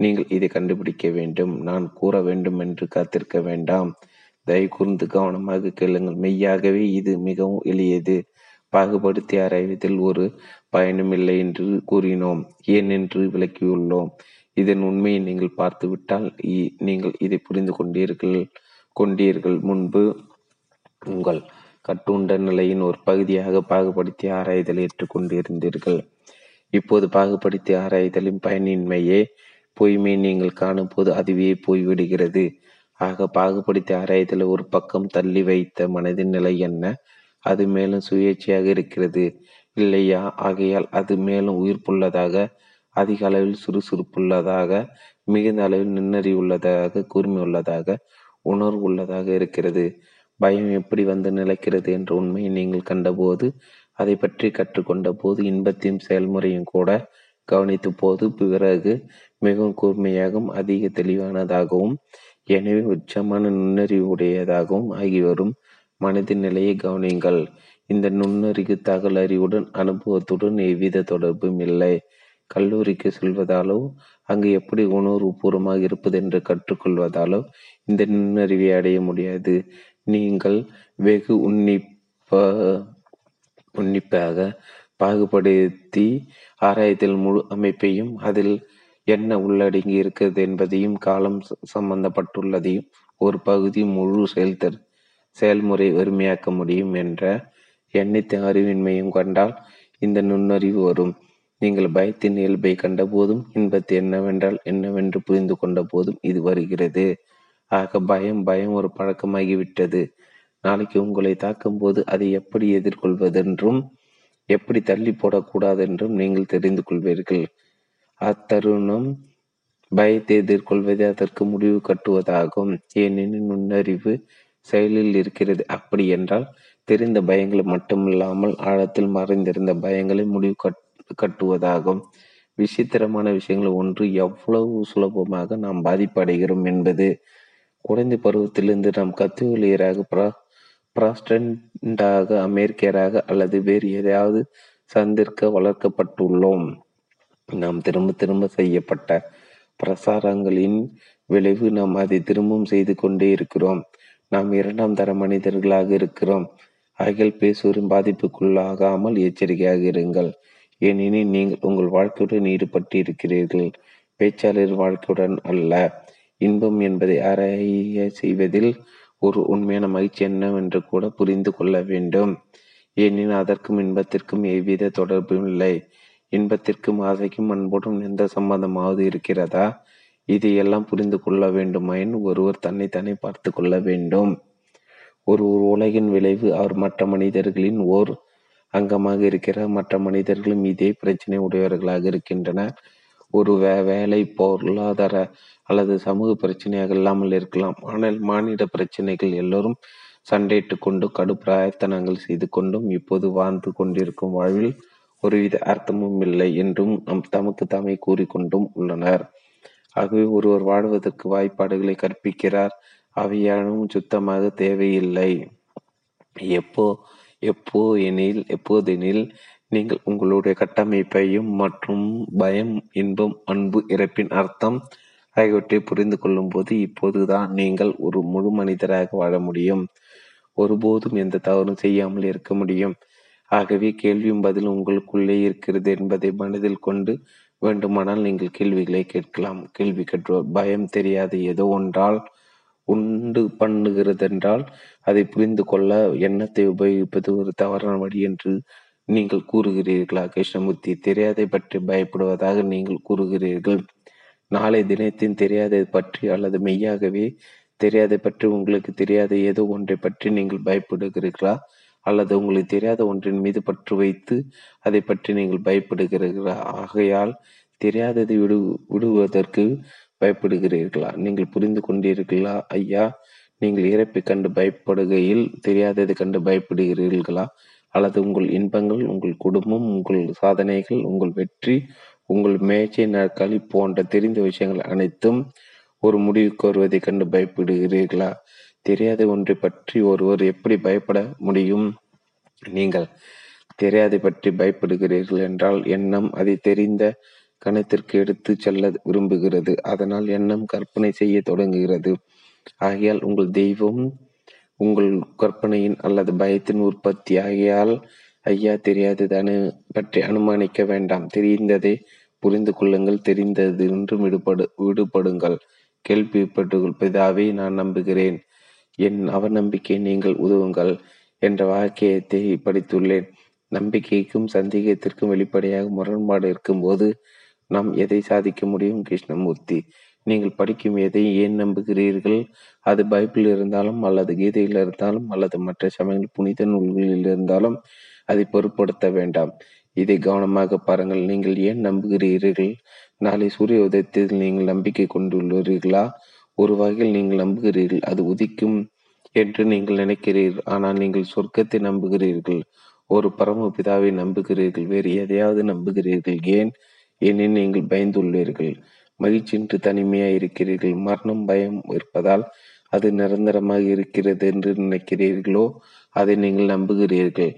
நீங்கள் இதை கண்டுபிடிக்க வேண்டும். நான் கூற வேண்டும் என்று காத்திருக்க வேண்டாம். தயவு கூர்ந்து கவனமாக கேளுங்கள். மெய்யாகவே இது மிகவும் எளியது. பாகுபடுத்தி ஆராய்வதில் ஒரு பயனுமில்லை என்று கூறினோம், ஏனென்று விளக்கியுள்ளோம். இதன் உண்மையை நீங்கள் பார்த்துவிட்டால் நீங்கள் இதை புரிந்து கொண்டீர்கள் கொண்டீர்கள் முன்பு உங்கள் கட்டுண்ட நிலையின் ஒரு பகுதியாக பாகுபடுத்தி ஆராய்தல் ஏற்றுக்கொண்டிருந்தீர்கள். இப்போது பாகுபடுத்தி ஆராய்தலின் பயனின்மையே பொய்மை நீங்கள் காணும் போது அதுவே போய்விடுகிறது. ஆக பாகுபடுத்தி ஆராய்தலை ஒரு பக்கம் தள்ளி வைத்த மனதின் நிலை என்ன? அது மேலும் சுயேட்சையாக இருக்கிறது. இல்லையா? ஆகையால் அது மேலும் உயிர்ப்புள்ளதாக, அதிக அளவில் சுறுசுறுப்புள்ளதாக, மிகுந்த அளவில் நுண்ணறிவுள்ளதாக, கூர்மையுள்ளதாக, உணர்வு உள்ளதாக இருக்கிறது. பயம் எப்படி வந்து நிலைக்கிறது என்ற உண்மையை நீங்கள் கண்டபோது, அதை பற்றி கற்றுக்கொண்ட போது, இன்பத்தையும் செயல்முறையும் கூட கவனித்த போது, பிறகு மிகவும் கூர்மையாகவும் அதிக தெளிவானதாகவும் எனவே உச்சமான நுண்ணறிவுடையதாகவும் ஆகிவரும் மனதின் நிலையை கவனியுங்கள். இந்த நுண்ணறிவு தகவலறிவுடன் அனுபவத்துடன் எவ்வித தொடர்பும் இல்லை. கல்லூரிக்கு செல்வதாலோ அங்கு எப்படி உணர்வு பூர்வமாக இருப்பது என்று கற்றுக்கொள்வதாலோ இந்த நுண்ணறிவை அடைய முடியாது. நீங்கள் வெகு உன்னிப்ப உன்னிப்பாக பாகுபடுத்தி ஆராயத்தில் முழு அமைப்பையும், அதில் என்ன உள்ளடங்கி இருக்கிறது என்பதையும், காலம் சம்பந்தப்பட்டுள்ளதையும் ஒரு பகுதி முழு செயல் செயல்முறை வறுமையாக்க முடியும் என்ற எண்ணத்தை அறிவின்மையும் கண்டால் இந்த நுண்ணறிவு வரும். நீங்கள் பயத்தின் இயல்பை கண்ட போதும், இன்பத்தை என்னவென்றால் என்னவென்று புரிந்து கொண்ட போதும் இது வருகிறது. ஆக பயம் பயம் ஒரு பழக்கமாகிவிட்டது. நாளைக்கு உங்களை தாக்கும் போது அதை எப்படி எதிர்கொள்வதென்றும் எப்படி தள்ளி போடக்கூடாதென்றும் நீங்கள் தெரிந்து கொள்வீர்கள். அத்தருணம் பயத்தை எதிர்கொள்வதே அதற்கு முடிவு கட்டுவதாகும். ஏனெனில் நுண்ணறிவு செயலில் இருக்கிறது. அப்படி என்றால் தெரிந்த பயங்களை மட்டுமில்லாமல் ஆழத்தில் மறைந்திருந்த பயங்களை முடிவு கட்டுவதாகும். விசித்திரமான விஷயங்கள் ஒன்று, எவ்வளவு சுலபமாக நாம் பாதிப்படைகிறோம் என்பது. குழந்தை பருவத்திலிருந்து நாம் கத்தோலியராக, பிரா பிராஸ்டண்டாக, அமெரிக்கராக அல்லது வேறு எதையாவது சந்திக்க வளர்க்கப்பட்டுள்ளோம். நாம் திரும்ப திரும்ப செய்யப்பட்ட பிரசாரங்களின் விளைவு நாம் அதை திரும்பவும் செய்து கொண்டே இருக்கிறோம். நாம் இரண்டாம் தர மனிதர்களாக இருக்கிறோம். ஆகியால் பேசுவரும் பாதிப்புக்குள்ளாகாமல் எச்சரிக்கையாக இருங்கள். ஏனெனில் நீங்கள் உங்கள் வாழ்க்கையுடன் ஈடுபட்டு இருக்கிறீர்கள், பேச்சாளர் வாழ்க்கையுடன் அல்ல. இன்பம் என்பதை ஆராய செய்வதில் ஒரு உண்மையான மகிழ்ச்சி என்னவென்று கூட புரிந்து கொள்ள வேண்டும். ஏனெனில் அதற்கும் இன்பத்திற்கும் எவ்வித தொடர்பும் இல்லை. இன்பத்திற்கும் ஆசைக்கும் அன்போடும் எந்த சம்பந்தமாவது இருக்கிறதா? இதையெல்லாம் புரிந்து கொள்ள வேண்டுமாயின் ஒருவர் தன்னைத்தானே பார்த்து கொள்ள வேண்டும். ஒரு ஒரு உலகின் விளைவு அவர் மற்ற மனிதர்களின் ஓர் அங்கமாக இருக்கிறார். மற்ற மனிதர்களும் இதே பிரச்சனை உடையவர்களாக இருக்கின்றனர். ஒரு வே வேலை பொருளாதார அல்லது சமூக பிரச்சனையாக இல்லாமல் இருக்கலாம். ஆனால் மானிட பிரச்சனைகள் எல்லோரும் சண்டையிட்டு கொண்டு கடும் பிரார்த்தனங்கள் செய்து கொண்டும் இப்போது வாழ்ந்து கொண்டிருக்கும் வாழ்வில் ஒருவித அர்த்தமும் இல்லை என்றும் நம் தமக்கு தாமே கூறிக்கொண்டும் உள்ளனர். ஆகவே ஒருவர் வாழ்வதற்கு வாய்ப்பாடுகளை கற்பிக்கிறார். அவையானும் சுத்தமாக தேவையில்லை. எப்போ எப்போ எனில் எப்போதெனில் நீங்கள் உங்களுடைய கட்டமைப்பையும் மற்றும் பயம், இன்பம், அன்பு, இறப்பின் அர்த்தம் ஆகியவற்றை புரிந்து கொள்ளும் போது இப்போதுதான் நீங்கள் ஒரு முழு மனிதராக வாழ முடியும். ஒருபோதும் எந்த தவறும் செய்யாமல் இருக்க முடியும். ஆகவே கேள்வியும் பதில் உங்களுக்குள்ளே இருக்கிறது என்பதை மனதில் கொண்டு வேண்டுமானால் நீங்கள் கேள்விகளை கேட்கலாம். கேள்வி கேட்பவர் பயம் தெரியாத ஏதோ ஒன்றால் உண்டு பண்ணுகிறதென்றால் அதை புரிந்து கொள்ள எண்ணத்தை உபயோகிப்பது ஒரு தவறான வழி என்று நீங்கள் கூறுகிறீர்களா? கிருஷ்ணமூர்த்தி, தெரியாதை பற்றி பயப்படுவதாக நீங்கள் கூறுகிறீர்கள். நாளை தினத்தின் தெரியாதை பற்றி அல்லது மெய்யாகவே தெரியாதை பற்றி உங்களுக்கு தெரியாத ஏதோ ஒன்றை பற்றி நீங்கள் பயப்படுகிறீர்களா? அல்லது உங்களுக்கு தெரியாத ஒன்றின் மீது பற்று வைத்து அதை பற்றி நீங்கள் பயப்படுகிறீர்களா? ஆகையால் தெரியாததை விடு விடுவதற்கு பயப்படுகிறீர்களா? நீங்கள் புரிந்து கொண்டீர்களா? ஐயா, நீங்கள் இறப்பை கண்டு பயப்படுகையில் தெரியாததை கண்டு பயப்படுகிறீர்களா? அல்லது உங்கள் இன்பங்கள், உங்கள் குடும்பம், உங்கள் சாதனைகள், உங்கள் வெற்றி, உங்கள் மேச்சை நாற்காலி போன்ற தெரிந்த விஷயங்கள் அனைத்தும் ஒரு முடிவுக்கு வருவதை கண்டு பயப்படுகிறீர்களா? தெரியாத ஒன்றை பற்றி ஒருவர் எப்படி பயப்பட முடியும்? நீங்கள் தெரியாதை பற்றி பயப்படுகிறீர்கள் என்றால் எண்ணம் அதை தெரிந்த கணத்திற்கு எடுத்து செல்ல விரும்புகிறது. அதனால் எண்ணம் கற்பனை செய்ய தொடங்குகிறது. ஆகையால் உங்கள் தெய்வம் உங்கள் கற்பனையின் அல்லது பயத்தின் உற்பத்தி. ஆகையால் ஐயா, தெரியாதது அனு பற்றி அனுமானிக்க வேண்டாம். தெரிந்ததை புரிந்து கொள்ளுங்கள். தெரிந்தது என்றும் விடுபடு விடுபடுங்கள் கேள்விப்பட்டுகொள்பதாவே நான் நம்புகிறேன், என் அவநம்பிக்கை நீங்கள் உதவுங்கள் என்ற வாக்கியத்தை படித்துள்ளேன். நம்பிக்கைக்கும் சந்தேகத்திற்கும் வெளிப்படையாக முரண்பாடு இருக்கும்போது நாம் எதை சாதிக்க முடியும்? கிருஷ்ணமூர்த்தி, நீங்கள் படிக்கும் எதை ஏன் நம்புகிறீர்கள்? அது பைபிள் இருந்தாலும் அல்லது கீதையில் இருந்தாலும் அல்லது மற்ற சமயங்கள் புனித நூல்களில் இருந்தாலும் அதை பொருட்படுத்த வேண்டாம். இதை கவனமாக பாருங்கள். நீங்கள் ஏன் நம்புகிறீர்கள்? நாளை சூரிய உதயத்தில் நீங்கள் நம்பிக்கை கொண்டுள்ளீர்களா? ஒரு வகையில் நீங்கள் நம்புகிறீர்கள். அது உதிக்கும் என்று நீங்கள் நினைக்கிறீர்கள். ஆனால் நீங்கள் சொர்க்கத்தை நம்புகிறீர்கள், ஒரு பரம பிதாவை நம்புகிறீர்கள், வேறு எதையாவது நம்புகிறீர்கள். ஏன்? ஏனெனில் நீங்கள் பயந்துள்ளீர்கள். மகிழ்ச்சியின்றி தனிமையாக இருக்கிறீர்கள். மரணம் பயம் இருப்பதால் அது நிரந்தரமாக இருக்கிறது என்று நினைக்கிறீர்களோ அதை நீங்கள் நம்புகிறீர்கள்.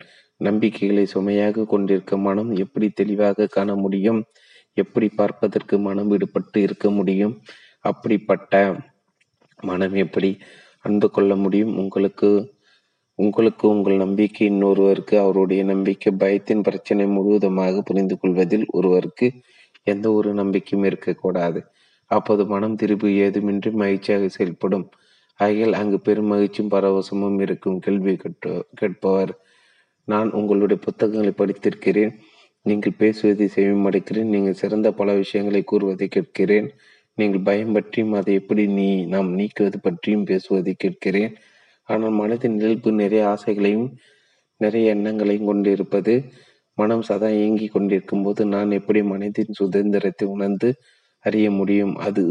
நம்பிக்கைகளை சுமையாக கொண்டிருக்க மனம் எப்படி தெளிவாக காண முடியும்? எப்படி பார்ப்பதற்கு மனம் விடுபட்டு இருக்க முடியும்? அப்படிப்பட்ட மனம் எப்படி அன்பு கொள்ள முடியும்? உங்களுக்கு உங்களுக்கு உங்கள் நம்பிக்கை இன்னொருவருக்கு அவருடைய நம்பிக்கை. பயத்தின் பிரச்சனை முழுவதுமாக புரிந்து கொள்வதில் ஒருவருக்கு எந்த ஒரு நம்பிக்கையும் இருக்கக்கூடாது. அப்போது மனம் திரும்பி ஏதுமின்றி மகிழ்ச்சியாக செயல்படும். ஆகையால் அங்கு பெரும் மகிழ்ச்சியும் பரவசமும் இருக்கும். கேள்வி கேட்பவர், நான் உங்களுடைய புத்தகங்களை படித்திருக்கிறேன், நீங்கள் பேசுவதை செவிமடைக்கிறேன், நீங்கள் சிறந்த பல விஷயங்களை கூறுவதை கேட்கிறேன், நீங்கள் பயம் பற்றியும் அதை எப்படி நீ நாம் நீக்குவது பற்றியும் பேசுவதை கேட்கிறேன். ஆனால் மனதின் இயல்பு நிறைய ஆசைகளையும் நிறைய எண்ணங்களையும் கொண்டிருப்பது. மனம் சதா இயங்கி கொண்டிருக்கும் போது நான் எப்படி மனதின் சுதந்திரத்தை உணர்ந்து அறிய முடியும்? அது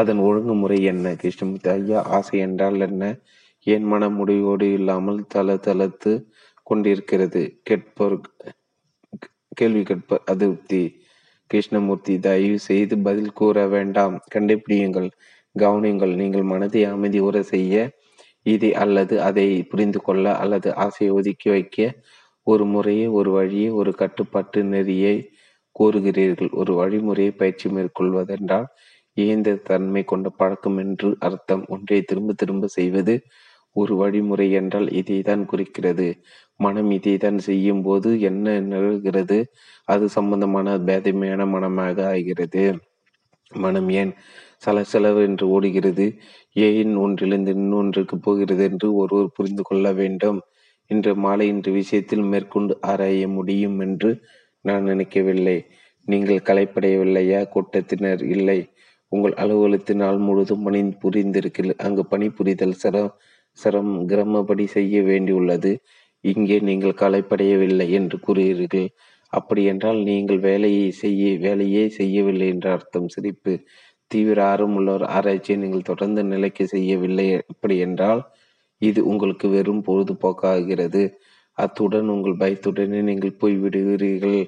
அதன் ஒழுங்குமுறை என்ன? கிருஷ்ணமூர்த்தி ஐயா, ஆசை என்றால் என்ன? ஏன் மனம் முடிவோடு இல்லாமல் தள தளர்த்து கொண்டிருக்கிறது? கேட்போர் கேள்வி கேட்பர் அதிருப்தி. கிருஷ்ணமூர்த்தி, தயவு செய்து பதில் கூற வேண்டாம். கண்டுபிடியுங்கள், கவனியுங்கள். நீங்கள் மனதை அமைதி உற செய்ய இதை அல்லது அதை புரிந்து கொள்ள அல்லது ஆசையை ஒதுக்கி வைக்க ஒரு முறையை, ஒரு வழியை, ஒரு கட்டுப்பாட்டு நெறியை கூறுகிறீர்கள். ஒரு வழிமுறையை பயிற்சி மேற்கொள்வதென்றால் இயந்திர தன்மை கொண்ட பழக்கம் என்று அர்த்தம். ஒன்றை திரும்ப திரும்ப செய்வது ஒரு வழிமுறை என்றால் இதை தான் குறிக்கிறது. மனம் இதை தான் செய்யும் போது என்ன நிகழ்கிறது? அது சம்பந்தமான பேதமையான மனமாக ஆகிறது. மனம் ஏன் சலசலவு என்று ஓடுகிறது, ஏன் ஒன்றிலிருந்து இன்னொன்றுக்கு போகிறது என்று ஒருவர் புரிந்து கொள்ள வேண்டும். இன்று மாலை இன்று விஷயத்தில் மேற்கொண்டு ஆராய முடியும் என்று நான் நினைக்கவில்லை. நீங்கள் களைப்படையவில்லையா? கூட்டத்தினர் இல்லை. உங்கள் அலுவலகத்தின் நாள் முழுதும் பணி புரிந்திருக்கிறது. அங்கு பணி புரிதல் சிரம் சிரம் கிரமப்படி செய்ய வேண்டியுள்ளது. இங்கே நீங்கள் களைப்படையவில்லை என்று கூறுகிறீர்கள். அப்படி என்றால் நீங்கள் வேலையை செய்ய வேலையே செய்யவில்லை என்ற அர்த்தம். சிரிப்பு. தீவிர ஆர்வம் உள்ளவர் ஆராய்ச்சியை நீங்கள் தொடர்ந்து நிலைக்க செய்யவில்லை. அப்படி என்றால் இது உங்களுக்கு வெறும் பொழுதுபோக்காகிறது. அத்துடன் உங்கள் பயத்துடனே நீங்கள் போய்விடுகிறீர்கள்.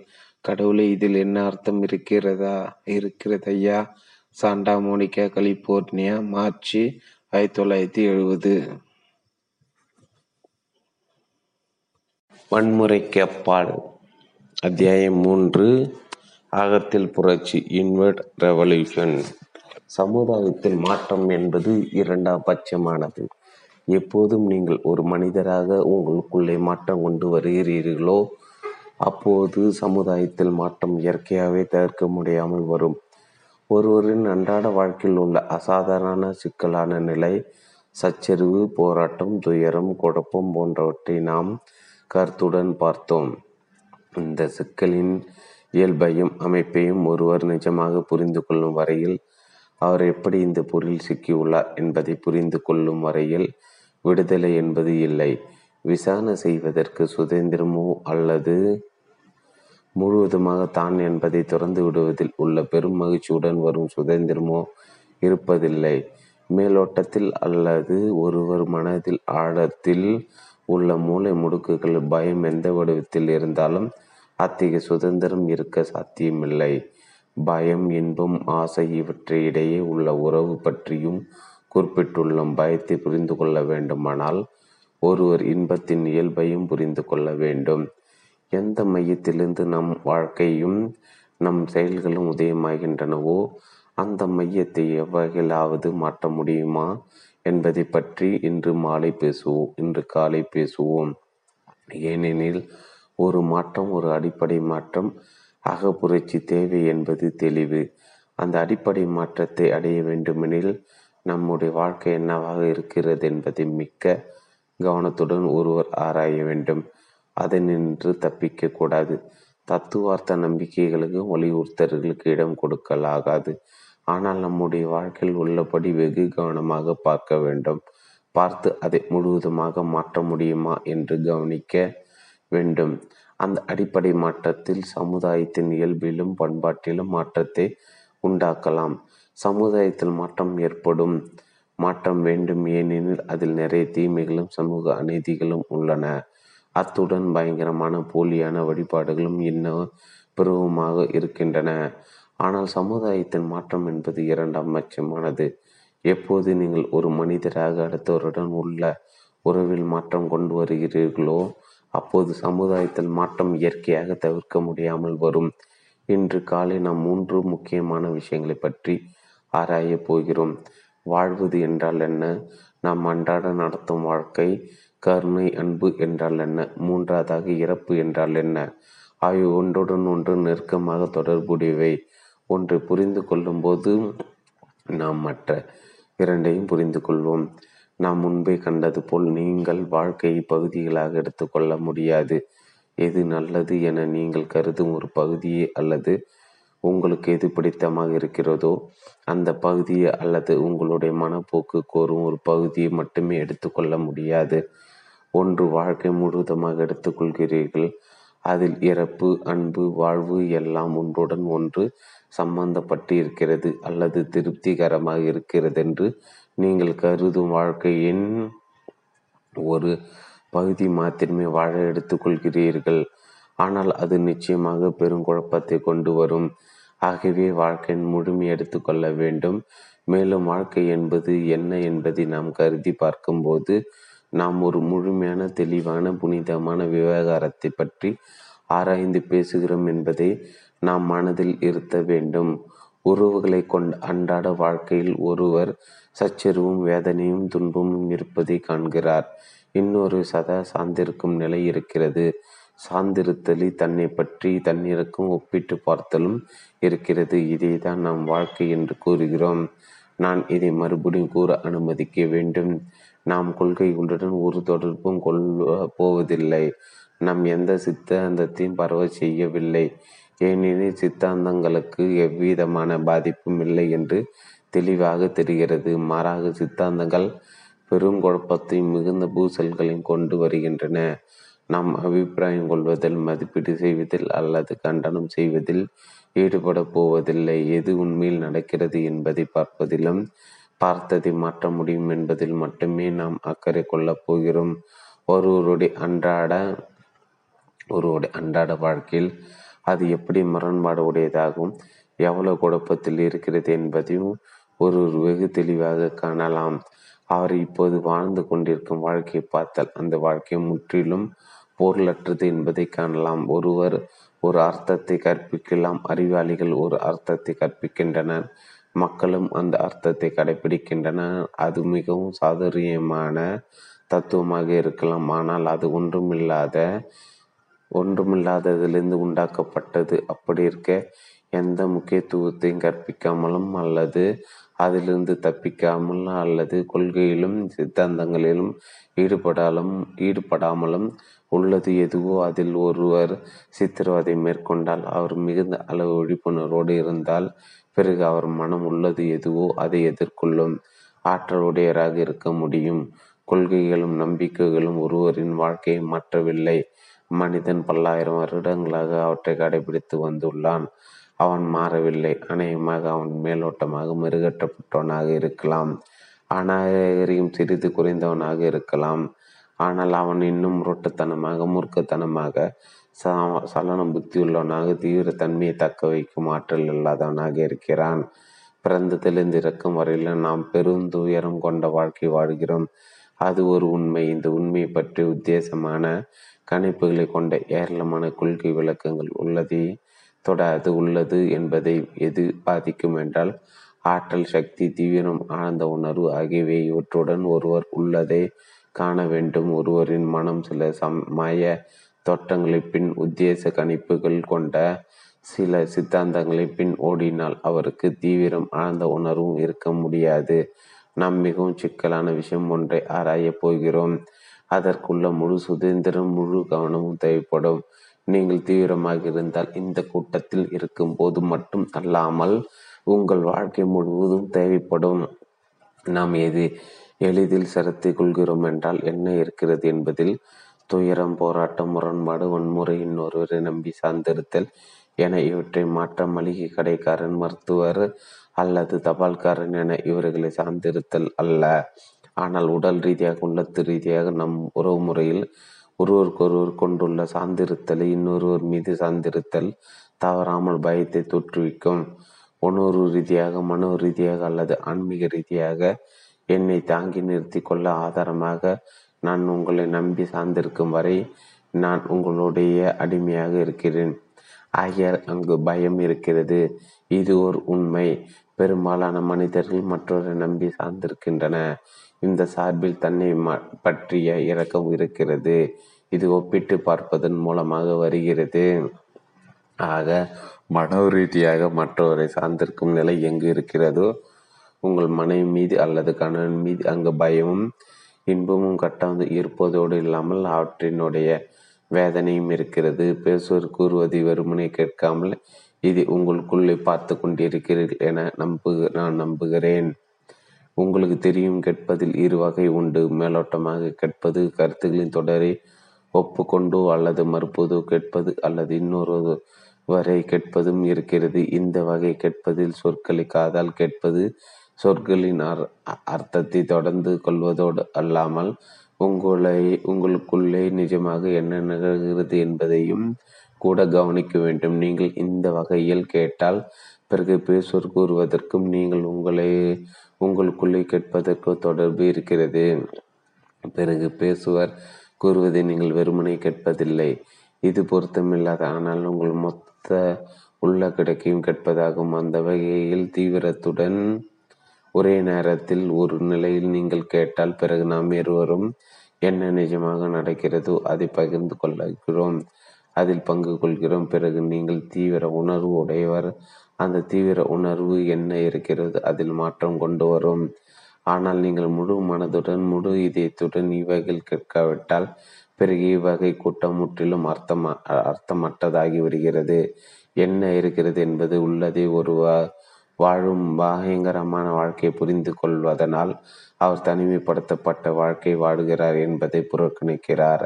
கடவுளை, இதில் என்ன அர்த்தம் இருக்கிறதா இருக்கிறதையா சாண்டா மோனிகா, கலிபோர்னியா, மார்ச் ஆயிரத்தி தொள்ளாயிரத்தி எழுபது. வன்முறைக்கு அப்பால், அத்தியாயம் மூன்று. அகத்தில் புரட்சி, இன்வெர்ட் ரெவல்யூஷன். சமுதாயத்தில் மாற்றம் என்பது இரண்டாம் பட்சமானது. எப்போதும் நீங்கள் ஒரு மனிதராக உங்களுக்குள்ளே மாற்றம் கொண்டு வருகிறீர்களோ அப்போது சமுதாயத்தில் மாற்றம் இயற்கையாகவே தவிர்க்க முடியாமல் வரும். ஒருவரின் அன்றாட வாழ்க்கையில் உள்ள அசாதாரண சிக்கலான நிலை, சச்சரிவு, போராட்டம், துயரம், குழப்பம் போன்றவற்றை நாம் கருத்துடன் பார்த்தோம். இந்த சிக்கலின் இயல்பையும் அமைப்பையும் ஒருவர் நிஜமாக புரிந்து கொள்ளும் வரையில், அவர் எப்படி இந்த பொருளில் சிக்கியுள்ளார் என்பதை புரிந்து கொள்ளும் வரையில் விடுதலை என்பது இல்லை. விசாரணை செய்வதற்கு சுதந்திரமோ அல்லது முழுவதுமாக தான் என்பதை திறந்து விடுவதில் உள்ள பெரும் மகிழ்ச்சியுடன் வரும் சுதந்திரமோ இருப்பதில்லை. மேலோட்டத்தில் அல்லது ஒருவர் மனதில் ஆழத்தில் உள்ள மூளை முடுக்குகள் பயம் எந்த வடிவத்தில் இருந்தாலும் அத்தகைய சுதந்திரம் இருக்க சாத்தியமில்லை. பயம், இன்பம், ஆசை இவற்றையிடையே உள்ள உறவு பற்றியும் குறிப்பிட்டுள்ள பயத்தை புரிந்து கொள்ள வேண்டுமானால் ஒருவர் இன்பத்தின் இயல்பையும் புரிந்து கொள்ள வேண்டும். எந்த மையத்திலிருந்து நம் வாழ்க்கையும் நம் செயல்களும் உதயமாகின்றனவோ அந்த மையத்தை எவ்வகையிலாவது மாற்ற முடியுமா என்பதை பற்றி இன்று மாலை பேசுவோம் இன்று காலை பேசுவோம். ஏனெனில் ஒரு மாற்றம், ஒரு அடிப்படை மாற்றம், அகப்புரட்சி தேவை என்பது தெளிவு. அந்த அடிப்படை மாற்றத்தை அடைய வேண்டுமெனில் நம்முடைய வாழ்க்கை என்னவாக இருக்கிறது என்பதை மிக்க கவனத்துடன் ஒருவர் ஆராய வேண்டும். அதை நின்று தப்பிக்க கூடாது. தத்துவார்த்த நம்பிக்கைகளுக்கும் வலியுறுத்தல்களுக்கு இடம் கொடுக்கலாகாது. ஆனால் நம்முடைய வாழ்க்கையில் உள்ளபடி வெகு கவனமாக பார்க்க வேண்டும். பார்த்து அதை முழுவதுமாக மாற்ற முடியுமா என்று கவனிக்க வேண்டும். அந்த அடிப்படை மாற்றத்தில் சமுதாயத்தின் இயல்பிலும் பண்பாட்டிலும் மாற்றத்தை உண்டாக்கலாம். சமுதாயத்தில் மாற்றம் ஏற்படும். மாற்றம் வேண்டும், ஏனெனில் அதில் நிறைய தீமைகளும் சமூக அநீதிகளும் உள்ளன. அத்துடன் பயங்கரமான போலியான வழிபாடுகளும் இன்னும் பெருவமாக இருக்கின்றன. ஆனால் சமுதாயத்தின் மாற்றம் என்பது இரண்டாம் பட்சமானது. எப்போது நீங்கள் ஒரு மனிதராக அடுத்தவருடன் உள்ள உறவில் மாற்றம் கொண்டு வருகிறீர்களோ அப்போது சமுதாயத்தில் மாற்றம் இயற்கையாக தவிர்க்க முடியாமல் வரும். இன்று காலை நாம் மூன்று முக்கியமான விஷயங்களை பற்றி ஆராய போகிறோம். வாழ்வது என்றால் என்ன, நாம் அன்றாட நடத்தும் வாழ்க்கை, கருணை அன்பு என்றால் என்ன, மூன்றாவதாக இறப்பு என்றால் என்ன. ஆகிய ஒன்றுடன் ஒன்று நெருக்கமாக தொடர்புடையவை. ஒன்றை புரிந்து கொள்ளும் போது நாம் மற்ற இரண்டையும் புரிந்து கொள்வோம். நாம் முன்பே கண்டது போல் நீங்கள் வாழ்க்கையை பகுதிகளாக எடுத்துக்கொள்ள முடியாது. எது நல்லது என நீங்கள் கருதும் ஒரு பகுதியை அல்லது உங்களுக்கு எது பிடித்தமாக இருக்கிறதோ அந்த பகுதியை அல்லது உங்களுடைய மனப்போக்கு கோரும் ஒரு பகுதியை மட்டுமே எடுத்துக்கொள்ள முடியாது. ஒன்று வாழ்க்கை முழுவதுமாக எடுத்துக்கொள்கிறீர்கள், அதில் இறப்பு அன்பு வாழ்வு எல்லாம் ஒன்றுடன் ஒன்று சம்பந்தப்பட்டு இருக்கிறது அல்லது திருப்திகரமாக இருக்கிறது என்று நீங்கள் கருதும் வாழ்க்கையின் ஒரு பகுதி மாத்திரமே வாழ எடுத்துக்கொள்கிறீர்கள். ஆனால் அது நிச்சயமாக பெருங்குழப்பத்தை கொண்டு வரும். ஆகவே வாழ்க்கையின் முழுமை எடுத்துக்கொள்ள வேண்டும். மேலும் வாழ்க்கை என்பது என்ன என்பதை நாம் கருதி பார்க்கும்போது நாம் ஒரு முழுமையான தெளிவான புனிதமான விவகாரத்தை பற்றி ஆராய்ந்து பேசுகிறோம் என்பதை நாம் மனதில் இருத்த வேண்டும். உறவுகளை கொண்ட அன்றாட வாழ்க்கையில் ஒருவர் சச்சரிவும் வேதனையும் துன்பமும் இருப்பதை காண்கிறார். இன்னொரு சதா சார்ந்திருக்கும் நிலை இருக்கிறது. சார்ந்திருத்தலி தன்னை பற்றி தன்னிருக்கும் ஒப்பிட்டு பார்த்தலும் இருக்கிறது. இதை தான் நாம் வாழ்க்கை என்று கூறுகிறோம். நான் இதை மறுபடியும் கூற அனுமதிக்க வேண்டும். நாம் கொள்கைகளுடன் ஒரு தொடர்பும் கொள்ள போவதில்லை. நாம் எந்த சித்தாந்தத்தையும் பரவ செய்யவில்லை. ஏனெனில் சித்தாந்தங்களுக்கு எவ்விதமான பாதிப்பும் இல்லை என்று தெளிவாக தெரிகிறது. மாறாக சித்தாந்தங்கள் பெரும் குழப்பத்தையும் மிகுந்த பூசல்களையும் கொண்டு வருகின்றன. நாம் அபிப்பிராயம் கொள்வதில், மதிப்பீடு செய்வதில் அல்லது கண்டனம் செய்வதில் ஈடுபட போவதில்லை. எது உண்மையில் நடக்கிறது என்பதை பார்ப்பதிலும் பார்த்ததை மாற்ற முடியும் என்பதில் மட்டுமே நாம் அக்கறை கொள்ளப் போகிறோம். ஒருவருடைய அன்றாட ஒருவருடைய அன்றாட வாழ்க்கையில் அது எப்படி முரண்பாடு உடையதாகவும் எவ்வளவு குழப்பத்தில் இருக்கிறது என்பதையும் ஒருவர் வெகு தெளிவாக காணலாம். அவர் இப்போது வாழ்ந்து கொண்டிருக்கும் வாழ்க்கையை பார்த்தால் அந்த வாழ்க்கை முற்றிலும் பொருளற்றது என்பதை காணலாம். ஒருவர் ஒரு அர்த்தத்தை கற்பிக்கலாம், அறிவாளிகள் ஒரு அர்த்தத்தை கற்பிக்கின்றனர், மக்களும் அந்த அர்த்தத்தை கடைபிடிக்கின்றனர். அது மிகவும் சாதுரியமான தத்துவமாக இருக்கலாம். ஆனால் அது ஒன்றுமில்லாத ஒன்றுமில்லாததிலிருந்து உண்டாக்கப்பட்டது. அப்படி இருக்க எந்த முக்கியத்துவத்தையும் கற்பிக்காமலும் அல்லது அதிலிருந்து தப்பிக்காமல் அல்லது கொள்கையிலும் சித்தாந்தங்களிலும் ஈடுபடாலும் ஈடுபடாமலும் உள்ளது எதுவோ அதில் ஒருவர் சித்திரவதை மேற்கொண்டால், அவர் மிகுந்த அளவு விழிப்புணர்வோடு இருந்தால், பிறகு அவர் மனம் உள்ளது எதுவோ அதை எதிர்கொள்ளும் ஆற்றலுடையராக இருக்க முடியும். கொள்கைகளும் நம்பிக்கைகளும் ஒருவரின் வாழ்க்கையை மாற்றவில்லை. மனிதன் பல்லாயிரம் வருடங்களாக அவற்றை கடைபிடித்து வந்துள்ளான். அவன் மாறவில்லை. அநேகமாக அவன் மேலோட்டமாக மெருகேற்றப்பட்டவனாக இருக்கலாம், அநாகரிகம் சிறிது குறைந்தவனாக இருக்கலாம். ஆனால் அவன் இன்னும் முரட்டுத்தனமாக மூர்க்கத்தனமாக ச சலன புத்தியுள்ளவனாக தீவிர தன்மையை தக்க வைக்கும் ஆற்றல் இல்லாதவனாக இருக்கிறான். பிறந்ததிலிருந்து இறக்கும் வரையில நாம் பெரும் துயரம் கொண்ட வாழ்க்கை வாழ்கிறோம். அது ஒரு உண்மை. இந்த உண்மையை பற்றி உத்தேசமான கணிப்புகளை கொண்ட ஏராளமான கொள்கை விளக்கங்கள் உள்ளதே தொடாது உள்ளது என்பதை எது பாதிக்கும் என்றால் ஆற்றல், சக்தி, தீவிரம், ஆழ்ந்த உணர்வு ஆகியவை. இவற்றுடன் ஒருவர் உள்ளதை காண வேண்டும். ஒருவரின் மனம் சில சமய தோற்றங்களை பின் உத்தேச கணிப்புகள் கொண்ட சில சித்தாந்தங்களை பின் ஓடினால் அவருக்கு தீவிரம் ஆழ்ந்த உணர்வும் இருக்க முடியாது. நாம் மிகவும் சிக்கலான விஷயம் ஒன்றை ஆராயப் போகிறோம். அதற்குள்ள முழு சுதந்திரம் முழு கவனமும் தேவைப்படும். நீங்கள் தீவிரமாக இருந்தால் இந்த கூட்டத்தில் இருக்கும் போது மட்டும் அல்லாமல் உங்கள் வாழ்க்கை முழுவதும் தேவைப்படும். நாம் எது எளிதில் சரத்தை கொள்கிறோம் என்றால் என்ன இருக்கிறது என்பதில் துயரம், போராட்டம், முரண்பாடு, வன்முறை, இன்னொருவரை நம்பி சார்ந்திருத்தல் என இவற்றை மாற்ற மளிகை கடைக்காரன், மருத்துவர் அல்லது தபால்காரன் என இவர்களை சார்ந்திருத்தல் அல்ல. ஆனால் உடல் ரீதியாக, உள்ளத்து ரீதியாக நம் உறவு முறையில் ஒருவருக்கொருவர் கொண்டுள்ள சார்ந்திருத்தலை இன்னொருவர் மீது சார்ந்திருத்தல் தவறாமல் பயத்தை தோற்றுவிக்கும். உணர்வு ரீதியாக, மனோ ரீதியாக அல்லது ஆன்மீக ரீதியாக என்னை தாங்கி நிறுத்தி கொள்ள ஆதாரமாக நான் உங்களை நம்பி சார்ந்திருக்கும் வரை நான் உங்களுடைய அடிமையாக இருக்கிறேன். ஆகியால் அங்கு பயம் இருக்கிறது. இது ஒரு உண்மை. பெரும்பாலான மனிதர்கள் மற்றொரு நம்பி சார்ந்திருக்கின்றன. இந்த சார்பில் தன்னை பற்றிய இரக்கம் இருக்கிறது. இது ஒப்பிட்டு பார்ப்பதன் மூலமாக வருகிறது. ஆக மனோ ரீதியாக மற்றவரை சார்ந்திருக்கும் நிலை எங்கு இருக்கிறதோ உங்கள் மனைவி மீது அல்லது கணவன் மீது அங்கு பயமும் இன்பமும் கட்டாந்து இருப்பதோடு இல்லாமல் அவற்றினுடைய வேதனையும் இருக்கிறது. பேசுவர் கூறுவதை வெறுமனை கேட்காமல் இது உங்களுக்குள்ளே பார்த்து கொண்டிருக்கிறீர்கள் என நம்பு நான் நம்புகிறேன். உங்களுக்கு தெரியும், கேட்பதில் இரு வகை உண்டு. மேலோட்டமாக கேட்பது, கருத்துக்களின் தொடரை ஒப்புக்கொண்டோ அல்லது மறுப்பதோ கேட்பது அல்லது இன்னொரு வரை கேட்பதும் இருக்கிறது. இந்த வகை கேட்பதில் சொற்களை காதால் கேட்பது, சொற்களின் அர் அர்த்தத்தை தொடர்ந்து கொள்வதோடு அல்லாமல் உங்களை உங்களுக்குள்ளே நிஜமாக என்ன நிகழ்கிறது என்பதையும் கூட கவனிக்க வேண்டும். நீங்கள் இந்த வகையில் கேட்டால் பிறகு பேசுவர் கூறுவதற்கும் நீங்கள் உங்களை உங்களுக்குள்ளே கேட்பதற்கு தொடர்பு இருக்கிறது. பிறகு பேசுவர் கூறுவதை நீங்கள் வெறுமனை கேட்பதில்லை. இது பொருத்தமில்லாத ஆனால் உங்கள் மொத்த உள்ள கிடைக்கையும் கேட்பதாகும். அந்த வகையில் தீவிரத்துடன் ஒரே நேரத்தில் ஒரு நிலையில் நீங்கள் கேட்டால் பிறகு நாம் இருவரும் என்ன நிஜமாக நடக்கிறதோ அதை பகிர்ந்து கொள்கிறோம், அதில் பங்கு கொள்கிறோம். பிறகு நீங்கள் தீவிர உணர்வு உடையவர். அந்த தீவிர உணர்வு என்ன இருக்கிறது அதில் மாற்றம் கொண்டு வரும். ஆனால் நீங்கள் முழு மனதுடன் முழு இதயத்துடன் இவ்வகையில் கேட்காவிட்டால் பிறகு இவ்வகை கூட்டம் முற்றிலும் அர்த்தம் அர்த்தமற்றதாகி வருகிறது. என்ன இருக்கிறது என்பது உள்ளதை ஒரு வாழும் பயங்கரமான வாழ்க்கையை புரிந்து கொள்வதனால் அவர் தனிமைப்படுத்தப்பட்ட வாழ்க்கை வாடுகிறார் என்பதை புறக்கணிக்கிறார்.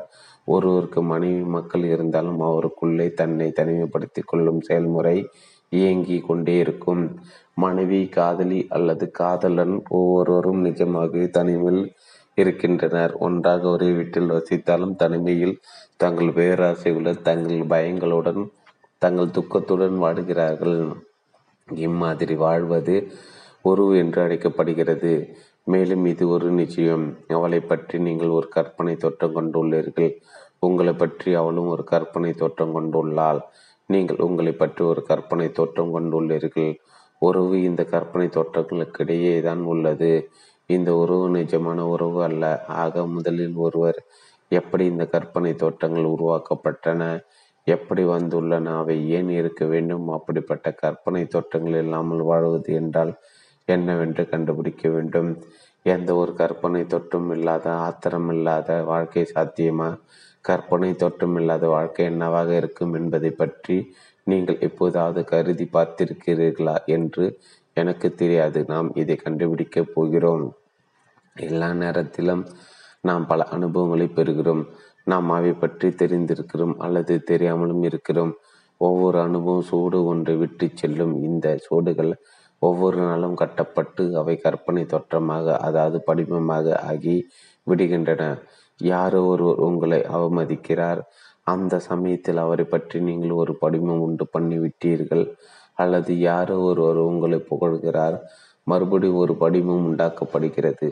ஒருவருக்கு மனைவி, மக்கள் இருந்தாலும் அவருக்குள்ளே தன்னை தனிமைப்படுத்தி கொள்ளும் செயல்முறை இயங்கி கொண்டே இருக்கும். மனைவி, காதலி அல்லது காதலன் ஒவ்வொருவரும் நிஜமாகவே தனிமையில் இருக்கின்றனர். ஒன்றாக ஒரே வீட்டில் வசித்தாலும் தனிமையில் தங்கள் பேராசைகளுடன், தங்கள் பயங்களுடன், தங்கள் துக்கத்துடன் வாடுகிறார்கள். இம்மாதிரி வாழ்வது உறவு என்று அழைக்கப்படுகிறது. மேலும் இது ஒரு நிச்சயம். அவளை பற்றி நீங்கள் ஒரு கற்பனை தோற்றம் கொண்டுள்ளீர்கள், உங்களை பற்றி அவளும் ஒரு கற்பனை தோற்றம் கொண்டுள்ளாள், நீங்கள் உங்களை பற்றி ஒரு கற்பனை தோற்றம் கொண்டுள்ளீர்கள். உறவு இந்த கற்பனை தோற்றங்களுக்கிடையே தான் உள்ளது. இந்த உறவு நிஜமான உறவு அல்ல. ஆக முதலில் ஒருவர் எப்படி இந்த கற்பனை தோற்றங்கள் உருவாக்கப்பட்டன, எப்படி வந்துள்ளன, அவை ஏன் இருக்க வேண்டும், அப்படிப்பட்ட கற்பனை தோற்றங்கள் இல்லாமல் வாழ்வது என்றால் என்னவென்று கண்டுபிடிக்க வேண்டும். எந்த ஒரு கற்பனை தோற்றம் இல்லாத, ஆத்திரமில்லாத வாழ்க்கை சாத்தியமா? கற்பனை தோற்றம் இல்லாத வாழ்க்கை என்னவாக இருக்கும் என்பதை பற்றி நீங்கள் எப்போதாவது கருதி பார்த்திருக்கிறீர்களா என்று எனக்கு தெரியாது. நாம் இதை கண்டுபிடிக்கப் போகிறோம். எல்லா நேரத்திலும் நாம் பல அனுபவங்களை பெறுகிறோம். நாம் அவை பற்றி தெரிந்திருக்கிறோம் அல்லது தெரியாமலும் இருக்கிறோம். ஒவ்வொரு அனுபவம் சூடு ஒன்று விட்டு செல்லும். இந்த சூடுகள் ஒவ்வொரு நாளும் கட்டப்பட்டு அவை கற்பனை தோற்றமாக, அதாவது படிமமாக ஆகி விடுகின்றன. யாரோ ஒருவர் உங்களை அவமதிக்கிறார். அந்த சமயத்தில் அவரை பற்றி நீங்கள் ஒரு படிமம் உண்டு பண்ணிவிட்டீர்கள். அல்லது யாரோ ஒருவர் உங்களை புகழ்கிறார். மறுபடி ஒரு படிமம் உண்டாக்கப்படுகிறது.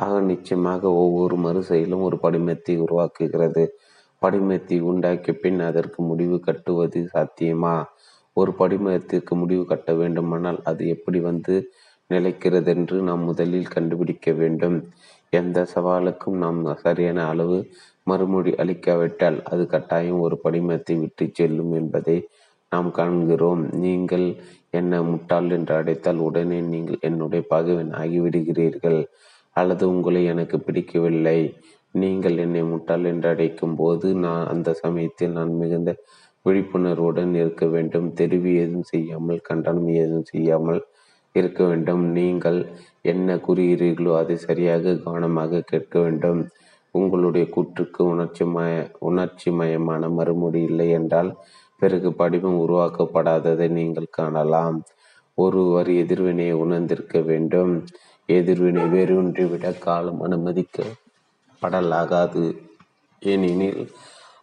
ஆக நிச்சயமாக ஒவ்வொரு மறு செயலும் ஒரு படிமத்தை உருவாக்குகிறது. படிமத்தை உண்டாக்கிய பின் அதற்கு முடிவு கட்டுவது சாத்தியமா? ஒரு படிமத்திற்கு முடிவு கட்ட வேண்டுமானால் அது எப்படி வந்து நிலைக்கிறது என்று நாம் முதலில் கண்டுபிடிக்க வேண்டும். எந்த சவாலுக்கும் நாம் சரியான அளவு மறுமொழி அளிக்காவிட்டால் அது கட்டாயம் ஒரு படிமத்தை விட்டு செல்லும் என்பதை நாம் காண்கிறோம். நீங்கள் என்ன முட்டாள் என்று அடைத்தால் உடனே நீங்கள் என்னுடைய பகைவன் ஆகிவிடுகிறீர்கள். அல்லது உங்களை எனக்கு பிடிக்கவில்லை, நீங்கள் என்னை முட்டாள் என்று அடைக்கும் போது நான் அந்த சமயத்தில் நான் மிகுந்த விழிப்புணர்வுடன் இருக்க வேண்டும். தெரிவு ஏதும் செய்யாமல், கண்டனம் ஏதும் செய்யாமல் இருக்க வேண்டும். நீங்கள் என்ன கூறுகிறீர்களோ அதை சரியாக கவனமாக கேட்க வேண்டும். உங்களுடைய கூற்றுக்கு உணர்ச்சி மய உணர்ச்சி மயமான மறுமொழி இல்லை என்றால் பிறகு படிவம் உருவாக்கப்படாததை நீங்கள் காணலாம். ஒருவர் எதிர்வினையை உணர்ந்திருக்க வேண்டும். எதிர்வினை வேறொன்றிவிட காலம் அனுமதிக்கப்படலாகாது. ஏனெனில்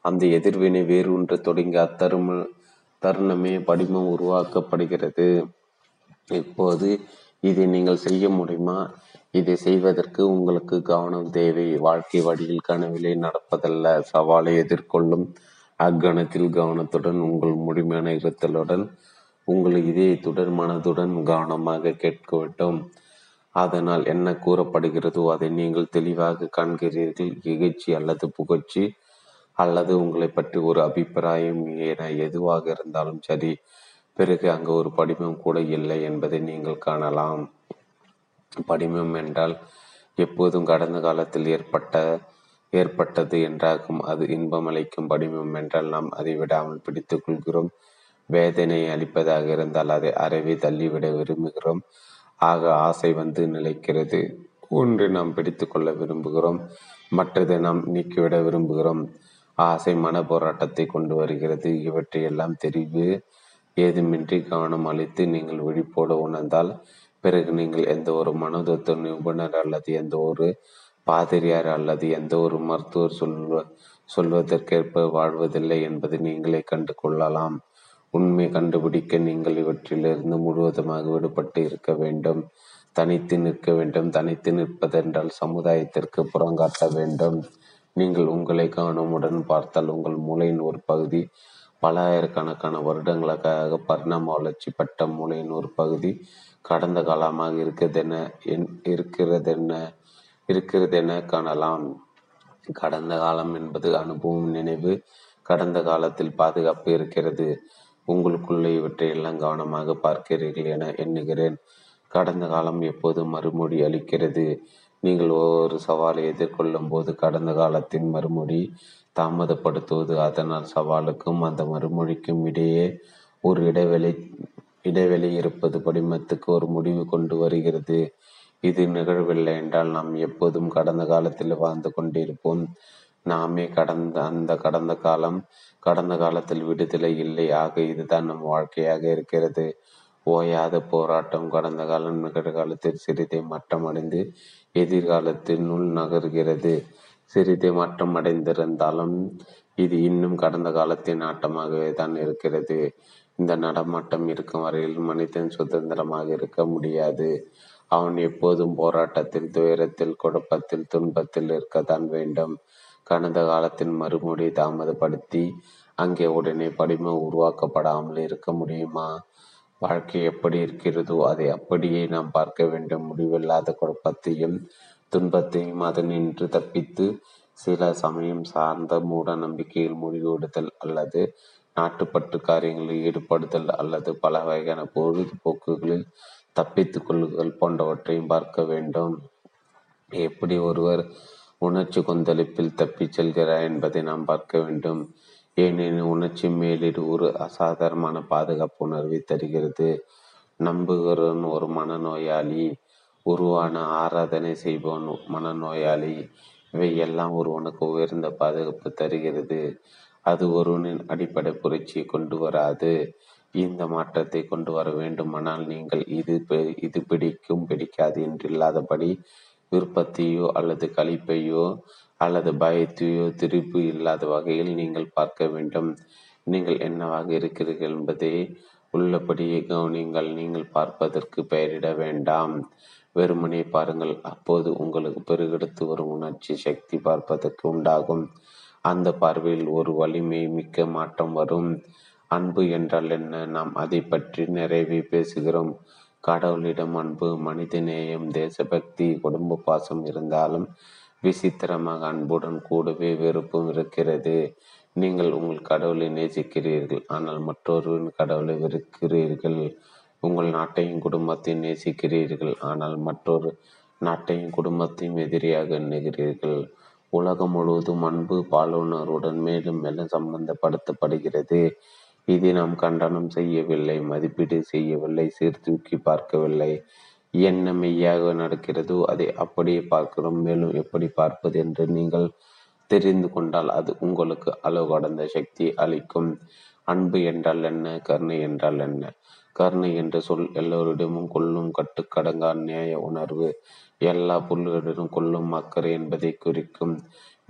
அந்த எதிர்வினை வேறொன்று தொடங்கி அத்தரும தருணமே படிமம் உருவாக்கப்படுகிறது. இப்போது இதை நீங்கள் செய்ய முடியுமா? இதை செய்வதற்கு உங்களுக்கு கவனம் தேவை. வாழ்க்கை வழியில் கனவிலே நடப்பதல்ல. சவாலை எதிர்கொள்ளும் அக்கணத்தில் கவனத்துடன், உங்கள் முழுமையான இருத்தலுடன், உங்கள் இதயத்துடன், மனதுடன் கவனமாக கேட்க வேண்டும். அதனால் என்ன கூறப்படுகிறதோ அதை நீங்கள் தெளிவாக காண்கிறீர்கள். இகழ்ச்சி அல்லது புகழ்ச்சி அல்லது உங்களை பற்றி ஒரு அபிப்பிராயம் என எதுவாக இருந்தாலும் சரி, பிறகு அங்கு ஒரு படிமம் கூட இல்லை என்பதை நீங்கள் காணலாம். படிமம் என்றால் எப்போதும் கடந்த காலத்தில் ஏற்பட்ட ஏற்பட்டது என்றாகும். அது இன்பமளிக்கும் படிமம் என்றால் நாம் அதை விடாமல் பிடித்துக் கொள்கிறோம். வேதனை அளிப்பதாக இருந்தால் அதை அறவே தள்ளிவிட விரும்புகிறோம். ஆக ஆசை வந்து நிலைக்கிறது. ஒன்று நாம் பிடித்து கொள்ள விரும்புகிறோம், மற்றதை நாம் நீக்கிவிட விரும்புகிறோம். ஆசை மன போராட்டத்தை கொண்டு வருகிறது. இவற்றையெல்லாம் தெரிவு ஏதுமின்றி கவனம் அளித்து நீங்கள் விழிப்போடு உணர்ந்தால் பிறகு நீங்கள் எந்த ஒரு மனோதத்துவ நிபுணர் அல்லது எந்த ஒரு பாதிரியார் அல்லது எந்த ஒரு மருத்துவர் சொல்வ சொல்வதற்கேற்ப வாழ்வதில்லை என்பதை நீங்களே கண்டு கொள்ளலாம். உண்மை கண்டுபிடிக்க நீங்கள் இவற்றிலிருந்து முழுவதுமாக விடுபட்டு இருக்க வேண்டும். தனித்து நிற்க வேண்டும். தனித்து நிற்பதென்றால் சமுதாயத்திற்கு புறங்காட்ட வேண்டும். நீங்கள் உங்களை கவனமுடன் பார்த்தால் உங்கள் மூளையின் ஒரு பகுதி, பல்லாயிரக்கணக்கான வருடங்களுக்காக பரிணாம வளர்ச்சி பெற்ற மூளையின் ஒரு பகுதி கடந்த காலமாக இருக்கிறதென இருக்கிறதென்ன இருக்கிறதென காணலாம். கடந்த காலம் என்பது அனுபவம், நினைவு. கடந்த காலத்தில் பாதுகாப்பு இருக்கிறது. உங்களுக்குள்ளே இவற்றையெல்லாம் கவனமாக பார்க்கிறீர்கள் என எண்ணுகிறேன். கடந்த காலம் எப்போது மறுமொழி அளிக்கிறது? நீங்கள் ஒவ்வொரு சவாலை எதிர்கொள்ளும் போது கடந்த காலத்தின் மறுமொழி தாமதப்படுத்துவது. அதனால் சவாலுக்கும் அந்த மறுமொழிக்கும் இடையே ஒரு இடைவெளி இடைவெளி இருப்பது படிமத்துக்கு ஒரு முடிவு கொண்டு வருகிறது. இது நிகழவில்லை என்றால் நாம் எப்போதும் கடந்த காலத்தில் வாழ்ந்து கொண்டிருப்போம். நாமே கடந்த அந்த கடந்த காலம். கடந்த காலத்தில் விடுதலை இல்லை. ஆக இதுதான் நம் வாழ்க்கையாக இருக்கிறது. ஓயாத போராட்டம். கடந்த காலம் நிகழ்காலத்தில் சிறிதை மாற்றமடைந்து எதிர்காலத்தினுள் நகர்கிறது. சிறிதை மாற்றமடைந்திருந்தாலும் இது இன்னும் கடந்த காலத்தின் ஆட்டமாகவே தான் இருக்கிறது. இந்த நடமாட்டம் இருக்கும் வரையில் மனிதன் சுதந்திரமாக இருக்க முடியாது. அவன் எப்போதும் போராட்டத்தில், துயரத்தில், குழப்பத்தில், துன்பத்தில் இருக்கத்தான் வேண்டும். கடந்த காலத்தின் மறுமொழி தாமதப்படுத்தி அங்கே உடனே படிமை உருவாக்கப்படாமல் இருக்க முடியுமா? வாழ்க்கை எப்படி இருக்கிறதோ அதை அப்படியே நாம் பார்க்க வேண்டும். முடிவில்லாத குழப்பத்தையும் துன்பத்தையும் அதனின்று தப்பித்து சில சமயம் சார்ந்த மூட நம்பிக்கையில் மூழ்கிவிடுதல் அல்லது நாட்டுப்பட்டு காரியங்களில் ஈடுபடுதல் அல்லது பல வகையான பொழுதுபோக்குகளில் தப்பித்து கொள்ளுதல் போன்றவற்றையும் பார்க்க வேண்டும். எப்படி ஒருவர் உணர்ச்சி கொந்தளிப்பில் தப்பிச் செல்கிறார் என்பதை நாம் பார்க்க வேண்டும். ஏனெனில் உணர்ச்சி மேலில் ஒரு அசாதாரணமான பாதுகாப்பு உணர்வை தருகிறது. நம்புகிறவன் ஒரு மனநோயாளி, உருவான ஆராதனை செய்பவன் மனநோயாளி. இவை எல்லாம் ஒருவனுக்கு உயர்ந்த பாதுகாப்பு தருகிறது. அது ஒருவனின் அடிப்படை புரட்சியை கொண்டு வராது. இந்த மாற்றத்தை கொண்டு வர வேண்டுமானால் நீங்கள் இது இது பிடிக்கும் பிடிக்காது என்றில்லாதபடி விருப்பத்தையோ அல்லது கழிப்பையோ அல்லது பயத்தையோ திருப்பு இல்லாத வகையில் நீங்கள் பார்க்க வேண்டும். நீங்கள் என்னவாக இருக்கிறீர்கள் என்பதை உள்ளபடியே கவனிங்கள். நீங்கள் பார்ப்பதற்கு பெயரிட வேண்டாம். வெறுமனே பாருங்கள். அப்போது உங்களுக்கு பெருகெடுத்து வரும் உணர்ச்சி சக்தி பார்ப்பதற்கு உண்டாகும். அந்த பார்வையில் ஒரு வலிமை மிக்க மாற்றம் வரும். அன்பு என்றால் என்ன? நாம் அதை பற்றி நிறைவே பேசுகிறோம். கடவுளிடம் அன்பு, மனிதநேயம், தேசபக்தி, குடும்ப பாசம் இருந்தாலும் விசித்திரமாக அன்புடன் கூடவே வெறுப்பும் இருக்கிறது. நீங்கள் உங்கள் கடவுளை நேசிக்கிறீர்கள், ஆனால் மற்றொருவன் கடவுளை வெறுக்கிறீர்கள். உங்கள் நாட்டையும் குடும்பத்தையும் நேசிக்கிறீர்கள், ஆனால் மற்றொரு நாட்டையும் குடும்பத்தையும் எதிரியாக எண்ணுகிறீர்கள். உலகம் முழுவதும் அன்பு பாலுணர்வுடன் மேலும் மேலும் சம்பந்தப்படுத்தப்படுகிறது. இதை நாம் கண்டனம் செய்யவில்லை, மதிப்பீடு செய்யவில்லை, சீர்தூக்கி பார்க்கவில்லை. என்ன மெய்யாக நடக்கிறதோ அதை அப்படியே பார்க்கிறோம். மேலும் எப்படி பார்ப்பது என்று நீங்கள் தெரிந்து கொண்டால் அது உங்களுக்கு அளவு கடந்த சக்தி அளிக்கும். அன்பு என்றால் என்ன? கருணை என்றால் என்ன? கருணை என்ற சொல் எல்லோரிடமும் கொள்ளும் கட்டுக்கடங்கா நியாய உணர்வு, எல்லா பொருள்களிடமும் கொள்ளும் அக்கறை என்பதை குறிக்கும்.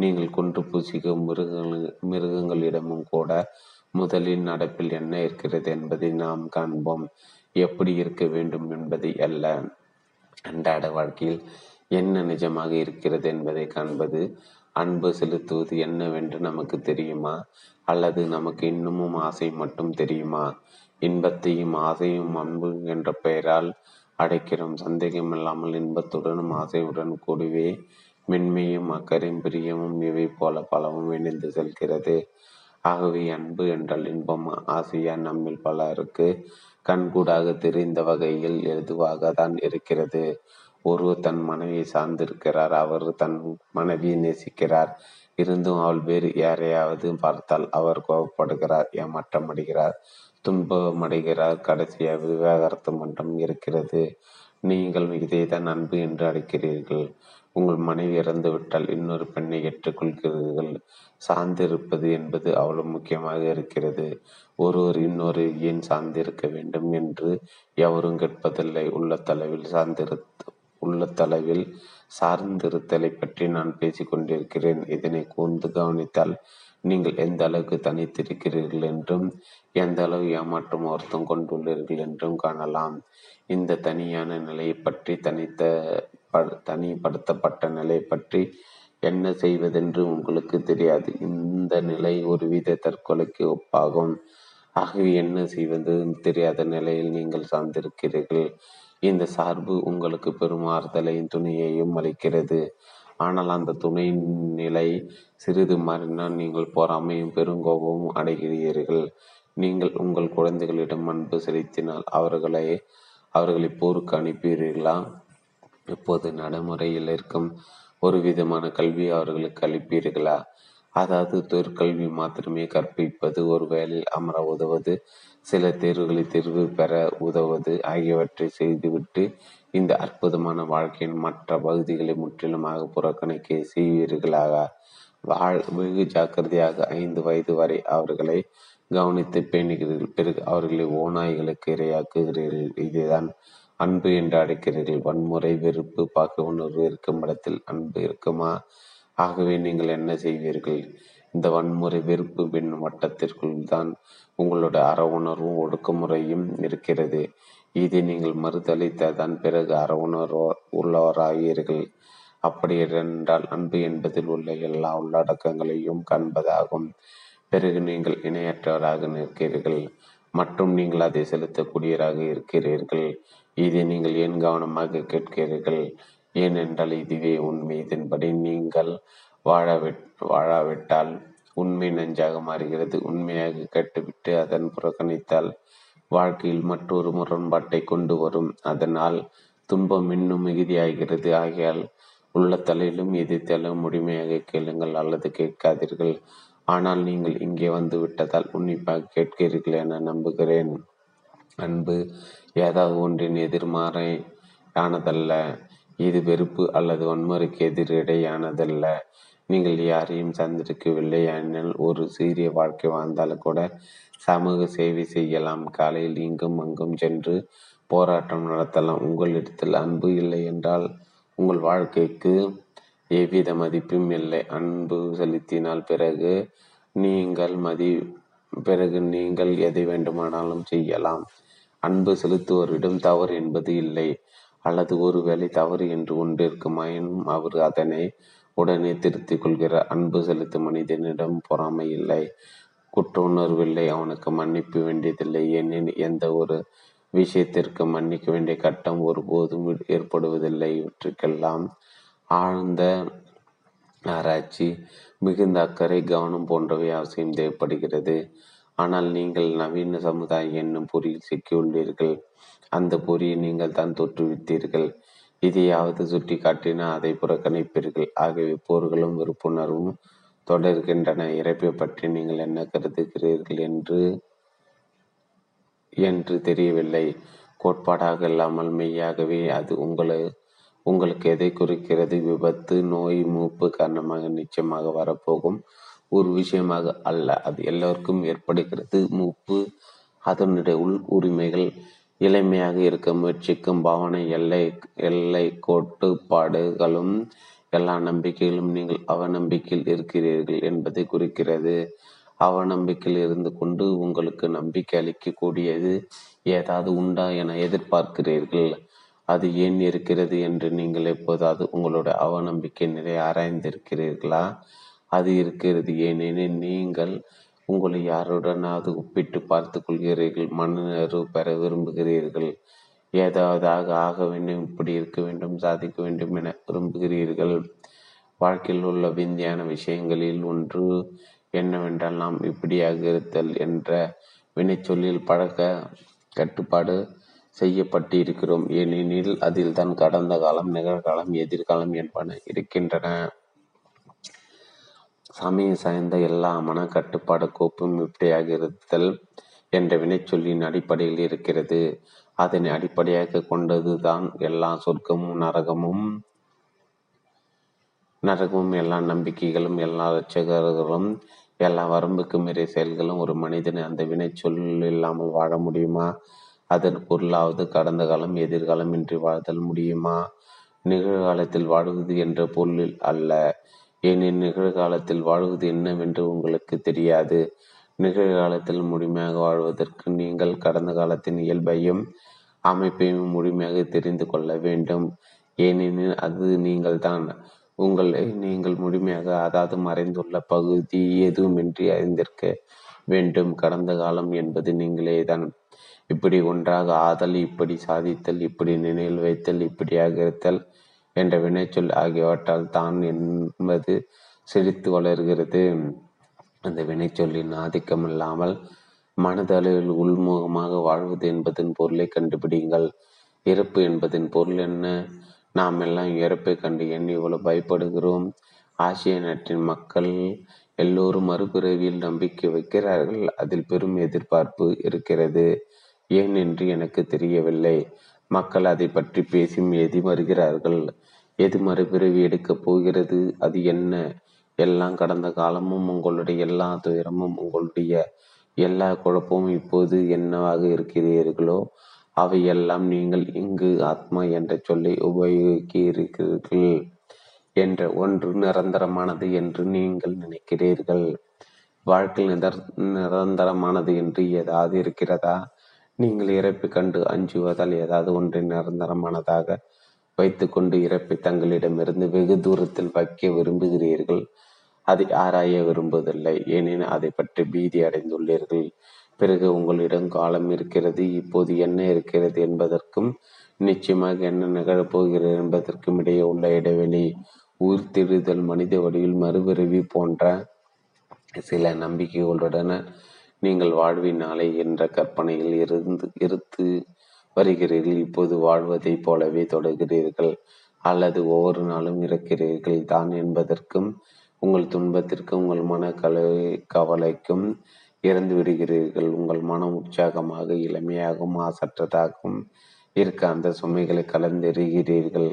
நீங்கள் கொன்று பூசிக்க மிருகங்கள் மிருகங்களிடமும் கூட முதலில் நடப்பில் என்ன இருக்கிறது என்பதை நாம் காண்போம், எப்படி இருக்க வேண்டும் என்பதை அல்ல. அன்றாட வாழ்க்கையில் என்ன நிஜமாக இருக்கிறது என்பதை காண்பது. அன்பு செலுத்துவது என்னவென்று நமக்கு தெரியுமா? அல்லது நமக்கு இன்னமும் ஆசை மட்டும் தெரியுமா? இன்பத்தையும் ஆசையும் அன்பு என்ற பெயரால் அடைக்கிறோம். சந்தேகமில்லாமல் இன்பத்துடனும் ஆசையுடன் கூடவே மென்மையும் அக்கறையும் பிரியமும் இவை போல பலவும் இணைந்து செல்கிறது. ஆகவே அன்பு என்றால் இன்பம் ஆசையா நம்மில் பலருக்கு கண்கூடாக தெரிந்த வகையில் எதுவாக தான் இருக்கிறது. ஒருவர் தன் மனைவியை சார்ந்திருக்கிறார், அவர் தன் மனைவியை நேசிக்கிறார். இருந்தும் அவள் வேறு யாரையாவது பார்த்தால் அவர் கோபப்படுகிறார், ஏமாற்றமடைகிறார், துன்பமடைகிறார், கடைசியாக விவாகரத்து மன்றம் இருக்கிறது. நீங்கள் இதை தான் அன்பு என்று அழைக்கிறீர்கள். உங்கள் மனைவி இறந்துவிட்டால் இன்னொரு பெண்ணை ஏற்றுக்கொள்கிறீர்கள். சார்ந்திருப்பது என்பது அவ்வளவு முக்கியமாக இருக்கிறது. ஒருவர் இன்னொரு ஏன் சார்ந்திருக்க வேண்டும் என்று எவரும் கேட்பதில்லை. உள்ள தளவில் சார்ந்திரு உள்ள தளவில் சார்ந்திருத்தலை பற்றி நான் பேசிக்கொண்டிருக்கிறேன். இதனை கூர்ந்து கவனித்தால் நீங்கள் எந்த அளவுக்கு தனித்திருக்கிறீர்கள் என்றும் எந்த அளவு ஏமாற்றும் வருத்தம் கொண்டுள்ளீர்கள் என்றும் காணலாம். இந்த தனியான நிலையை பற்றி தனித்த தனிப்படுத்தப்பட்ட நிலை பற்றி என்ன செய்வதென்று உங்களுக்கு தெரியாது. இந்த நிலை ஒருவித தற்கொலைக்கு ஒப்பாகும். ஆகவே என்ன செய்வது தெரியாத நிலையில் நீங்கள் சார்ந்திருக்கிறீர்கள். இந்த சார்பு உங்களுக்கு பெரும் ஆறுதலையும் துணையையும் அளிக்கிறது. ஆனால் அந்த துணை நிலை சிறிது மாறினால் நீங்கள் பொறாமையும் பெருங்கோபமும் அடைகிறீர்கள். நீங்கள் உங்கள் குழந்தைகளிடம் அன்பு செலுத்தினால் அவர்களை அவர்களை போருக்கு அனுப்புகிறீர்களா? இப்போது நடைமுறையில் இருக்கும் ஒரு விதமான கல்வி அவர்களுக்கு அளிப்பீர்களா? அதாவது தொழிற்கல்வி மாத்திரமே கற்பிப்பது, ஒரு வேலையில் அமர உதவுவது, சில தேர்வுகளை தேர்வு பெற உதவுவது ஆகியவற்றை செய்துவிட்டு இந்த அற்புதமான வாழ்க்கையின் மற்ற பகுதிகளை முற்றிலுமாக புறக்கணிக்க செய்வீர்களாக? வாழ் வெகு ஜாக்கிரதையாக ஐந்து வயது வரை அவர்களை கவனித்து பேணுகிறீர்கள். பிறகு அவர்களை ஓநாய்களுக்கு இரையாக்குகிறீர்கள். இதுதான் அன்பு என்று அழைக்கிறீர்கள். வன்முறை, வெறுப்பு, பாக்கு உணர்வு இருக்கும் இடத்தில் அன்பு இருக்குமா? ஆகவே நீங்கள் என்ன செய்வீர்கள்? இந்த வன்முறை வெறுப்பு பின் வட்டத்திற்குள் தான் உங்களோட அற உணர்வும் ஒடுக்குமுறையும் இருக்கிறது. இதை நீங்கள் மறுதளித்ததான் பிறகு அற உணர்வு உள்ளவராகிறீர்கள். அப்படி என்றால் அன்பு என்பதில் உள்ள எல்லா உள்ளடக்கங்களையும் காண்பதாகும். பிறகு நீங்கள் இணையற்றவராக நிற்கிறீர்கள் மற்றும் நீங்கள் அதை செலுத்தக்கூடியவராக இருக்கிறீர்கள். இதை நீங்கள் ஏன் கவனமாக கேட்கிறீர்கள்? ஏனென்றால் இதுவே உண்மை. இதன்படி நீங்கள் வாழாவிட் வாழாவிட்டால் உண்மை நஞ்சாக மாறுகிறது. உண்மையாக கேட்டுவிட்டு அதன் புறக்கணித்தால் வாழ்க்கையில் மற்றொரு முரண்பாட்டை கொண்டு வரும். அதனால் துன்பம் இன்னும் மிகுதியாகிறது. ஆகையால் உள்ள தலையிலும் எதிர்த்தாலும் முழுமையாக கேளுங்கள் அல்லது கேட்காதீர்கள். ஆனால் நீங்கள் இங்கே வந்து விட்டதால் உன்னிப்பாக கேட்கிறீர்கள் என நம்புகிறேன். அன்பு ஏதாவது ஒன்றின் எதிர்மறையானதல்ல. இது வெறுப்பு அல்லது வன்முறைக்கு எதிரிடையானதல்ல. நீங்கள் யாரையும் சார்ந்திருக்கவில்லை. ஆனால் ஒரு சீரிய வாழ்க்கை வாழ்ந்தாலும் கூட சமூக சேவை செய்யலாம். காலையில் இங்கும் அங்கும் சென்று போராட்டம் நடத்தலாம். உங்களிடத்தில் அன்பு இல்லை என்றால் உங்கள் வாழ்க்கைக்கு எவ்வித மதிப்பும் இல்லை. அன்பு செலுத்தினால் பிறகு நீங்கள் மதி பிறகு நீங்கள் எதை வேண்டுமானாலும் செய்யலாம். அன்பு செலுத்துவோரிடம் தவறு என்பது இல்லை. அல்லது ஒருவேளை தவறு என்று ஒன்றிருக்குமாயினும் அவர் அதனை உடனே திருத்திக் கொள்கிறார். அன்பு செலுத்தும் மனிதனிடம் பொறாமை இல்லை, குற்ற உணர்வு இல்லை, அவனுக்கு மன்னிப்பு வேண்டியதில்லை. ஏனெனில் எந்த ஒரு விஷயத்திற்கு மன்னிக்க வேண்டிய கட்டம் ஒருபோதும் ஏற்படுவதில்லை. இவற்றுக்கெல்லாம் ஆழ்ந்த ஆராய்ச்சி, மிகுந்த அக்கறை, கவனம் போன்றவை அவசியம் தேவைப்படுகிறது. ஆனால் நீங்கள் நவீன சமுதாயம் என்னும் பொறியில் சிக்கியுள்ளீர்கள். அந்த பொறியை நீங்கள் தான் தோற்றுவித்தீர்கள். இதையாவது சுட்டி காட்டினால் அதை புறக்கணிப்பீர்கள். ஆகவே போர்களும் விருப்புணர்வும் தொடர்கின்றன. இறப்பை பற்றி நீங்கள் என்ன கருதுகிறீர்கள் என்று என்று தெரியவில்லை. கோட்பாடாக இல்லாமல் மெய்யாகவே அது உங்களை உங்களுக்கு எதை குறிக்கிறது. விபத்து, நோய், மூப்பு காரணமாக நிச்சயமாக வரப்போகும் ஒரு விஷயமாக அல்ல, அது எல்லோருக்கும் ஏற்படுகிறது. மூப்பு அதனுடைய உள் உரிமைகள், இளமையாக இருக்க முயற்சிக்கும் பாவனை, எல்லை எல்லை கோட்டுப்பாடுகளும் எல்லா நம்பிக்கைகளும் நீங்கள் அவநம்பிக்கையில் இருக்கிறீர்கள் என்பதை குறிக்கிறது. அவநம்பிக்கையில் இருந்து கொண்டு உங்களுக்கு நம்பிக்கை அளிக்கக்கூடியது ஏதாவது உண்டா என எதிர்பார்க்கிறீர்கள். அது ஏன் இருக்கிறது என்று நீங்கள் எப்போதாவது உங்களுடைய அவநம்பிக்கை நிறைய ஆராய்ந்திருக்கிறீர்களா? அது இருக்கிறது ஏனெனில் நீங்கள் உங்களை யாருடனாவது ஒப்பிட்டு பார்த்து கொள்கிறீர்கள், மனநிறைவு பெற விரும்புகிறீர்கள், ஏதாவதாக ஆக வேண்டும், இப்படி இருக்க வேண்டும், சாதிக்க வேண்டும் என விரும்புகிறீர்கள். வாழ்க்கையில் உள்ள விந்தையான விஷயங்களில் ஒன்று என்னவென்றால் நாம் இப்படியாக இருத்தல் என்ற வினைச்சொல்லில் பழக்க கட்டுப்பாடு செய்யப்பட்டு இருக்கிறோம். ஏனெனில் அதில் தான் கடந்த காலம், நிகழ்காலம், எதிர்காலம் என்பன இருக்கின்றன. சமய சாய்ந்த எல்லா மன கட்டுப்பாடு கோப்பும் இப்படியாக இருத்தல் என்ற வினைச்சொல்லின் அடிப்படையில் இருக்கிறது. அதனை அடிப்படையாக கொண்டதுதான் எல்லா சொர்க்கமும் நரகமும் நரகமும் எல்லா நம்பிக்கைகளும் எல்லா இரட்சகர்களும் எல்லா வரம்புக்கு மீறிய செயல்களும். ஒரு மனிதன் அந்த வினைச்சொல் இல்லாமல் வாழ முடியுமா? அதன் பொருளாவது கடந்த காலம், எதிர்காலம் இன்றி வாழ்தல் முடியுமா? நிகழ்காலத்தில் வாழ்வது என்ற பொருளில் அல்ல. ஏனெனில் நிகழ்காலத்தில் வாழ்வது என்னவென்று உங்களுக்கு தெரியாது. நிகழ்காலத்தில் முழுமையாக வாழ்வதற்கு நீங்கள் கடந்த காலத்தின் இயல்பையும் அமைப்பையும் முழுமையாக தெரிந்து கொள்ள வேண்டும். ஏனெனில் அது நீங்கள் தான். உங்களை நீங்கள் முழுமையாக, அதாவது மறைந்துள்ள பகுதி எதுவுமின்றி அறிந்திருக்க வேண்டும். கடந்த காலம் என்பது நீங்களே தான். இப்படி ஒன்றாக ஆதல், இப்படி சாதித்தல், இப்படி நினைவில் வைத்தல், இப்படியாக இருத்தல் என்ற வினைச்சொல் ஆகியவற்றால் தான் என்பது செழித்து வளர்கிறது. அந்த வினைச்சொல்லின் ஆதிக்கம் இல்லாமல் மனதளவில் உள்முகமாக வாழ்வது என்பதன் பொருளை கண்டுபிடிங்கள். இறப்பு என்பதன் பொருள் என்ன? நாம் எல்லாம் இறப்பை கண்டு எண்ணி இவ்வளவு பயப்படுகிறோம். ஆசிய நாட்டின் மக்கள் எல்லோரும் மறுபிறவியில் நம்பிக்கை வைக்கிறார்கள். அதில் பெரும் எதிர்பார்ப்பு இருக்கிறது. ஏன் என்று எனக்கு தெரியவில்லை. மக்கள் அதை பற்றி பேசும் எதி மறுகிறார்கள். எது மறுபிறவி எடுக்கப் போகிறது? அது என்ன? எல்லாம் கடந்த காலமும் உங்களுடைய எல்லா துயரமும் உங்களுடைய எல்லா குழப்பமும் இப்போது என்னவாக இருக்கிறீர்களோ அவை எல்லாம் நீங்கள் இங்கு ஆத்மா என்ற சொல்லை உபயோகிக்கிறீர்கள் என்ற ஒன்று நிரந்தரமானது என்று நீங்கள் நினைக்கிறீர்கள். வாழ்க்கை நிதர் நிரந்தரமானது என்று ஏதாவது இருக்கிறதா? நீங்கள் இறப்பை கண்டு அஞ்சுவதால் ஏதாவது ஒன்றை நிரந்தரமானதாக வைத்து கொண்டு இறப்பை தங்களிடமிருந்து வெகு தூரத்தில் வைக்க விரும்புகிறீர்கள். அதை ஆராய விரும்புவதில்லை, ஏனெனில் அதை பற்றி பீதி அடைந்துள்ளீர்கள். பிறகு உங்களிடம் காலம் இருக்கிறது, இப்போது என்ன இருக்கிறது என்பதற்கும் நிச்சயமாக என்ன நிகழப்போகிறது என்பதற்கும் இடையே உள்ள இடைவெளி. உயிர் திடுதல், மனித வடிவில் மறுபிறவி போன்ற சில நம்பிக்கைகளுடன் நீங்கள் வாழ்வினாலே என்ற கற்பனையில் இருந்து இருத்து வருகிறீர்கள். இப்போது வாழ்வதை போலவே தொடர்கிறீர்கள், அல்லது ஒவ்வொரு நாளும் இருக்கிறீர்கள் தான் என்பதற்கும் உங்கள் துன்பத்திற்கும் உங்கள் மன கலை கவலைக்கும் இறந்து விடுகிறீர்கள். உங்கள் மனம் உற்சாகமாக, இளமையாகவும் ஆசற்றதாகவும் இருக்க அந்த சுமைகளை கலந்தெறிகிறீர்கள்.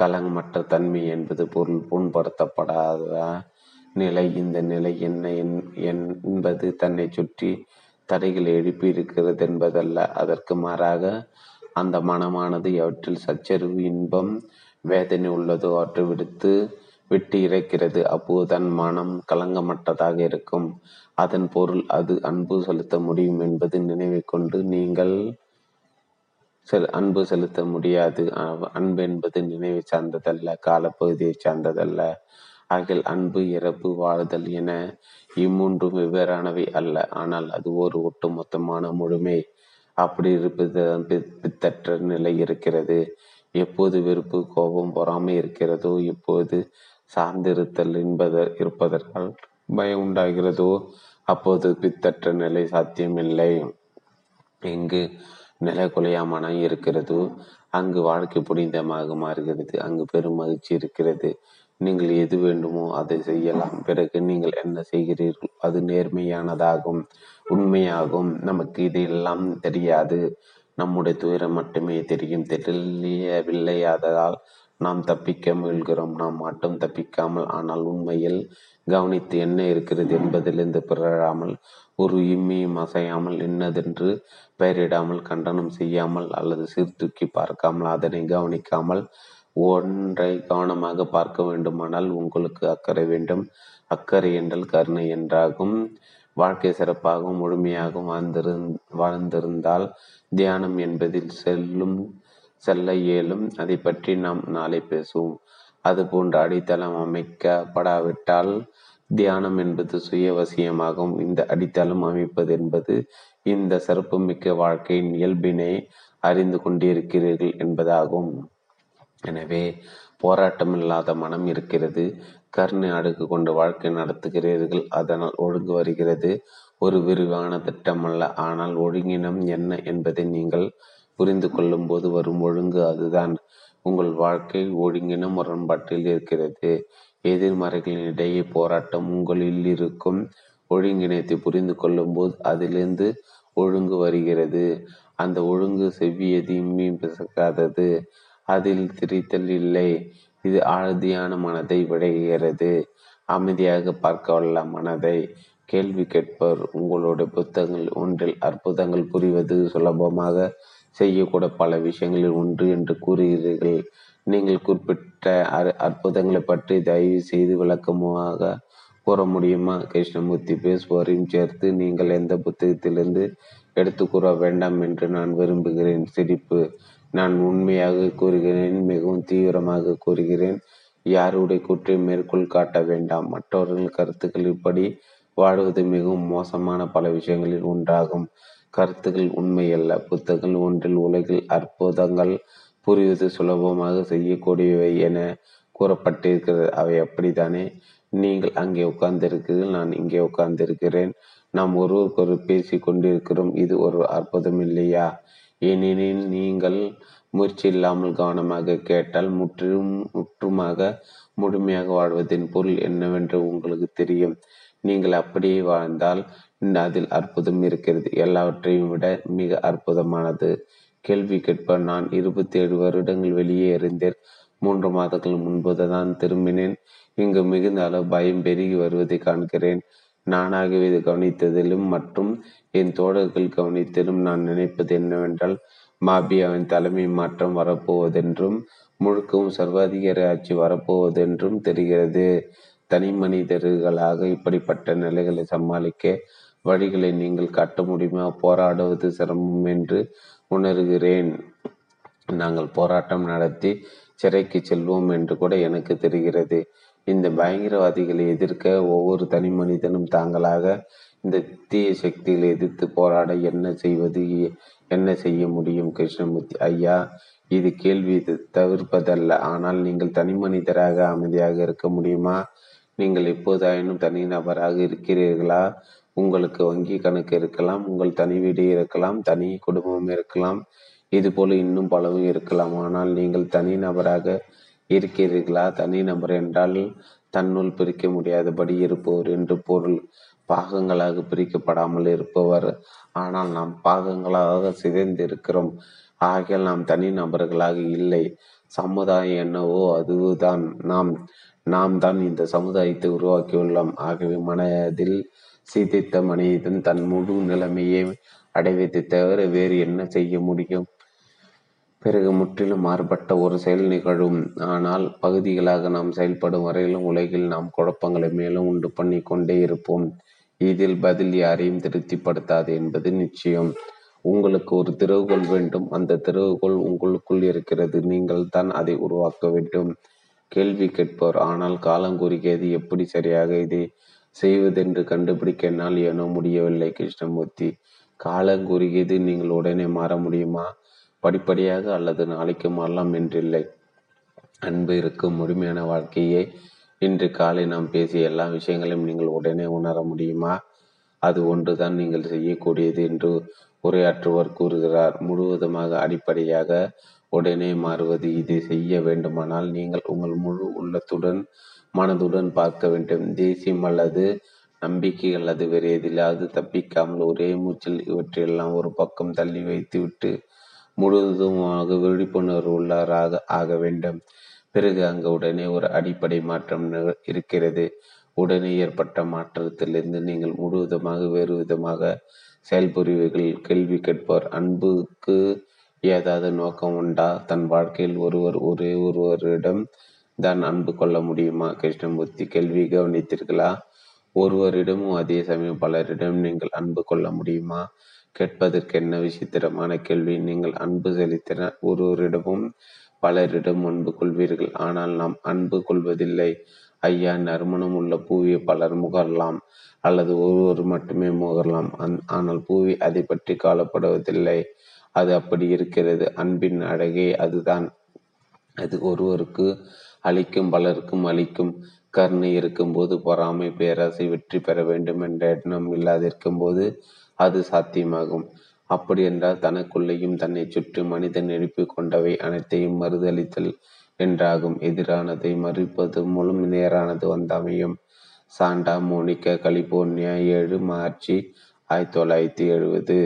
கலங்கமற்ற தன்மை என்பது பொருள் புண்படுத்தப்படாத நிலை. இந்த நிலை என்ன என்பது தன்னை சுற்றி தடைகளை எழுப்பி இருக்கிறது என்பதல்ல. அதற்கு மாறாக அந்த மனமானது அவற்றில் சச்சரிவு, இன்பம், வேதனை உள்ளதோ அவற்றை விடுத்து விட்டு இறைக்கிறது. அப்போதுதான் மனம் கலங்கமற்றதாக இருக்கும். அதன் பொருள் அது அன்பு செலுத்த முடியும் என்பது நினைவை கொண்டு நீங்கள் செல் அன்பு செலுத்த முடியாது. அன்பு என்பது நினைவை சார்ந்ததல்ல, காலப்பகுதியை சார்ந்ததல்ல. ஆகிய அன்பு, இறப்பு, வாழ்தல் என இம்மூன்றும் வெவ்வேறானவை அல்ல. ஆனால் அது ஒரு ஒட்டு மொத்தமான முழுமை. அப்படி இருப்பது பித்தற்ற நிலை இருக்கிறது. எப்போது வெறுப்பு, கோபம், பொறாமை இருக்கிறதோ, எப்போது சார்ந்திருத்தல் என்பத இருப்பதற்கால் பயம் உண்டாகிறதோ அப்போது பித்தற்ற நிலை சாத்தியமில்லை. எங்கு நிலை குலையாமன இருக்கிறதோ அங்கு வாழ்க்கை புனிதமாக மாறுகிறது. அங்கு பெரும் மகிழ்ச்சி இருக்கிறது. நீங்கள் எது வேண்டுமோ அதை செய்யலாம். பிறகு நீங்கள் என்ன செய்கிறீர்கள் அது நேர்மையானதாகும், உண்மையாகும். நமக்கு இதெல்லாம் தெரியாது. நம்முடைய துயரம் மட்டுமே தெரியும். தெரியவில்லையாததால் நாம் தப்பிக்க முயல்கிறோம். நாம் மட்டும் தப்பிக்காமல் ஆனால் உண்மையில் கவனித்து என்ன இருக்கிறது என்பதிலிருந்து பிறழாமல், ஒரு இம்மியும் அசையாமல், என்னதென்று பெயரிடாமல், கண்டனம் செய்யாமல் அல்லது சீர்தூக்கி பார்க்காமல், அதனை கவனிக்காமல் ஒன்றை கவனமாக பார்க்க வேண்டுமானால் உங்களுக்கு அக்கறை வேண்டும். அக்கறை என்றால் கருணை என்றாகும். வாழ்க்கை சிறப்பாகவும் முழுமையாகவும் வாழ்ந்திரு வாழ்ந்திருந்தால் தியானம் என்பதில் செல்லும் செல்ல இயலும். அதை பற்றி நாம் நாளை பேசுவோம். அது போன்ற அடித்தளம் அமைக்கப்படாவிட்டால் தியானம் என்பது சுயவசியமாகும். இந்த அடித்தளம் அமைப்பது என்பது இந்த சிறப்புமிக்க வாழ்க்கையின் இயல்பினை அறிந்து கொண்டிருக்கிறீர்கள் என்பதாகும். எனவே போராட்டமில்லாத மனம் இருக்கிறது. கருணை அடுக்கு கொண்டு வாழ்க்கை நடத்துகிறீர்கள். அதனால் ஒழுங்கு வருகிறது. ஒரு விரிவான திட்டமல்ல, ஆனால் ஒழுங்கினம் என்ன என்பதை நீங்கள் புரிந்து கொள்ளும் போது வரும் ஒழுங்கு அதுதான். உங்கள் வாழ்க்கை ஒழுங்கினம் முரண்பாட்டில் இருக்கிறது. எதிர்மறைகளின் இடையே போராட்டம். உங்களில் இருக்கும் ஒழுங்கினத்தை புரிந்து கொள்ளும் போது அதிலிருந்து ஒழுங்கு வருகிறது. அந்த ஒழுங்கு செவ்வியது, இம்மியும் பிசக்காதது. அதில் திரித்தல் இல்லை. இது ஆழ்தியான மனதை விளைகிறது. அமைதியாக பார்க்கவல்ல மனதை. கேள்வி கேட்பவர். உங்களுடைய புத்தகங்கள் ஒன்றில் அற்புதங்கள் புரிவது சுலபமாக செய்யக்கூட பல விஷயங்களில் ஒன்று என்று கூறுகிறீர்கள். நீங்கள் குறிப்பிட்ட அற்புதங்களை பற்றி தயவு செய்து விளக்கமாக கூற முடியுமா? கிருஷ்ணமூர்த்தி பேசுவோரையும் சேர்த்து நீங்கள் எந்த புத்தகத்திலிருந்து எடுத்து கூற வேண்டாம் என்று நான் விரும்புகிறேன். சிரிப்பு. நான் உண்மையாக கூறுகிறேன், மிகவும் தீவிரமாக கூறுகிறேன். யாருடைய கூற்றை மேற்கோள் காட்ட வேண்டாம். மற்றவர்கள் கருத்துக்கள் இப்படி வாடுவது மிகவும் மோசமான பல விஷயங்களில் ஒன்றாகும். கருத்துக்கள் உண்மையல்ல. புத்தகங்கள் ஒன்றில் உலகில் அற்புதங்கள் புரிவது சுலபமாக செய்யக்கூடியவை என கூறப்பட்டிருக்கிறது. அவை அப்படித்தானே? நீங்கள் அங்கே உட்கார்ந்திருக்கிறீர்கள், நான் இங்கே உட்கார்ந்திருக்கிறேன். நாம் ஒருவருக்கொரு பேசி கொண்டிருக்கிறோம். இது ஒரு அற்புதம் இல்லையா? ஏனெனில் நீங்கள் முயற்சி இல்லாமல் கவனமாக கேட்டால் முற்றிலும் முற்றுமாக முழுமையாக வாழ்வதின் பொருள் என்னவென்று உங்களுக்கு தெரியும். நீங்கள் அப்படியே வாழ்ந்தால் அதில் அற்புதம் இருக்கிறது. எல்லாவற்றையும் விட மிக அற்புதமானது. கேள்வி கேட்ப. நான் இருபத்தி ஏழு வருடங்கள் வெளியே இருந்தேன். மூன்று மாதங்கள் முன்புதான் தான் திரும்பினேன். இங்கு மிகுந்த அளவு பயம் பெருகி வருவதை காண்கிறேன். நானாகவே இது கவனித்ததிலும் மற்றும் என் தோழர்கள் கவனித்ததிலும் நான் நினைப்பது என்னவென்றால், மாபியாவின் தலைமை மாற்றம் வரப்போவதென்றும் முழுக்கவும் சர்வாதிகார ஆட்சி வரப்போவதென்றும் தெரிகிறது. தனி மனிதர்களாக இப்படிப்பட்ட நிலைகளை சமாளிக்க வழிகளை நீங்கள் காட்ட முடியுமா? போராடுவது சிரமம் என்று உணர்கிறேன். நாங்கள் போராட்டம் நடத்தி சிறைக்கு செல்வோம் என்று கூட எனக்கு தெரிகிறது. இந்த பயங்கரவாதிகளை எதிர்க்க ஒவ்வொரு தனி மனிதனும் தாங்களாக இந்த தீய சக்திகளை எதிர்த்து போராட என்ன செய்வது, என்ன செய்ய முடியும்? கிருஷ்ணமூர்த்தி ஐயா, இது கேள்வி தவிர்ப்பதல்ல. ஆனால் நீங்கள் தனி மனிதராக அமைதியாக இருக்க முடியுமா? நீங்கள் எப்போதாயினும் தனி நபராக இருக்கிறீர்களா? உங்களுக்கு வங்கி கணக்கு இருக்கலாம், உங்கள் தனி வீடு இருக்கலாம், தனி குடும்பம் இருக்கலாம், இதுபோல இன்னும் பலவும் இருக்கலாம். ஆனால் நீங்கள் தனி நபராக இருக்கிறீர்களா? தனி நபர் என்றால் தன்னுள் பிரிக்க முடியாதபடி இருப்பவர் என்று பொருள். பாகங்களாக பிரிக்கப்படாமல் இருப்பவர். ஆனால் நாம் பாகங்களாக சிதைந்து இருக்கிறோம். ஆகையால் நாம் தனி நபர்களாக இல்லை. சமுதாயம் என்னவோ அதுதான் நாம். நாம் தான் இந்த சமுதாயத்தை உருவாக்கியுள்ளோம். ஆகவே மனதில் சிதைத்த மனிதன் தன் முழு நிலைமையை அடைவதை தவிர வேறு என்ன செய்ய முடியும்? பிறகு முற்றிலும் மாறுபட்ட ஒரு செயல் நிகழும். ஆனால் பகுதிகளாக நாம் செயல்படும் வரையிலும் உலகில் நாம் குழப்பங்களை மேலும் உண்டு பண்ணி கொண்டே இருப்போம். இதில் பதில் யாரையும் திருப்திப்படுத்தாது என்பது நிச்சயம். உங்களுக்கு ஒரு திறவுகோல் வேண்டும். அந்த திறவுகோல் உங்களுக்குள் இருக்கிறது. நீங்கள் தான் அதை உருவாக்க வேண்டும். கேள்வி கேட்போர். ஆனால் காலம் குறுக்கியது. எப்படி சரியாக இதை செய்வதென்று கண்டுபிடிக்க என்னால் ஏனோ முடியவில்லை. கிருஷ்ணமூர்த்தி, காலம் குறுகியது. நீங்கள் உடனே மாற முடியுமா? படிப்படியாக அல்லது நாளைக்கு மாறலாம் என்றில்லை. அன்பு இருக்கும் முழுமையான வாழ்க்கையை இன்று காலை நாம் பேசிய எல்லா விஷயங்களையும் நீங்கள் உடனே உணர முடியுமா? அது ஒன்றுதான் நீங்கள் செய்யக்கூடியது என்று உரையாற்றுவர் கூறுகிறார். முழுவதுமாக அடிப்படையாக உடனே மாறுவது. இதை செய்ய வேண்டுமானால் நீங்கள் உங்கள் முழு உள்ளத்துடன் மனதுடன் பார்க்க வேண்டும். தேசியம் அல்லது நம்பிக்கை அல்லது வேறு எதிலாவது தப்பிக்காமல் ஒரே மூச்சில் இவற்றையெல்லாம் ஒரு பக்கம் தள்ளி வைத்து விட்டு முழுவதுமாக விழிப்புணர்வுள்ளாராக ஆக வேண்டும். பிறகு அங்கு உடனே ஒரு அடிப்படை மாற்றம் இருக்கிறது. உடனே ஏற்பட்ட மாற்றத்திலிருந்து நீங்கள் முழுவதுமாக வேறு விதமாக செயல்புரிவீர்கள். கேள்வி கேட்பார், அன்புக்கு ஏதாவது நோக்கம் உண்டா? தன் வாழ்க்கையில் ஒருவர் ஒரே ஒருவரிடம் தான் அன்பு கொள்ள முடியுமா? கிருஷ்ணமூர்த்தி கேள்வி கவனித்தீர்களா? ஒருவரிடமும் அதே சமயம் பலரிடம் நீங்கள் அன்பு கொள்ள முடியுமா? கேட்பதற்கு என்ன விசித்திரமான கேள்வி. நீங்கள் அன்பு செலுத்தின ஒருவரிடமும் பலரிடம் அன்பு கொள்வீர்கள். ஆனால் நாம் அன்பு கொள்வதில்லை ஐயா. நறுமணம் உள்ள பூவியை பலர் முகரலாம் அல்லது ஒருவர் மட்டுமே முகரலாம். ஆனால் பூவி அதை பற்றி காலப்படுவதில்லை. அது அப்படி இருக்கிறது. அன்பின் அழகே அதுதான். அது ஒருவருக்கு அளிக்கும் பலருக்கும் அளிக்கும். கருணை இருக்கும்போது பொறாமை பேராசை வெற்றி பெற வேண்டும் என்ற எண்ணம் இல்லாதிருக்கும் போது அது சாத்தியமாகும். அப்படி என்றால் தனக்குள்ளேயும் தன்னை சுற்றி மனிதன் எழுப்பி கொண்டவை அனைத்தையும் மறுதளித்தல் என்றாகும். எதிரானதை மறுப்பது மூலம் நேரானது வந்தமையும். சாண்டா மோனிகா, கலிபோர்னியா, ஏழு மார்ச் ஆயிரத்தி தொள்ளாயிரத்தி எழுபது.